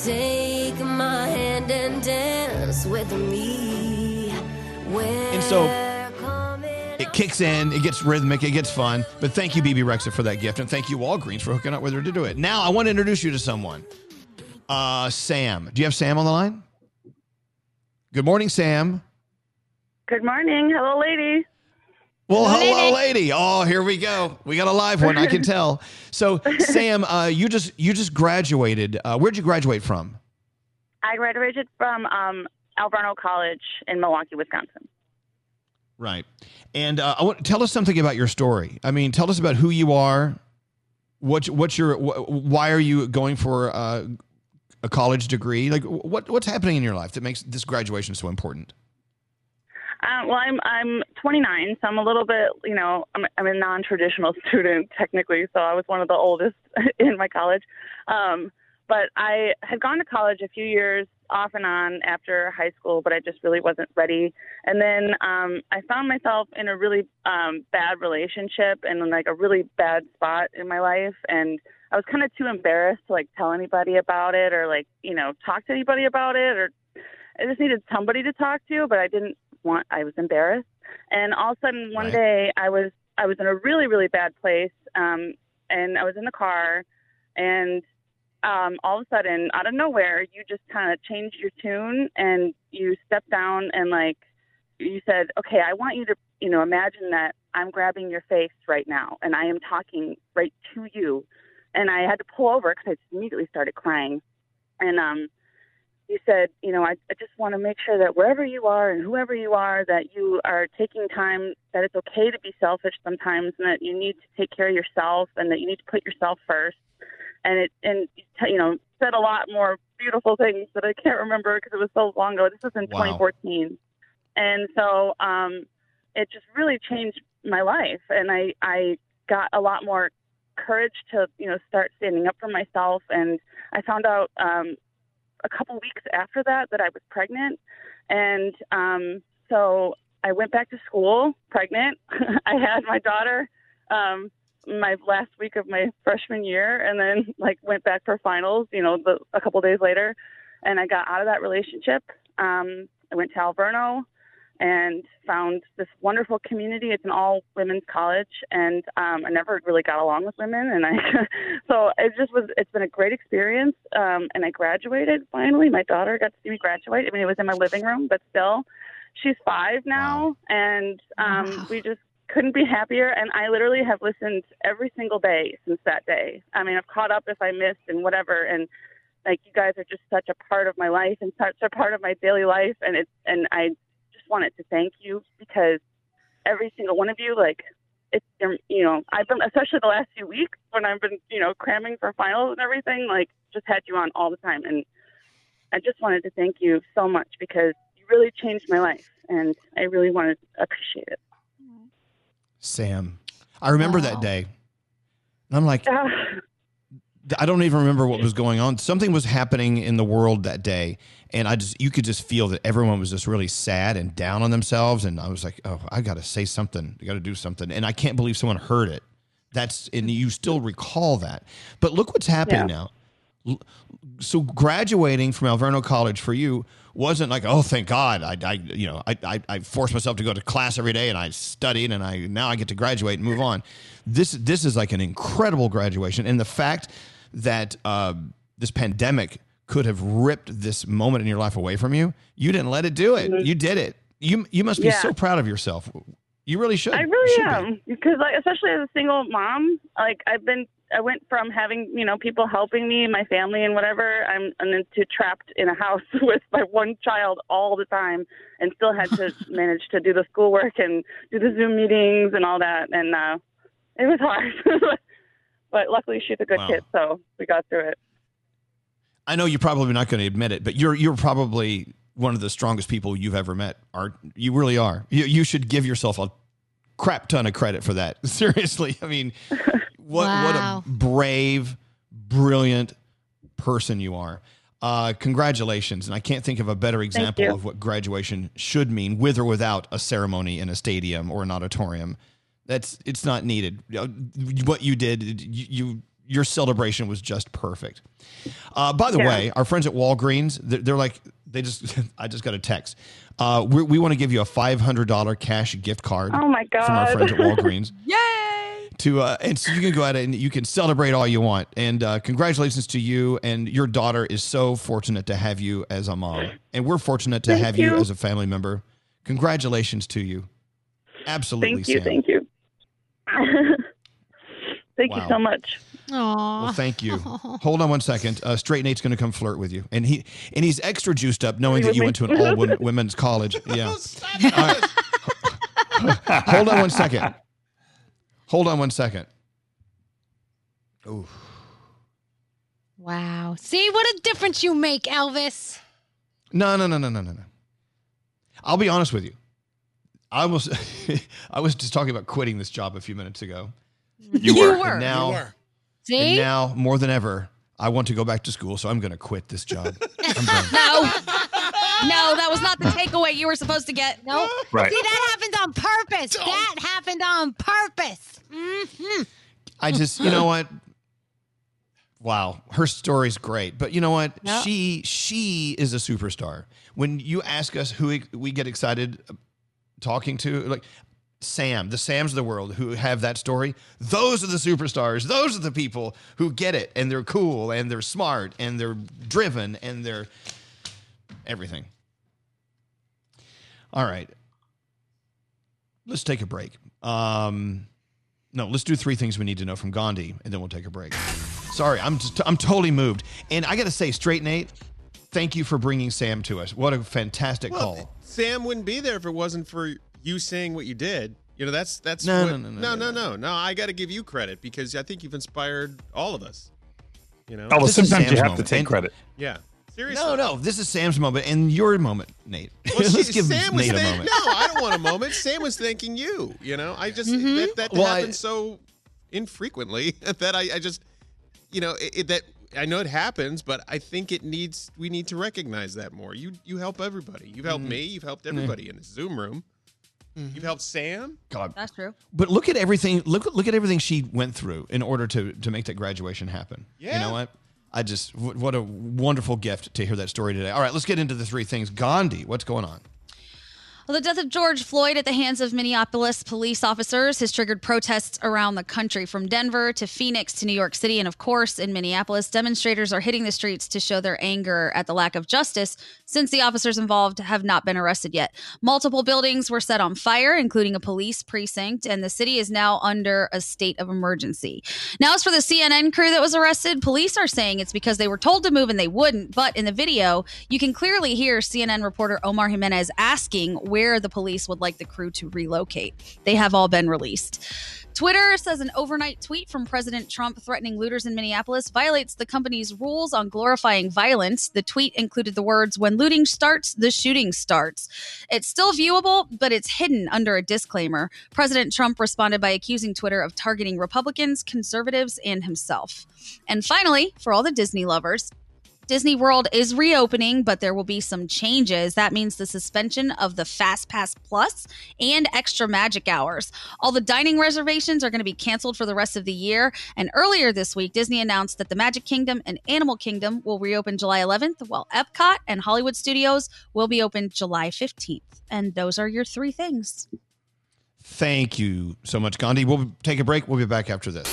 Take my hand and dance with me. And so it kicks in, it gets rhythmic, it gets fun. But thank you, Bebe Rexha, for that gift. And thank you, Walgreens, for hooking up with her to do it. Now, I want to introduce you to someone. Sam. Do you have Sam on the line? Good morning, Sam. Good morning. Hello, lady. Well, hello, lady. Oh, here we go. We got a live one, I can tell. So, Sam, you just graduated. Where'd you graduate from? I graduated from Al Bruno College in Milwaukee, Wisconsin. Right. And tell us something about your story. I mean, tell us about who you are. Why are you going for a college degree? Like, what's happening in your life that makes this graduation so important? Well, I'm 29, so I'm a little bit, you know, I'm a non-traditional student technically, so I was one of the oldest in my college. But I had gone to college a few years off and on after high school, but I just really wasn't ready. And then I found myself in a really bad relationship and in, like, a really bad spot in my life. And I was kind of too embarrassed to, like, tell anybody about it or, like, you know, talk to anybody about it. Or I just needed somebody to talk to, but I was embarrassed. And all of a sudden one day I was in a really, really bad place. And I was in the car, and all of a sudden, out of nowhere, you just kind of changed your tune, and you stepped down, and, like, you said, okay, I want you to, you know, imagine that I'm grabbing your face right now and I am talking right to you. And I had to pull over because I immediately started crying. And you said, you know, I just want to make sure that wherever you are and whoever you are, that you are taking time, that it's okay to be selfish sometimes, and that you need to take care of yourself, and that you need to put yourself first. And you know, said a lot more beautiful things that I can't remember because it was so long ago. This was in 2014. And so it just really changed my life. And I got a lot more courage to, you know, start standing up for myself. And I found out a couple weeks after that I was pregnant. And so I went back to school pregnant. I had my daughter my last week of my freshman year, and then, like, went back for finals, you know, a couple days later. And I got out of that relationship. I went to Al Bruno and found this wonderful community. It's an all women's college. And I never really got along with women. And it's been a great experience. And I graduated finally. My daughter got to see me graduate. I mean, it was in my living room, but still, she's 5 now. And we just couldn't be happier, and I literally have listened every single day since that day. I mean, I've caught up if I missed and whatever, and, like, you guys are just such a part of my life and such a part of my daily life, and I just wanted to thank you, because every single one of you, like, it's, you know, I've been, especially the last few weeks when I've been, you know, cramming for finals and everything, like, just had you on all the time, and I just wanted to thank you so much, because you really changed my life, and I really wanted to appreciate it. Sam, I remember that day, and I'm like, I don't even remember what was going on. Something was happening in the world that day, and you could just feel that everyone was just really sad and down on themselves. And I was like, oh, I got to say something. I got to do something. And I can't believe someone heard it. And you still recall that. But look what's happening now. So graduating from Al Bruno College for you wasn't like, oh, thank God, I forced myself to go to class every day and I studied and now I get to graduate and move on. This is like an incredible graduation. And the fact that this pandemic could have ripped this moment in your life away from you, you didn't let it do it. You did it. You must be so proud of yourself. You really should. I really am. Because, like, especially as a single mom, like, I've been I went from having, you know, people helping me, my family and whatever, and to trapped in a house with my one child all the time, and still had to manage to do the schoolwork and do the Zoom meetings and all that. And it was hard, but luckily she's a good kid, so we got through it. I know you're probably not going to admit it, but you're probably one of the strongest people you've ever met. You really are. You should give yourself a crap ton of credit for that. Seriously. I mean, what a brave, brilliant person you are. Congratulations. And I can't think of a better example of what graduation should mean, with or without a ceremony in a stadium or an auditorium. It's not needed. What you did, your celebration was just perfect. By the way, our friends at Walgreens, they're like, I just got a text. We want to give you a $500 cash gift card. Oh my God. From our friends at Walgreens. Yay! And so you can go out and you can celebrate all you want. And congratulations to you. And your daughter is so fortunate to have you as a mom. And we're fortunate to have you as a family member. Congratulations to you. Absolutely. Thank you, Sam. Thank you so much. Aww. Well, thank you. Aww. Hold on one second. Straight Nate's going to come flirt with you. And he's extra juiced up knowing that you went to an all women's college. Yeah. Right. Hold on one second. Ooh. Wow. See what a difference you make, Elvis. No. I'll be honest with you. I was just talking about quitting this job a few minutes ago. You were. Now, see? And now more than ever, I want to go back to school, so I'm going to quit this job. No, that was not the takeaway you were supposed to get. No, right. See, that happened on purpose. Don't. That happened on purpose. Mm-hmm. I just, you know what? Wow, her story's great, but you know what? Yep. She is a superstar. When you ask us who we get excited talking to, like. The Sams of the world who have that story. Those are the superstars. Those are the people who get it, and they're cool, and they're smart, and they're driven, and they're everything. All right. Let's take a break. Let's do 3 things we need to know from Gandhi, and then we'll take a break. Sorry, I'm totally moved. And I got to say, Straight Nate, thank you for bringing Sam to us. What a fantastic call. Sam wouldn't be there if it wasn't for you saying what you did. You know, that's No, I got to give you credit because I think you've inspired all of us. You know, well, sometimes you have to take credit. Yeah, seriously. No, this is Sam's moment and your moment, Nate. Well, Let's give Nate a moment. No, I don't want a moment. Sam was thanking you. You know, I just happens so infrequently that I just, you know, I know it happens, but I think we need to recognize that more. You help everybody. You've helped me. You've helped everybody in the Zoom room. Mm-hmm. You've helped Sam? God. That's true. But look at everything. Look at everything she went through in order to make that graduation happen. Yeah. You know what? What a wonderful gift to hear that story today. All right, let's get into the 3 things. Gandhi, what's going on? Well, the death of George Floyd at the hands of Minneapolis police officers has triggered protests around the country, from Denver to Phoenix to New York City. And of course, in Minneapolis, demonstrators are hitting the streets to show their anger at the lack of justice, since the officers involved have not been arrested yet. Multiple buildings were set on fire, including a police precinct, and the city is now under a state of emergency. Now, as for the CNN crew that was arrested, police are saying it's because they were told to move and they wouldn't. But in the video, you can clearly hear CNN reporter Omar Jimenez asking where the police would like the crew to relocate. They have all been released. Twitter says an overnight tweet from President Trump threatening looters in Minneapolis violates the company's rules on glorifying violence. The tweet included the words, "When looting starts, the shooting starts." It's still viewable, but it's hidden under a disclaimer. President Trump responded by accusing Twitter of targeting Republicans, conservatives, and himself. And finally, for all the Disney lovers, Disney World is reopening, but there will be some changes. That means the suspension of the FastPass Plus and extra magic hours. All the dining reservations are going to be canceled for the rest of the year. And earlier this week, Disney announced that the Magic Kingdom and Animal Kingdom will reopen July 11th, while Epcot and Hollywood Studios will be open July 15th. And those are your 3 things. Thank you so much, Gandhi. We'll take a break. We'll be back after this.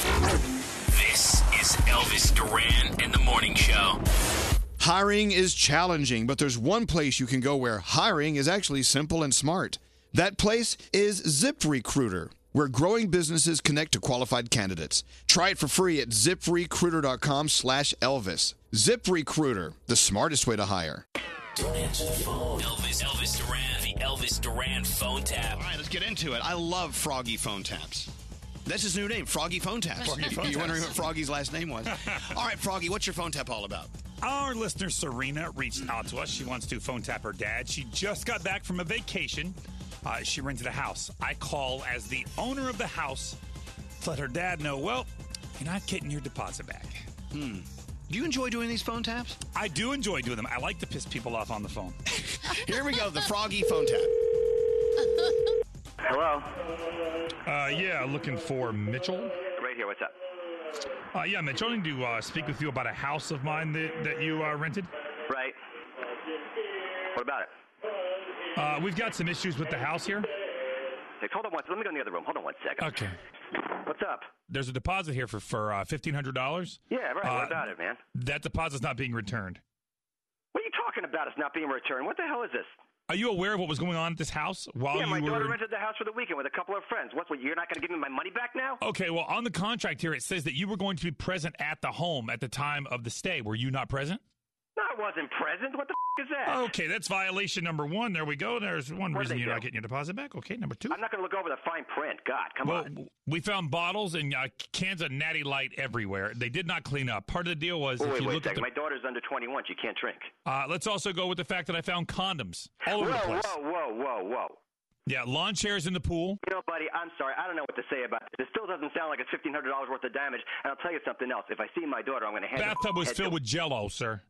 This is Elvis Duran and the Morning Show. Hiring is challenging, but there's one place you can go where hiring is actually simple and smart. That place is ZipRecruiter. where growing businesses connect to qualified candidates. Try it for free at ZipRecruiter.com/Elvis. ZipRecruiter, the smartest way to hire. Don't answer the phone. Elvis Duran, the Elvis Duran phone tap. All right, let's get into it. I love Froggy phone taps. That's his new name, Froggy phone taps. Froggy phone You're wondering what Froggy's last name was. All right, Froggy, what's your phone tap all about? Our listener, Serena, reached out to us. She wants to phone tap her dad. She just got back from a vacation. She rented a house. I call as the owner of the house to let her dad know, well, you're not getting your deposit back. Hmm. Do you enjoy doing these phone taps? I do enjoy doing them. I like to piss people off on the phone. Here we go, the Froggy phone tap. Hello? Yeah, looking for Mitchell. Right here, what's up? Yeah, Mitchell, I need to speak with you about a house of mine that you rented. Right. What about it? We've got some issues with the house here. Hey, hold on one second. Let me go in the other room. Hold on one second. Okay. What's up? There's a deposit here for $1,500. Yeah, right. What about it, man? That deposit's not being returned. What are you talking about? It's not being returned. What the hell is this? Are you aware of what was going on at this house while you were... Yeah, my daughter rented the house for the weekend with a couple of friends. What, you're not going to give me my money back now? Okay, well, on the contract here, it says that you were going to be present at the home at the time of the stay. Were you not present? No, I wasn't present. What the f*** is that? Okay, that's violation number one. There we go. There's one reason you're not getting your deposit back. Okay, number two. I'm not going to look over the fine print. God, come on. We found bottles and cans of Natty Light everywhere. They did not clean up. Part of the deal was... Wait a second. My daughter's under 21. She can't drink. Let's also go with the fact that I found condoms all over the place. Whoa. Yeah, lawn chairs in the pool. You know, buddy, I'm sorry. I don't know what to say about this. It still doesn't sound like it's $1,500 worth of damage. And I'll tell you something else. If I see my daughter, I'm going to hand her... Bathtub was filled with Jell-O, sir.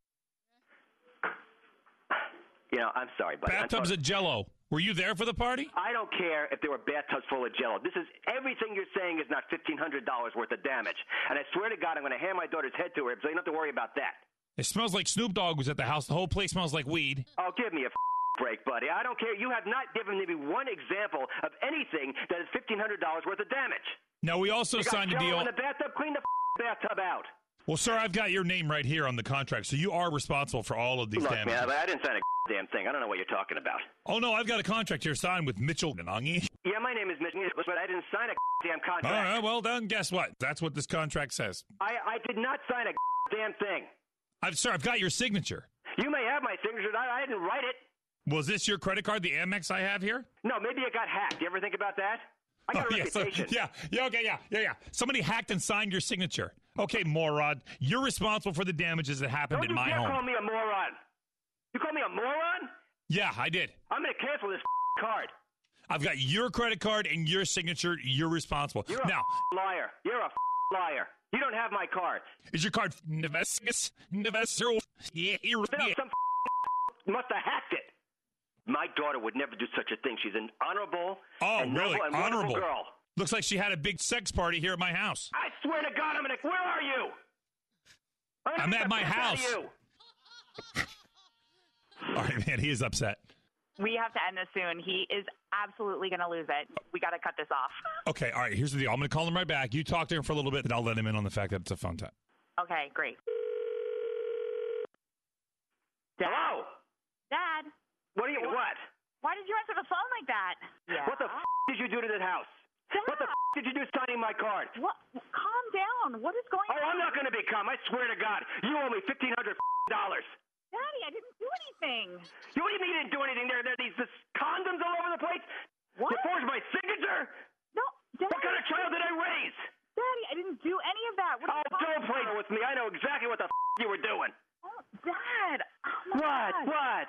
You know, I'm sorry, buddy. Bathtubs of Jell-O. Were you there for the party? I don't care if there were bathtubs full of Jell-O. This is everything you're saying is not $1,500 worth of damage. And I swear to God, I'm going to hand my daughter's head to her, so you don't have to worry about that. It smells like Snoop Dogg was at the house. The whole place smells like weed. Oh, give me a break, buddy. I don't care. You have not given me one example of anything that is $1,500 worth of damage. No, we also signed a deal. In the bathtub, clean the bathtub out. Well, sir, I've got your name right here on the contract, so you are responsible for all of these damages. Look, man, I didn't sign a damn thing. I don't know what you're talking about. Oh, no, I've got a contract here signed with Mitchell Nanangi. Yeah, my name is Mitchell, but I didn't sign a damn contract. All right, well, then guess what? That's what this contract says. I did not sign a damn thing. Sir, I've got your signature. You may have my signature. I didn't write it. Was this your credit card, the Amex I have here? No, maybe it got hacked. You ever think about that? I got a reputation. Yeah. Somebody hacked and signed your signature. Okay, moron. You're responsible for the damages that happened in my home. You call me a moron. You call me a moron? Yeah, I did. I'm going to cancel this card. I've got your credit card and your signature. You're responsible. You're a liar. You're a liar. You don't have my card. Is your card... Some must have hacked it. My daughter would never do such a thing. She's an honorable... Oh, really? Honorable girl. Looks like she had a big sex party here at my house. I swear to God, where are you? I'm at my house. All right, man, he is upset. We have to end this soon. He is absolutely going to lose it. We got to cut this off. Okay, all right, here's the deal. I'm going to call him right back. You talk to him for a little bit, and I'll let him in on the fact that it's a phone tap. Okay, great. Dad? Hello? Dad? What? Why did you answer the phone like that? Yeah. What the did you do to this house? Dad. What the did you do signing my card? What? Calm down. What is going on? Oh, I'm not going to be calm. I swear to God. You owe me $1,500. Daddy, I didn't do anything. What do you mean you didn't do anything? There are these condoms all over the place. What? You forged my signature? No, Daddy. What kind of child did I raise? Daddy, I didn't do any of that. What don't play with me. I know exactly what the you were doing. Oh, Dad. Oh, my God. What?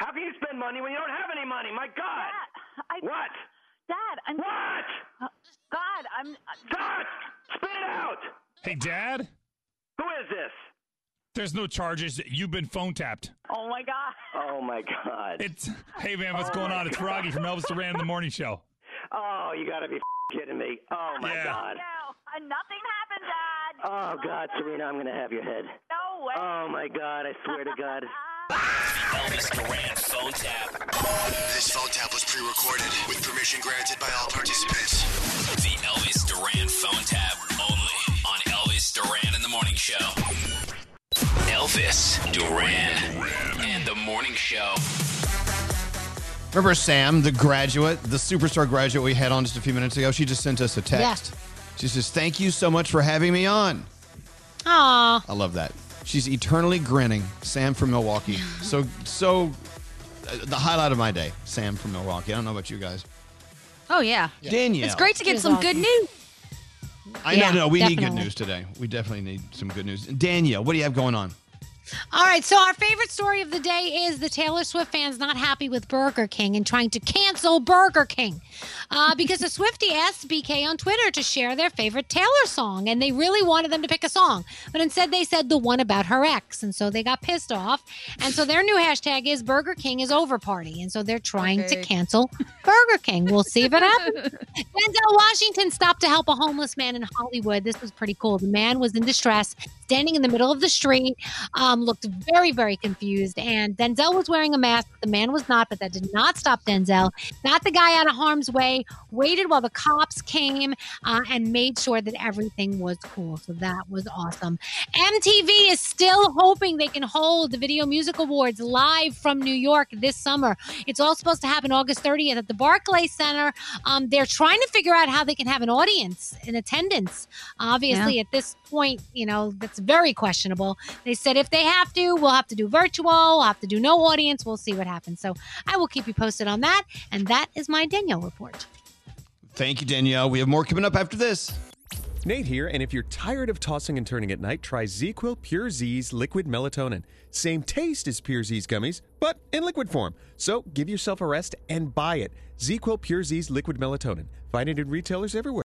How can you spend money when you don't have any money? My God. Dad, what? Dad, I'm... What? God, I'm... God! Spit it out! Hey, Dad? Who is this? There's no charges. You've been phone tapped. Oh, my God. Oh, my God. Hey, man, what's going on? God. It's Rocky from Elvis Duran in the Morning Show. Oh, you got to be kidding me. Oh, my God. No, nothing happened, Dad. Oh, God, Serena, I'm going to have your head. No way. Oh, my God, I swear to God. Elvis Duran phone tap. This phone tap was pre-recorded with permission granted by all participants. The Elvis Duran phone tap only on Elvis Duran in the Morning Show. Elvis Duran and the Morning Show. Remember Sam, the graduate, the superstar graduate we had on just a few minutes ago? She just sent us a text. Yeah. She says, thank you so much for having me on. Aw. I love that. She's eternally grinning. Sam from Milwaukee. The highlight of my day, Sam from Milwaukee. I don't know about you guys. Oh, yeah. Danielle. It's great to get some good news. We definitely need good news today. We definitely need some good news. Danielle, what do you have going on? All right, so our favorite story of the day is the Taylor Swift fans not happy with Burger King and trying to cancel Burger King because the Swiftie asked BK on Twitter to share their favorite Taylor song, and they really wanted them to pick a song. But instead, they said the one about her ex, and so they got pissed off. And so their new hashtag is Burger King is over party, and so they're trying to cancel Burger King. We'll see if it happens. Denzel Washington stopped to help a homeless man in Hollywood. This was pretty cool. The man was in distress, standing in the middle of the street, looked very, very confused. And Denzel was wearing a mask. The man was not, but that did not stop Denzel. Got the guy out of harm's way, waited while the cops came, and made sure that everything was cool. So that was awesome. MTV is still hoping they can hold the Video Music Awards live from New York this summer. It's all supposed to happen August 30th at the Barclays Center. They're trying to figure out how they can have an audience in attendance. Obviously, at this point, you know, that's very questionable. They said if they have to, we'll have to do virtual, we'll have to do no audience. We'll see what happens. So I will keep you posted on that. And that is my Danielle report. Thank you, Danielle. We have more coming up after this. Nate here, and if you're tired of tossing and turning at night, try ZzzQuil Pure Z's liquid melatonin. Same taste as Pure Z's gummies, but in liquid form. So give yourself a rest and buy it. ZzzQuil Pure Z's liquid melatonin. Find it in retailers everywhere.